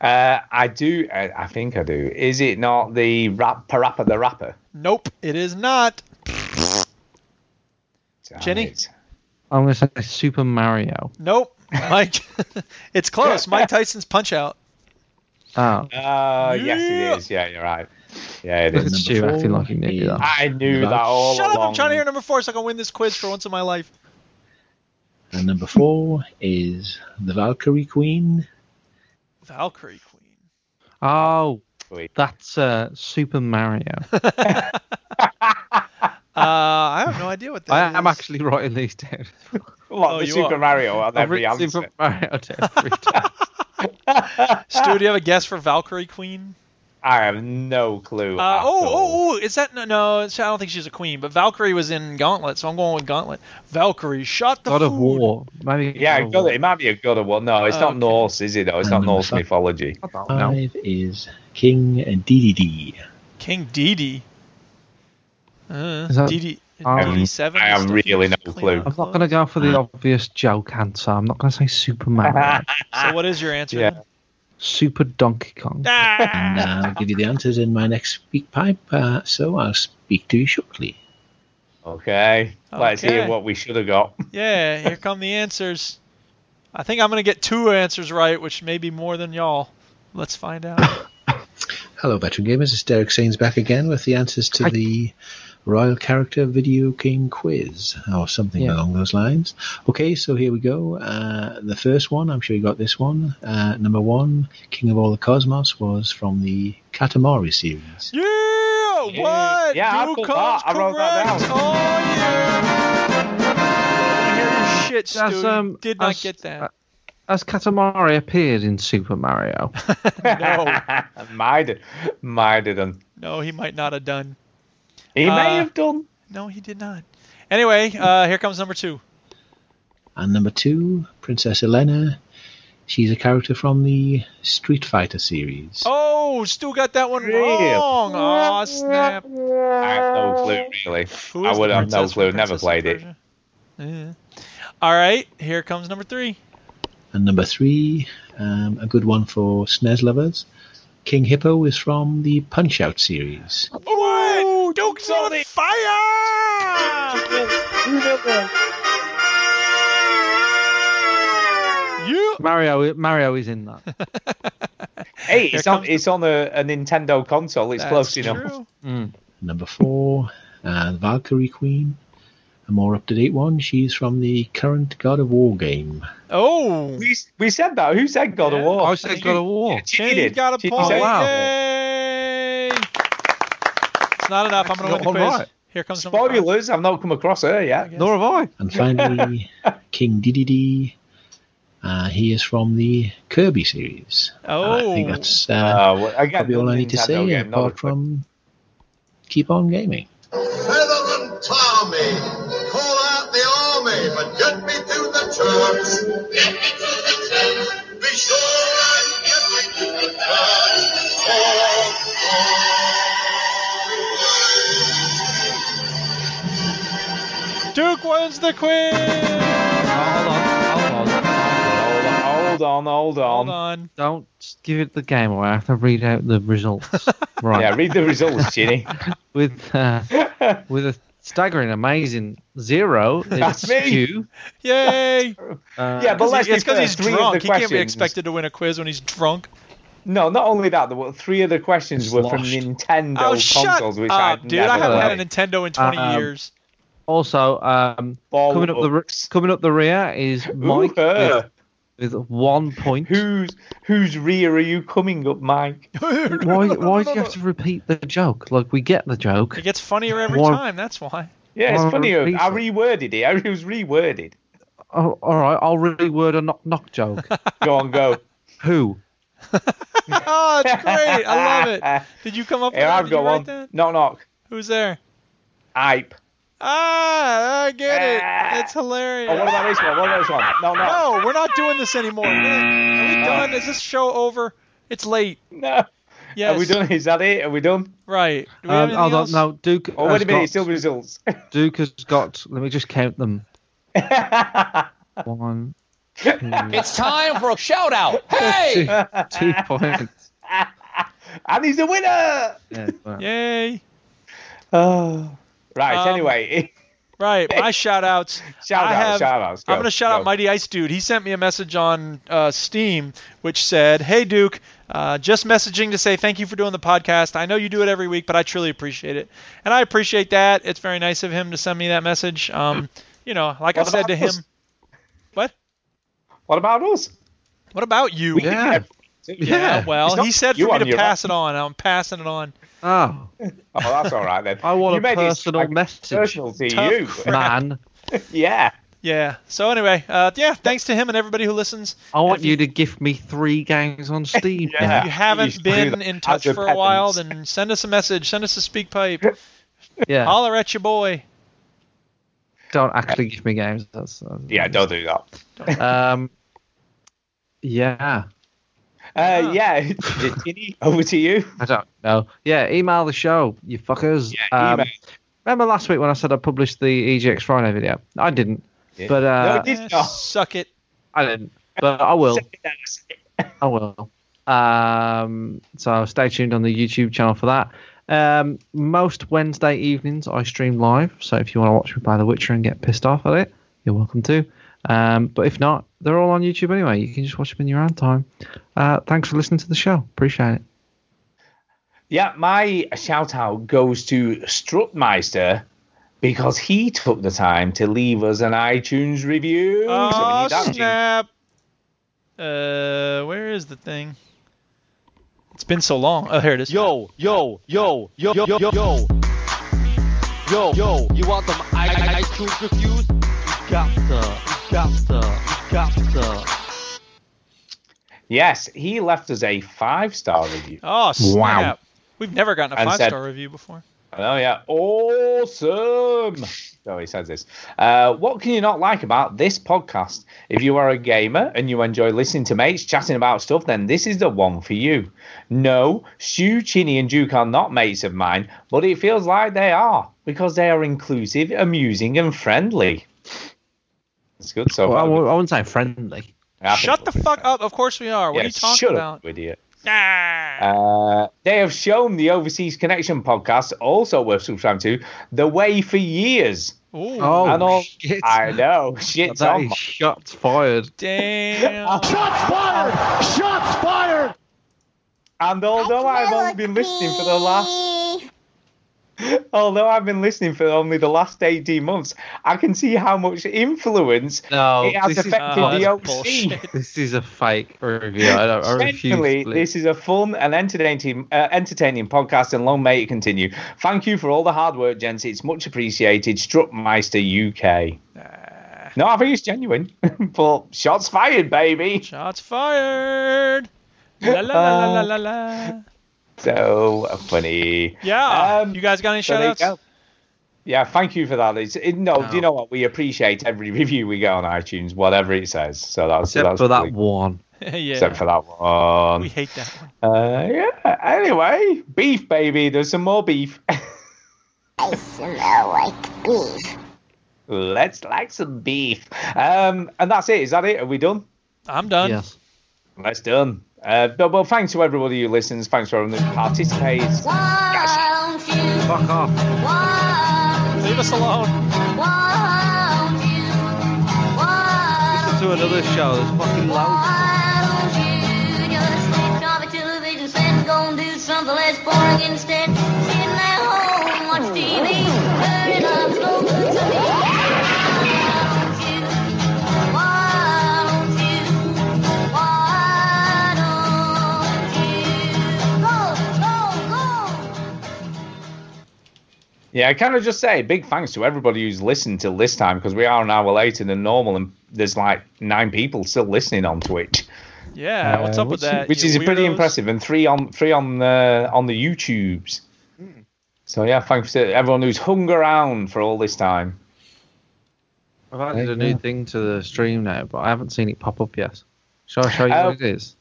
Uh, I do. I, I think I do. Is it not the rap, Parappa the Rapper? Nope, it is not. Jenny? It. I'm going to say Super Mario. Nope. Mike, it's close. Mike Tyson's Punch Out. Oh. Uh, yeah. Yes, it is. Yeah, you're right. Yeah, it Look is. Number four. I feel like you knew that. I knew that all Shut along. Up! I'm trying to hear number four so I can win this quiz for once in my life. And number four is the Valkyrie Queen. Valkyrie Queen. Oh, that's uh, Super Mario. uh, I have no idea what that I is. I am actually writing these down. What, oh, the Super are. Mario at every answer? Super Mario at every time. Stu, do you have a guess for Valkyrie Queen? I have no clue. Uh, oh, oh, oh, is that... No, no, I don't think she's a queen, but Valkyrie was in Gauntlet, so I'm going with Gauntlet. Valkyrie shot the God food. of War. Maybe yeah, God God, War. It might be a God of War. No, it's uh, not okay. Norse, is it, though? It's and not Norse mythology. Five no. is King Dedede. King Dedede? Uh, Dedede... I have really no clue. I'm not going to go for the obvious joke answer. I'm not going to say Superman. So what is your answer? Yeah. Super Donkey Kong. And uh, I'll give you the answers in my next speak pipe, uh, so I'll speak to you shortly. Okay. okay. Let's hear what we should have got. Yeah, here come the answers. I think I'm going to get two answers right, which may be more than y'all. Let's find out. Hello, veteran gamers. It's Derek Sains back again with the answers to Hi. the Royal Character Video Game Quiz, or something yeah. along those lines. Okay, so here we go. Uh, the first one, I'm sure you got this one. Uh, number one, King of All the Cosmos, was from the Katamari series. Yeah! yeah. What? Yeah, I, that. I wrote that down. Oh, yeah! Your shit, Stu. Um, Did not as, get that. Uh, Has Katamari appeared in Super Mario? No. might, might have done. No, he might not have done. He uh, may have done. No, he did not. Anyway, uh, here comes number two. And number two, Princess Elena. She's a character from the Street Fighter series. Oh, Stu got that one Real. wrong. Oh, snap. I have no clue, really. I would have no clue. Never played it. Yeah. All right, here comes number three. And number three, um, a good one for S N E S lovers, King Hippo is from the Punch-Out series. What? Oh, Duke's on the fire! you... Mario Mario is in that. Hey, it's on, it's on a, a Nintendo console. It's That's close true. enough. Mm. Number four, uh, Valkyrie Queen. A more up-to-date one. She's from the current God of War game. Oh, we we said that. Who said God yeah. of War? I said God of War. She got a point. Oh, wow. Yay! It's not enough. I'm going to win the quiz. Right. Here comes spoilers. I've not come across her yet. Nor have I. And finally, King Dedede. Uh, he is from the Kirby series. Oh, I think that's uh, uh, well, I probably all I need to say. Game, apart from keep on gaming. Feathers and Tommy. But get me to the church. Get me to the church. Be sure and get me to the church. Oh, oh. Duke wins the quiz. Hold on, hold on, hold on, hold on, hold on. Hold on. Don't give it the game away. I have to read out the results. Right. Yeah, read the results, Ginny. with uh, with a. Staggering, amazing. Zero. That's me. Yay. Uh, yeah, but let's be fair. It's because he's drunk. He can't be expected to win a quiz when he's drunk. No, not only that, the, three of the questions were from Nintendo consoles, which I dude, I haven't had a Nintendo in twenty um, years. Also, um, coming up the coming up the rear is Mike with, with one point. Whose whose rear are you coming up, Mike? Why why do you have to repeat the joke? Like, we get the joke. It gets funnier every why, time, that's why. Yeah, it's funnier. I reworded it. I, it was reworded. Oh, all right, I'll reword a knock-knock joke. Go on, go. Who? Oh, it's great. I love it. Did you come up with that? I've got one. Knock-knock. Who's there? Ipe. Ah, I get it. That's hilarious. Oh, what about this one? What about this one? No, no. No, we're not doing this anymore. Are we, are we done? Is this show over? It's late. No. Yes. Are we done? Is that it? Are we done? Right. Do we um, have hold on. No, Duke. Oh, wait a minute. Got, still results. Duke has got. Let me just count them. One. Two, it's time for a shout out. Hey! Two, two points. And he's the winner. Yeah, well. Yay. Oh. Right, um, anyway. Right, my shout-outs. Shout-outs, have, shout-outs. Go, I'm going to shout-out Mighty Ice Dude. He sent me a message on uh, Steam which said, "Hey, Duke, uh, just messaging to say thank you for doing the podcast. I know you do it every week, but I truly appreciate it." And I appreciate that. It's very nice of him to send me that message. Um, you know, like what I said to us? him. What? What about us? What about you? Yeah. Yeah, yeah, well, he said for me to pass it on. I'm passing it on. Oh. Oh, that's all right then. I want a personal message. Personal to you, man. Yeah. Yeah. So anyway, uh, yeah, thanks to him and everybody who listens. I want you to gift me three games on Steam. Yeah. If you haven't been in touch for a while, then send us a message. Send us a speak pipe. Yeah. Holler at your boy. Don't actually give me games. That's, that's yeah, don't do that. Um. Yeah. Uh, yeah, yeah. Ginny, over to you. I don't know. Yeah, email the show, you fuckers. Yeah, email. Um, remember last week when I said I published the E G X Friday video? I didn't. Yeah. But uh, no, it did not. Suck it. I didn't, but I will. I will. Um, so stay tuned on the YouTube channel for that. Um, most Wednesday evenings I stream live, so if you want to watch me play The Witcher and get pissed off at it, you're welcome to. Um, but if not, they're all on YouTube anyway. You can just watch them in your own time. Uh, thanks for listening to the show. Appreciate it. Yeah, my shout-out goes to Strutmeister, because he took the time to leave us an iTunes review. Oh, so snap. Uh, where is the thing? It's been so long. Oh, here it is. Yo, yo, yo, yo, yo, yo, yo. Yo, yo, you want them I- I- iTunes reviews? You got to, you got to, you got to. Yes, he left us a five-star review. Oh, snap. Wow. We've never gotten a five-star review before. Oh, yeah. Awesome. So he says this. Uh, what can you not like about this podcast? If you are a gamer and you enjoy listening to mates chatting about stuff, then this is the one for you. No, Stu, Chinny, and Duke are not mates of mine, but it feels like they are, because they are inclusive, amusing, and friendly. That's good. So well, I, w- I wouldn't say friendly. Shut the fuck up. Of course we are. What yeah, are you talking about? Shut up, idiot. Ah. Uh, they have shown the Overseas Connection podcast, also worth subscribing to, the way for years. Ooh. Oh, and all, shit. I know. Shit's that on. Shots fired. Damn. Shots fired. Shots fired. And although I've only been listening for the last... Although I've been listening for only the last eighteen months, I can see how much influence no, it has affected is, the O C. This is a fake review. I, don't, I refuse to believe. This is a fun and entertaining, uh, entertaining podcast, and long may it continue. Thank you for all the hard work, gents. It's much appreciated. Strutmeister U K. Uh, no, I think it's genuine. But shots fired, baby. Shots fired. La la la la la la. So funny. Yeah. Um, you guys got any so shoutouts? Yeah, thank you for that. It's, it, no, no, do you know what? We appreciate every review we get on iTunes, whatever it says. So that's Except that's for really, that one. yeah. Except for that one. We hate that one. Uh, yeah. Anyway, beef, baby. There's some more beef. I smell like beef. Let's like some beef. Um, and that's it. Is that it? Are we done? I'm done. Yes. That's done. Uh, but, well, thanks to everybody who listens. Thanks to everyone who participates. Yes. Fuck off. Leave us alone. Listen to another show that's fucking loud. Why don't you just switch off the television set and go and do something less boring instead? Sit at home, watch T V, turn it up, smoke good to me. Yeah, can I just say big thanks to everybody who's listened till this time, because we are an hour later than normal, and there's like nine people still listening on Twitch. Yeah, uh, what's up with which, that? Which is weirdos. Pretty impressive, and three on three on the on the YouTubes. Mm. So yeah, thanks to everyone who's hung around for all this time. I've added a new yeah. thing to the stream now, but I haven't seen it pop up yet. Shall I show you uh, what it is?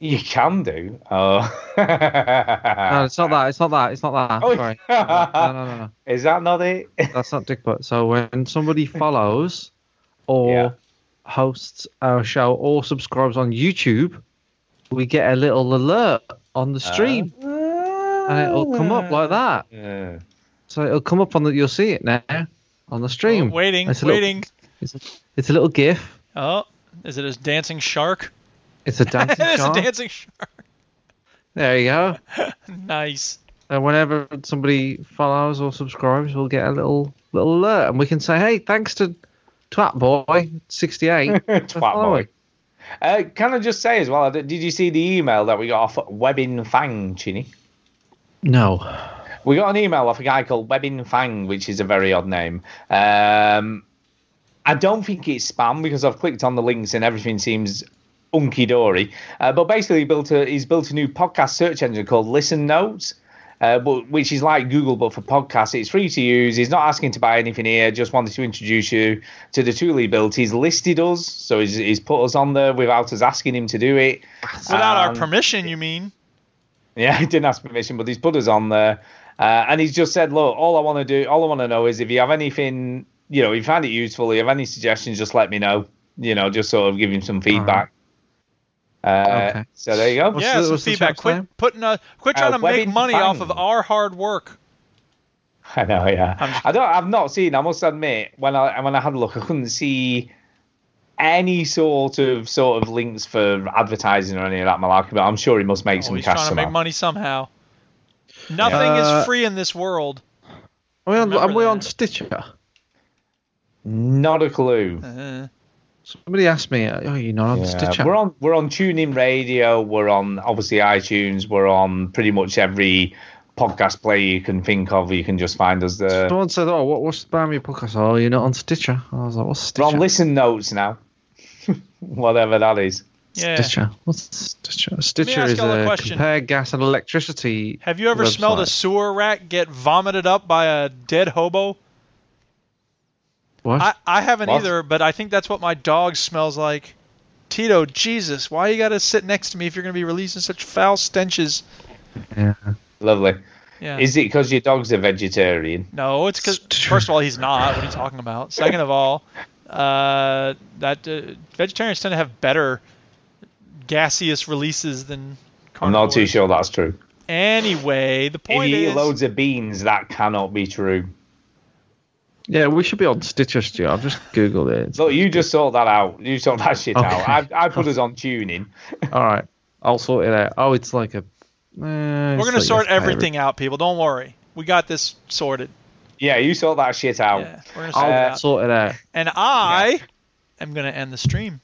You can do. Oh. no, it's not that. It's not that. It's not that. Oh, sorry. No, no, no, no. Is that not it? That's not dick butt. So when somebody follows or yeah. hosts our show or subscribes on YouTube, we get a little alert on the stream. Uh, and it'll come up like that. Yeah. So it'll come up on the... You'll see it now on the stream. Oh, waiting, it's waiting. Little, it's, a, it's a little GIF. Oh, is it a dancing shark? It's a dancing shark. It's a dancing shark. There you go. Nice. And whenever somebody follows or subscribes, we'll get a little little alert, and we can say, "Hey, thanks to Twat Boy sixty-eight." Twat Boy. Uh, can I just say as well? Did you see the email that we got off Webbin Fang, Chinny? No. We got an email off a guy called Webbin Fang, which is a very odd name. Um, I don't think it's spam, because I've clicked on the links and everything seems unky dory, uh, but basically he built a, he's built a new podcast search engine called Listen Notes, uh, but, which is like Google but for podcasts. It's free to use. He's not asking to buy anything here. Just wanted to introduce you to the tool he built. He's listed us, so he's, he's put us on there without us asking him to do it. Without um, our permission, you mean? Yeah, he didn't ask permission, but he's put us on there, uh, and he's just said, "Look, all I want to do, all I want to know is if you have anything, you know, if you find it useful, if you have any suggestions, just let me know. You know, just sort of give him some feedback." Uh-huh. Uh, okay. So there you go. What's yeah, the, some feedback. Quit putting a, quit trying uh, to make money fun. off of our hard work. I know, yeah. I'm, I don't. I've not seen. I must admit, when I when I had a look, I couldn't see any sort of sort of links for advertising or any of that malarkey. But I'm sure he must make oh, some he's cash. He's trying to somehow. make money somehow. Nothing yeah. is free in this world. Are we on, are we on Stitcher? Not a clue. Uh, Somebody asked me, "Oh, you're not on yeah, Stitcher?" We're on. We're on TuneIn Radio. We're on obviously iTunes. We're on pretty much every podcast player you can think of. You can just find us there. Someone said, "Oh, what, what's the name of your podcast?" Oh, you're not on Stitcher. I was like, "What's Stitcher?" We're on Listen Notes now. Whatever that is. Yeah. Stitcher. What's Stitcher? Stitcher is a, a compare gas and electricity. Have you ever website. smelled a sewer rat get vomited up by a dead hobo? What? I, I haven't what? either, but I think that's what my dog smells like. Tito, Jesus, why you gotta sit next to me if you're gonna be releasing such foul stenches? Yeah. Lovely. Yeah. Is it because your dog's a vegetarian? No, it's because, first of all, he's not. What are you talking about? Second of all, uh, that uh, vegetarians tend to have better gaseous releases than carnivores. I'm not too sure that's true. Anyway, the point is... If you is, eat loads of beans, that cannot be true. Yeah, we should be on Stitcher, Stu. I've just Googled it. Look, you just sort that out. You sort that shit okay. out. I, I put us on TuneIn. All right. I'll sort it out. Oh, it's like a... Eh, We're going like to sort everything out, people. Don't worry. We got this sorted. Yeah, you sort that shit out. Yeah, we're gonna sort I'll it out. sort it out. And I yeah. am going to end the stream.